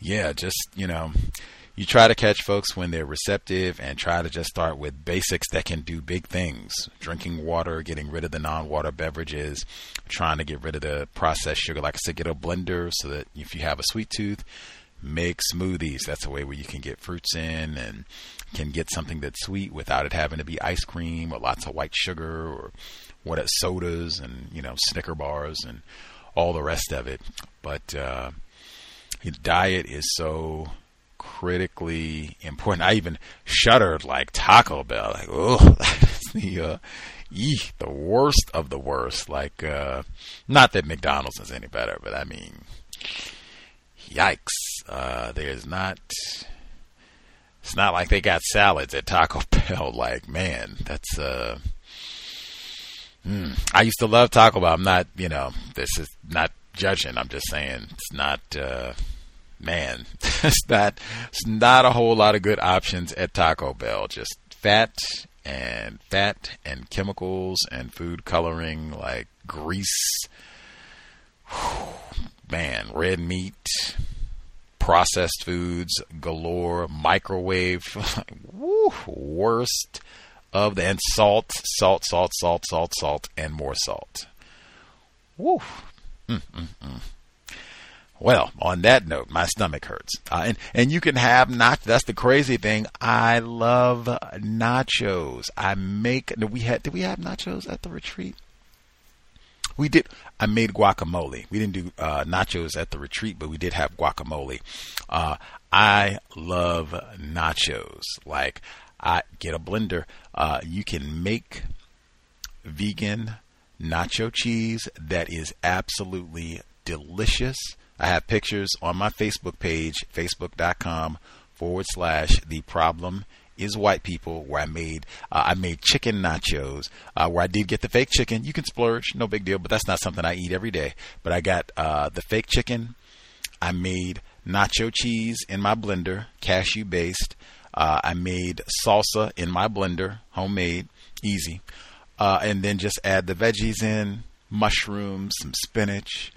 yeah, just, you try to catch folks when they're receptive, and try to just start with basics that can do big things. Drinking water, getting rid of the non-water beverages, trying to get rid of the processed sugar. Like I said, get a blender, so that if you have a sweet tooth, make smoothies. That's a way where you can get fruits in and can get something that's sweet without it having to be ice cream or lots of white sugar or sodas and, Snicker bars and all the rest of it. But your diet is so critically important. I even shuddered, like Taco Bell, like, oh, that's the worst of the worst. Like, not that McDonald's is any better, but I mean, yikes. It's not like they got salads at Taco Bell. Like, man, that's, I used to love Taco Bell. I'm not, this is not judging. I'm just saying it's not, man, it's not a whole lot of good options at Taco Bell. Just fat and chemicals and food coloring, like grease, red meat, processed foods galore, microwave, worst of the, and salt, and more salt. Woo. Well, on that note, my stomach hurts. And you can have nachos. That's the crazy thing. I love nachos. Did we have nachos at the retreat? We did. I made guacamole. We didn't do nachos at the retreat, but we did have guacamole. I love nachos. Like, I get a blender. You can make vegan nacho cheese that is absolutely delicious. I have pictures on my Facebook page, facebook.com/theproblemiswhitepeople, where I made chicken nachos, where I did get the fake chicken. You can splurge, no big deal, but that's not something I eat every day. But I got the fake chicken. I made nacho cheese in my blender, cashew based. I made salsa in my blender, homemade, easy. And then just add the veggies in, mushrooms, some spinach,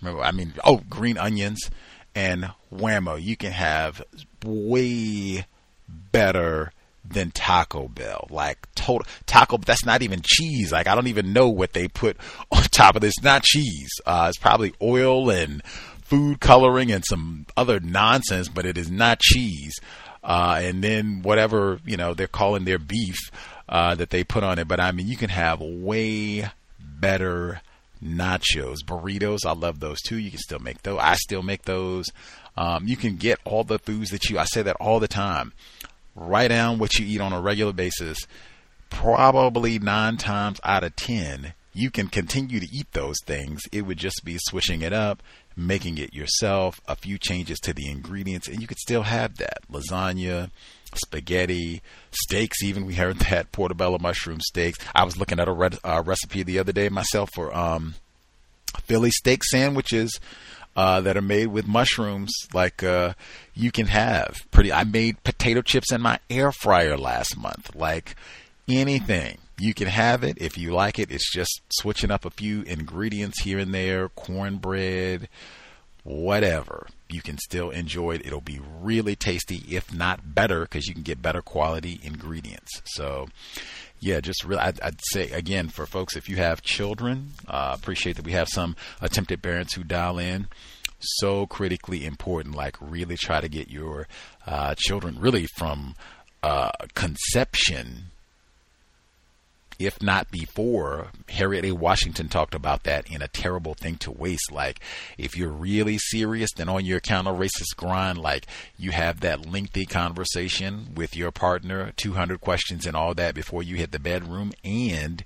green onions, and whammo. You can have way better than Taco Bell. Like Taco, that's not even cheese. Like I don't even know what they put on top of this. It's not cheese. It's probably oil and food coloring and some other nonsense, but it is not cheese. And then whatever, they're calling their beef that they put on it. But you can have way better nachos, burritos. I love those too. You can still make those. I still make those. You can get all the foods that I say that all the time. Write down what you eat on a regular basis. Probably 9 times out of 10, you can continue to eat those things. It would just be swishing it up, making it yourself, a few changes to the ingredients, and you could still have that. Lasagna, spaghetti, steaks, even we heard that portobello mushroom steaks. I was looking at a recipe the other day myself for Philly steak sandwiches that are made with mushrooms. Like you can have I made potato chips in my air fryer last month. Like anything, you can have it if you like it. It's just switching up a few ingredients here and there, cornbread, whatever. You can still enjoy it. It'll be really tasty, if not better, because you can get better quality ingredients. So yeah, just really, I'd say again, for folks, if you have children, appreciate that we have some attempted parents who dial in. So critically important, like really try to get your children really from conception, if not before. Harriet A. Washington talked about that in A Terrible Thing to Waste. Like if you're really serious, then on your counter-racist grind, like you have that lengthy conversation with your partner, 200 questions and all that before you hit the bedroom, and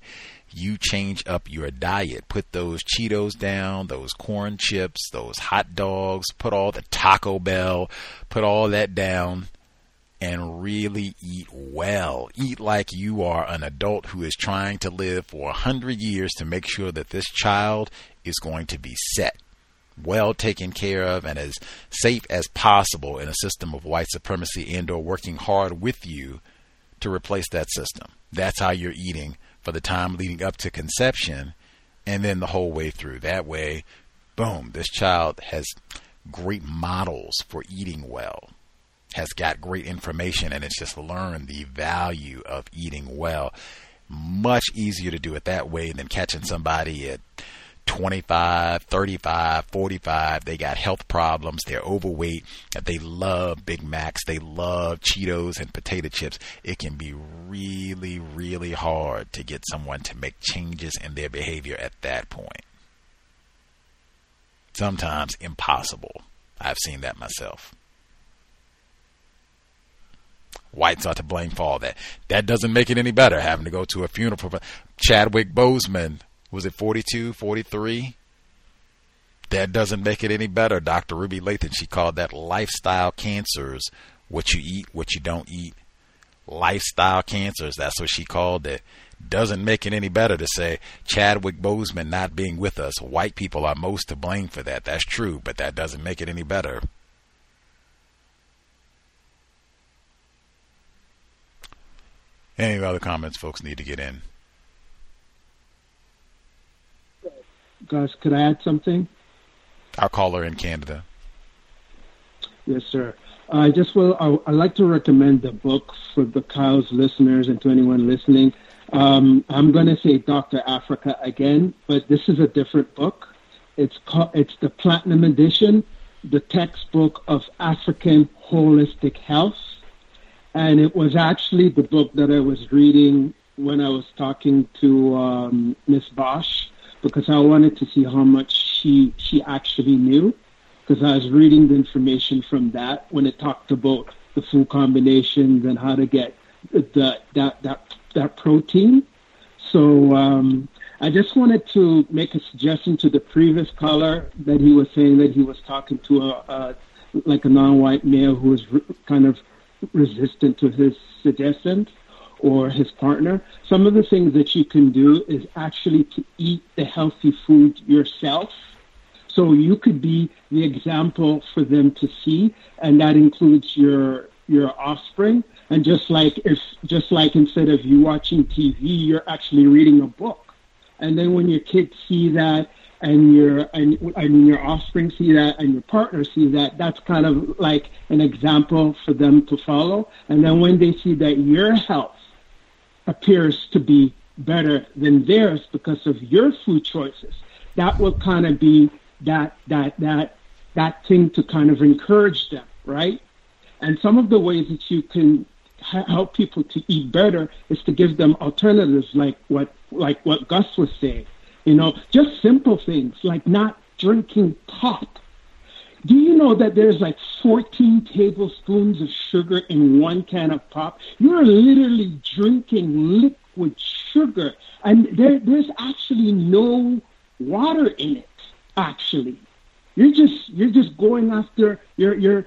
you change up your diet. Put those Cheetos down, those corn chips, those hot dogs, put all the Taco Bell, put all that down. And really eat well. Eat like you are an adult who is trying to live for 100 years to make sure that this child is going to be set, well taken care of, and as safe as possible in a system of white supremacy, and or working hard with you to replace that system. That's how you're eating for the time leading up to conception, and then the whole way through. That way, boom, this child has great models for eating well, has got great information, and it's just learned the value of eating well. Much easier to do it that way than catching somebody at 25, 35, 45. They got health problems. They're overweight. They love Big Macs. They love Cheetos and potato chips. It can be really, really hard to get someone to make changes in their behavior at that point. Sometimes impossible. I've seen that myself. Whites are to blame for all that. That doesn't make it any better, having to go to a funeral for Chadwick Boseman. Was it 42, 43? That doesn't make it any better. Dr. Ruby Lathan, she called that lifestyle cancers. What you eat, what you don't eat. Lifestyle cancers, that's what she called it. Doesn't make it any better to say Chadwick Boseman not being with us. White people are most to blame for that. That's true, but that doesn't make it any better. Any other comments folks need to get in? Gus, could I add something? Our caller in Canada. Yes, sir. I'd like to recommend the book for the C.O.W.S. listeners and to anyone listening. I'm going to say Dr. Afrika again, but this is a different book. It's the Platinum Edition, the textbook of African holistic health. And it was actually the book that I was reading when I was talking to Ms. Bausch, because I wanted to see how much she actually knew, because I was reading the information from that when it talked about the food combinations and how to get that protein. So I just wanted to make a suggestion to the previous caller that he was saying that he was talking to a non-white male who was kind of resistant to his suggestions or his partner. Some of the things that you can do is actually to eat the healthy food yourself. So you could be the example for them to see, and that includes your offspring. And just like instead of you watching TV, you're actually reading a book. And then when your kids see that, and your offspring see that, and your partner see that, that's kind of like an example for them to follow. And then when they see that your health appears to be better than theirs because of your food choices, that will kind of be that thing to kind of encourage them, right? And some of the ways that you can help people to eat better is to give them alternatives, like what Gus was saying. You know, just simple things like not drinking pop. Do you know that there's like 14 tablespoons of sugar in one can of pop? You're literally drinking liquid sugar, and there's actually no water in it. Actually, you're just going after you're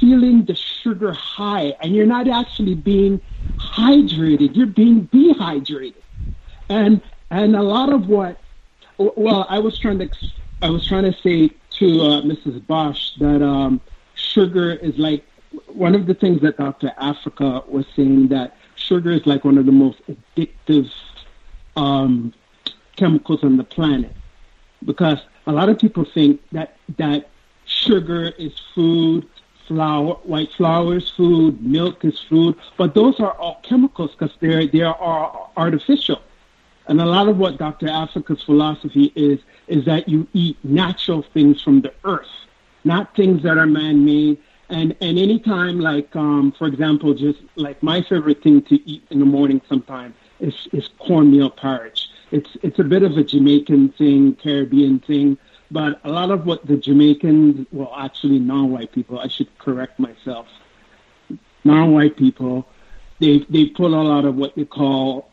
feeling the sugar high, and you're not actually being hydrated. You're being dehydrated, and a lot of what. Well, I was trying to say to Mrs. Bausch that sugar is like one of the things that Dr. Afrika was saying, that sugar is like one of the most addictive chemicals on the planet, because a lot of people think that sugar is food, white flour is food, milk is food, but those are all chemicals because they are artificial. And a lot of what Dr. Afrika's philosophy is that you eat natural things from the earth, not things that are man-made. And any time, like, for example, just like my favorite thing to eat in the morning sometime is cornmeal porridge. It's a bit of a Jamaican thing, Caribbean thing, but a lot of what the Jamaicans, well, actually non-white people, I should correct myself, non-white people, they put a lot of what they call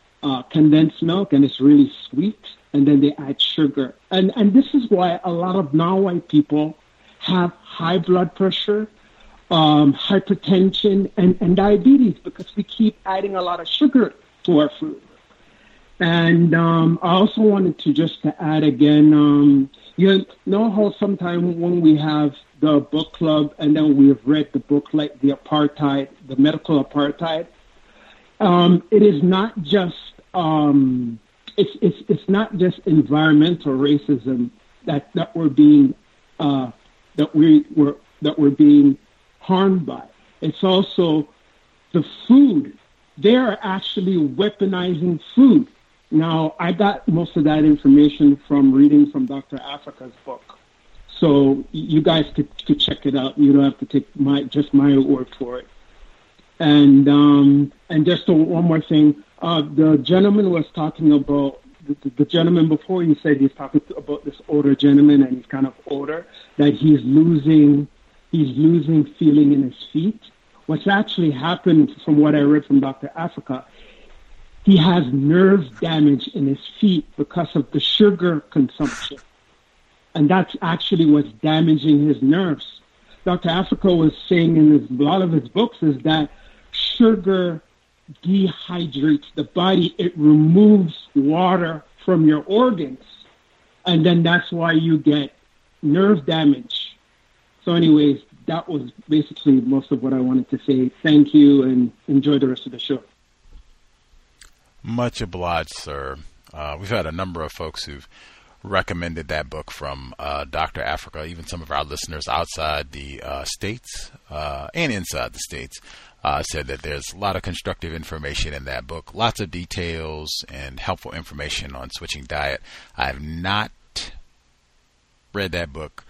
condensed milk, and it's really sweet, and then they add sugar. And this is why a lot of non-white people have high blood pressure, hypertension, and diabetes, because we keep adding a lot of sugar to our food. And I also wanted to add again, you know how sometimes when we have the book club and then we have read the book like The Apartheid, The Medical Apartheid, it is not just it's not just environmental racism that we're being harmed by. It's also the food. They are actually weaponizing food. Now, I got most of that information from reading from Dr. Afrika's book, so you guys could check it out. You don't have to take my word for it. And just one more thing. The gentleman was talking about, the gentleman before, he said he's talking about this older gentleman, and he's kind of older, that he's losing feeling in his feet. What's actually happened, from what I read from Dr. Afrika, he has nerve damage in his feet because of the sugar consumption. And that's actually what's damaging his nerves. Dr. Afrika was saying in a lot of his books is that sugar dehydrates the body. It removes water from your organs, and then that's why you get nerve damage. So anyways, that was basically most of what I wanted to say. Thank you, and enjoy the rest of the show. Much obliged, sir. We've had a number of folks who've recommended that book from Dr. Afrika, even some of our listeners outside the states and inside the states. Said that there's a lot of constructive information in that book, lots of details and helpful information on switching diet. I have not read that book.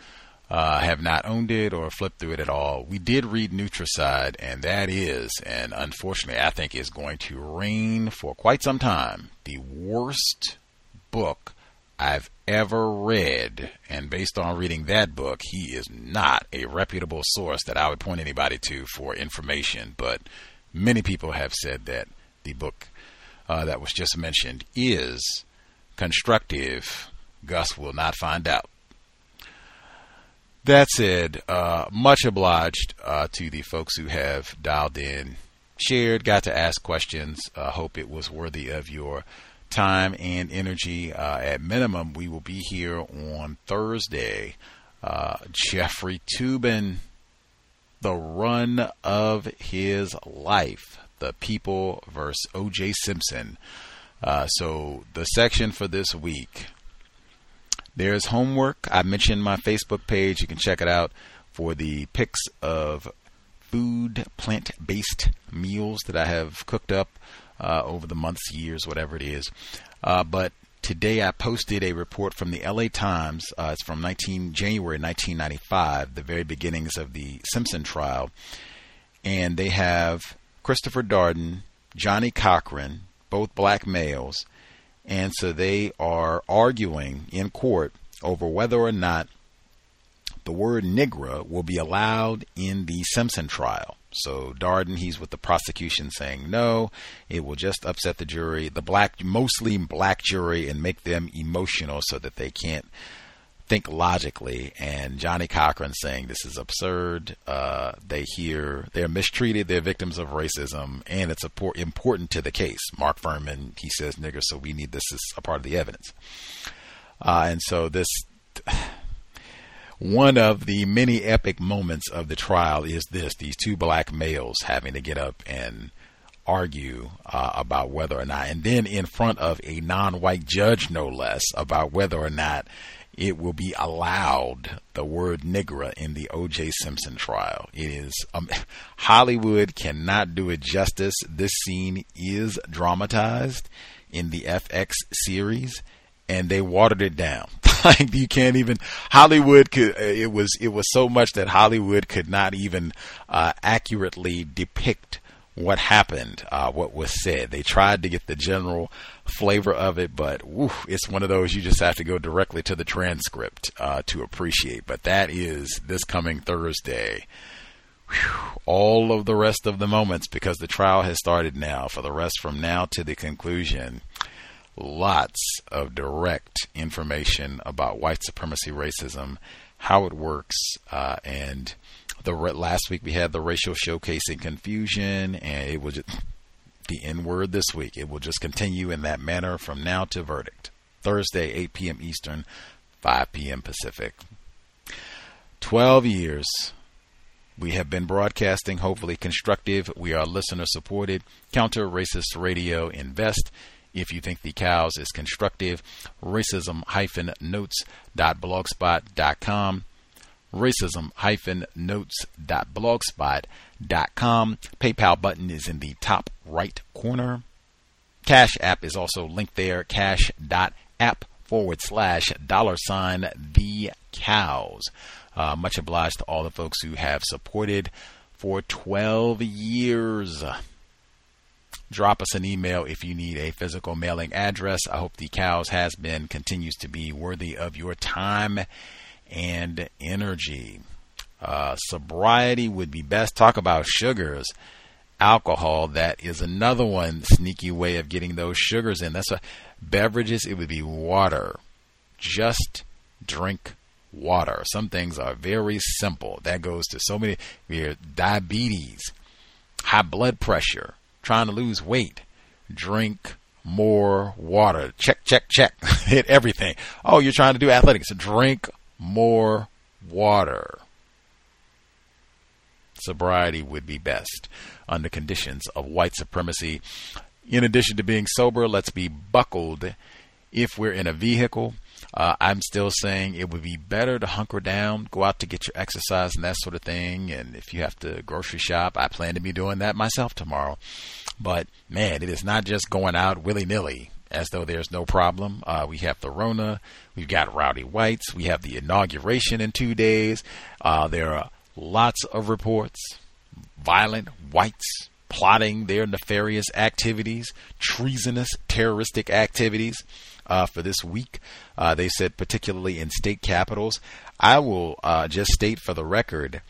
I have not owned it or flipped through it at all. We did read Nutricide, and that is, and unfortunately I think is going to reign for quite some time, the worst book I've ever read. And based on reading that book, he is not a reputable source that I would point anybody to for information. But many people have said that the book that was just mentioned is constructive, Gus will not find out. That said, much obliged to the folks who have dialed in, shared, got to ask questions. I hope it was worthy of your time and energy. At minimum, we will be here on Thursday. Jeffrey Toobin, the run of his life, The People versus O.J. Simpson. So the section for this week, there's homework. I mentioned my Facebook page. You can check it out for the pics of food, plant-based meals that I have cooked up over the months, years, whatever it is. But today I posted a report from the LA Times. It's from January 1995, the very beginnings of the Simpson trial. And they have Christopher Darden, Johnny Cochran, both black males. And so they are arguing in court over whether or not the word Negro will be allowed in the Simpson trial. So Darden, he's with the prosecution, saying no, it will just upset the jury, the mostly black jury, and make them emotional so that they can't think logically. And Johnny Cochran saying this is absurd. They're mistreated, they're victims of racism, and it's important to the case. Mark Furman, he says nigger, so we need this as a part of the evidence. And so this, one of the many epic moments of the trial is this, these two black males having to get up and argue about whether or not, and then in front of a non-white judge, no less, about whether or not it will be allowed, the word nigger, in the O.J. Simpson trial. It is Hollywood cannot do it justice. This scene is dramatized in the FX series, and they watered it down. Like, you can't even, Hollywood could, it was so much that Hollywood could not even accurately depict what happened, what was said. They tried to get the general flavor of it, but whew, it's one of those you just have to go directly to the transcript to appreciate. But that is this coming Thursday. Whew, all of the rest of the moments, because the trial has started now, for the rest from now to the conclusion, lots of direct information about white supremacy, racism, how it works, and last week we had the racial showcasing confusion, and it was the N-word this week. It will just continue in that manner from now to verdict. Thursday, 8 p.m. Eastern, 5 p.m. Pacific. 12 years we have been broadcasting, hopefully constructive. We are listener-supported, counter-racist radio. Invest if you think the C.O.W.S. is constructive. Racism-notes.blogspot.com. racism-notes.blogspot.com. PayPal button is in the top right corner. Cash App is also linked there. cash.app/$the C.O.W.S. Much obliged to all the folks who have supported for 12 years. Drop us an email if you need a physical mailing address. I hope the C.O.W.S. has been, continues to be worthy of your time and energy. Sobriety would be best. Talk about sugars, alcohol. That is another one sneaky way of getting those sugars in. That's beverages. It would be water. Just drink water. Some things are very simple. That goes to so many. Diabetes, high blood pressure, trying to lose weight. Drink more water. Check. Hit everything. Oh, you're trying to do athletics. Drink more water. Sobriety would be best under conditions of white supremacy. In addition to being sober, let's be buckled if we're in a vehicle. I'm still saying it would be better to hunker down, go out to get your exercise and that sort of thing. And if you have to grocery shop, I plan to be doing that myself tomorrow. But man, it is not just going out willy-nilly as though there's no problem. We have the Rona. We've got rowdy whites. We have the inauguration in 2 days. There are lots of reports. Violent whites plotting their nefarious activities, treasonous, terroristic activities for this week. They said particularly in state capitals. I will just state for the record,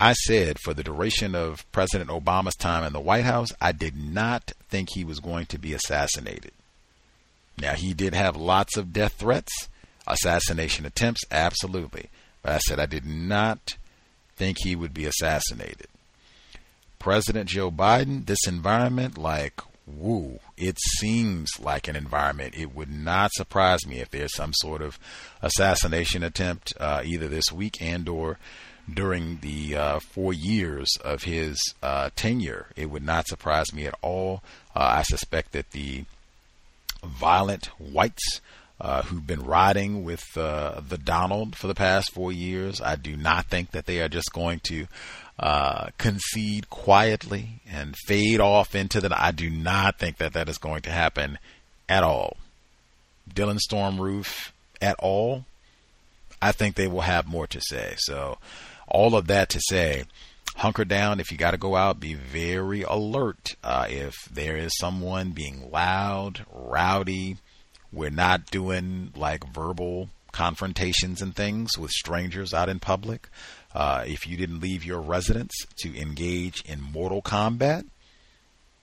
I said for the duration of President Obama's time in the White House, I did not think he was going to be assassinated. Now, he did have lots of death threats, assassination attempts, absolutely. But I said I did not think he would be assassinated. President Joe Biden, this environment, like, woo, it seems like an environment. It would not surprise me if there's some sort of assassination attempt either this week and or during the 4 years of his tenure. It would not surprise me at all. I suspect that the violent whites who've been riding with the Donald for the past 4 years, I do not think that they are just going to concede quietly and fade off into that. I do not think that that is going to happen at all. Dylan Stormroof at all. I think they will have more to say. So all of that to say, hunker down. If you got to go out, be very alert. If there is someone being loud, rowdy, we're not doing like verbal confrontations and things with strangers out in public. If you didn't leave your residence to engage in mortal combat,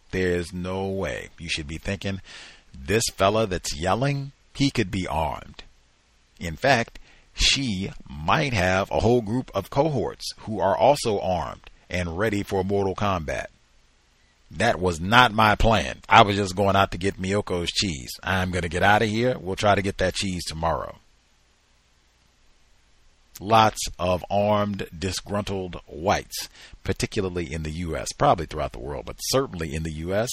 there's no way. You should be thinking, this fella that's yelling, he could be armed. In fact, she might have a whole group of cohorts who are also armed and ready for mortal combat. That was not my plan. I was just going out to get Miyoko's cheese. I'm going to get out of here. We'll try to get that cheese tomorrow. Lots of armed, disgruntled whites, particularly in the U.S., probably throughout the world, but certainly in the U.S.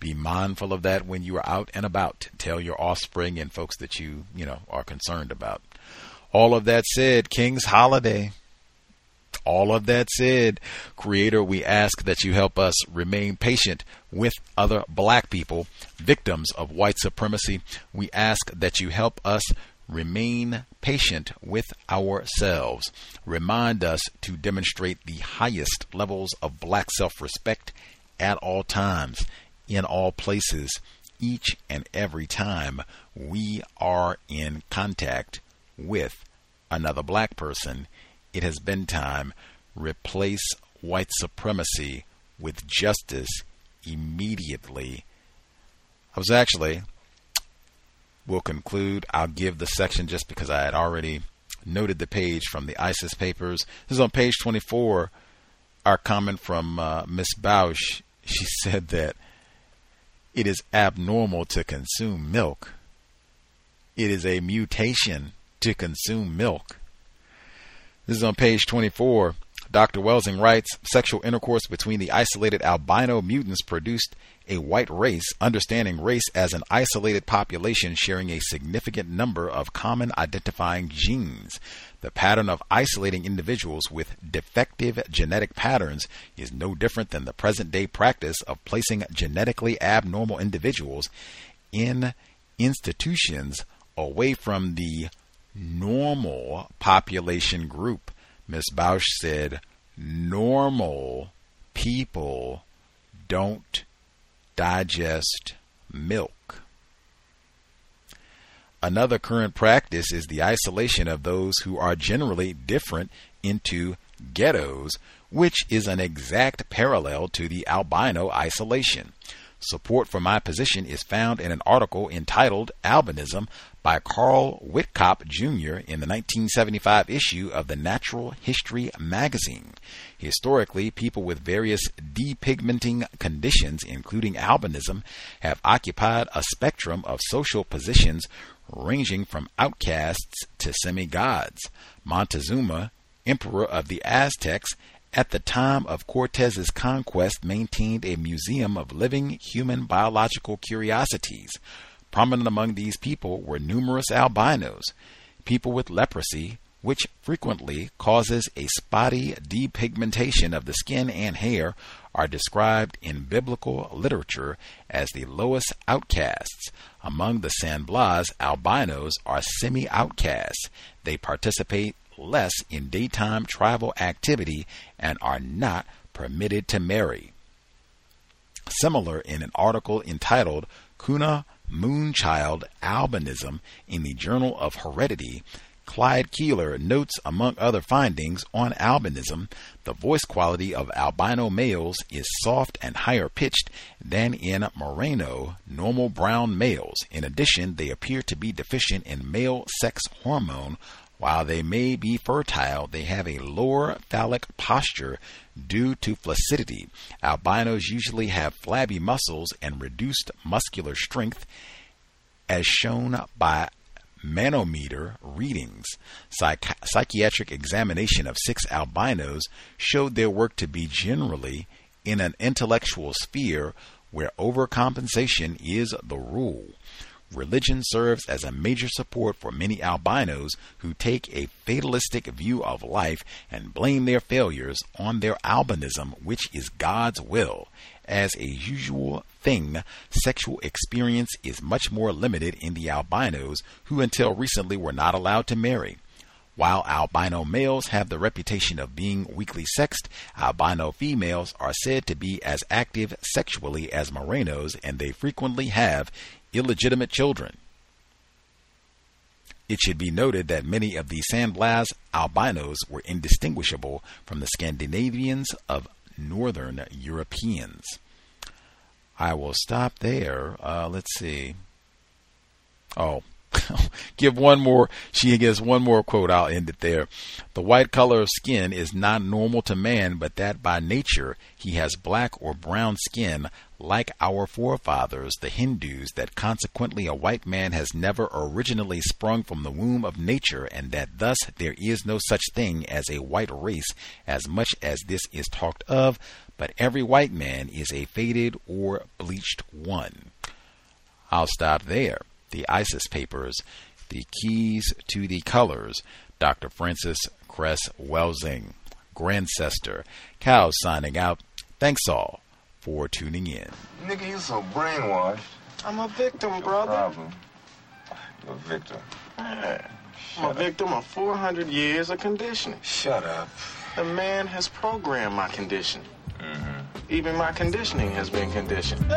Be mindful of that when you are out and about. Tell your offspring and folks that you are concerned about. All of that said, King's Holiday. All of that said, Creator, we ask that you help us remain patient with other black people, victims of white supremacy. We ask that you help us remain patient with ourselves. Remind us to demonstrate the highest levels of black self-respect at all times, in all places, each and every time we are in contact with another black person. It has been time. Replace white supremacy with justice immediately. We'll conclude. I'll give the section just because I had already noted the page from the ISIS Papers. This is on page 24. Our comment from Ms. Bausch. She said that it is abnormal to consume milk. It is a mutation to consume milk. This is on page 24. Dr. Welsing writes, sexual intercourse between the isolated albino mutants produced a white race, understanding race as an isolated population sharing a significant number of common identifying genes. The pattern of isolating individuals with defective genetic patterns is no different than the present-day practice of placing genetically abnormal individuals in institutions away from the normal population group. Ms. Bausch said, normal people don't digest milk. Another current practice is the isolation of those who are generally different into ghettos, which is an exact parallel to the albino isolation. Support for my position is found in an article entitled Albinism by Carl Whitcop Jr. in the 1975 issue of the Natural History magazine. Historically, people with various depigmenting conditions, including albinism, have occupied a spectrum of social positions ranging from outcasts to semi-gods. Montezuma, emperor of the Aztecs, at the time of Cortez's conquest, maintained a museum of living human biological curiosities. Prominent among these people were numerous albinos, people with leprosy, which frequently causes a spotty depigmentation of the skin and hair, are described in biblical literature as the lowest outcasts. Among the San Blas, albinos are semi-outcasts. They participate less in daytime tribal activity and are not permitted to marry. Similar in an article entitled Kuna Moonchild Albinism in the Journal of Heredity, Clyde Keeler notes, among other findings on albinism, the voice quality of albino males is soft and higher pitched than in Moreno, normal brown males. In addition, they appear to be deficient in male sex hormone. While they may be fertile, they have a lower phallic posture due to flaccidity. Albinos usually have flabby muscles and reduced muscular strength, as shown by manometer readings. Psychiatric examination of 6 albinos showed their work to be generally in an intellectual sphere where overcompensation is the rule. Religion serves as a major support for many albinos who take a fatalistic view of life and blame their failures on their albinism, which is God's will. As a usual thing, sexual experience is much more limited in the albinos, who until recently were not allowed to marry. While albino males have the reputation of being weakly sexed, albino females are said to be as active sexually as Morenos, and they frequently have illegitimate children. It should be noted that many of the San Blas albinos were indistinguishable from the Scandinavians of Northern Europeans. I will stop there. Let's see. Oh, give one more. She gives one more quote. I'll end it there. The white color of skin is not normal to man, but that by nature he has black or brown skin like our forefathers, the Hindus, that consequently a white man has never originally sprung from the womb of nature, and that thus there is no such thing as a white race as much as this is talked of, but every white man is a faded or bleached one. I'll stop there. The ISIS Papers, The Keys to the Colors, Dr. Francis Cress Welsing, Grandcester. C.O.W.S. signing out. Thanks all for tuning in. Nigga, you so brainwashed. I'm a victim, your brother. Problem. You're a victim. Man, I'm a victim of 400 years of conditioning. Shut up. The man has programmed my conditioning. Mm-hmm. Even my conditioning has been conditioned.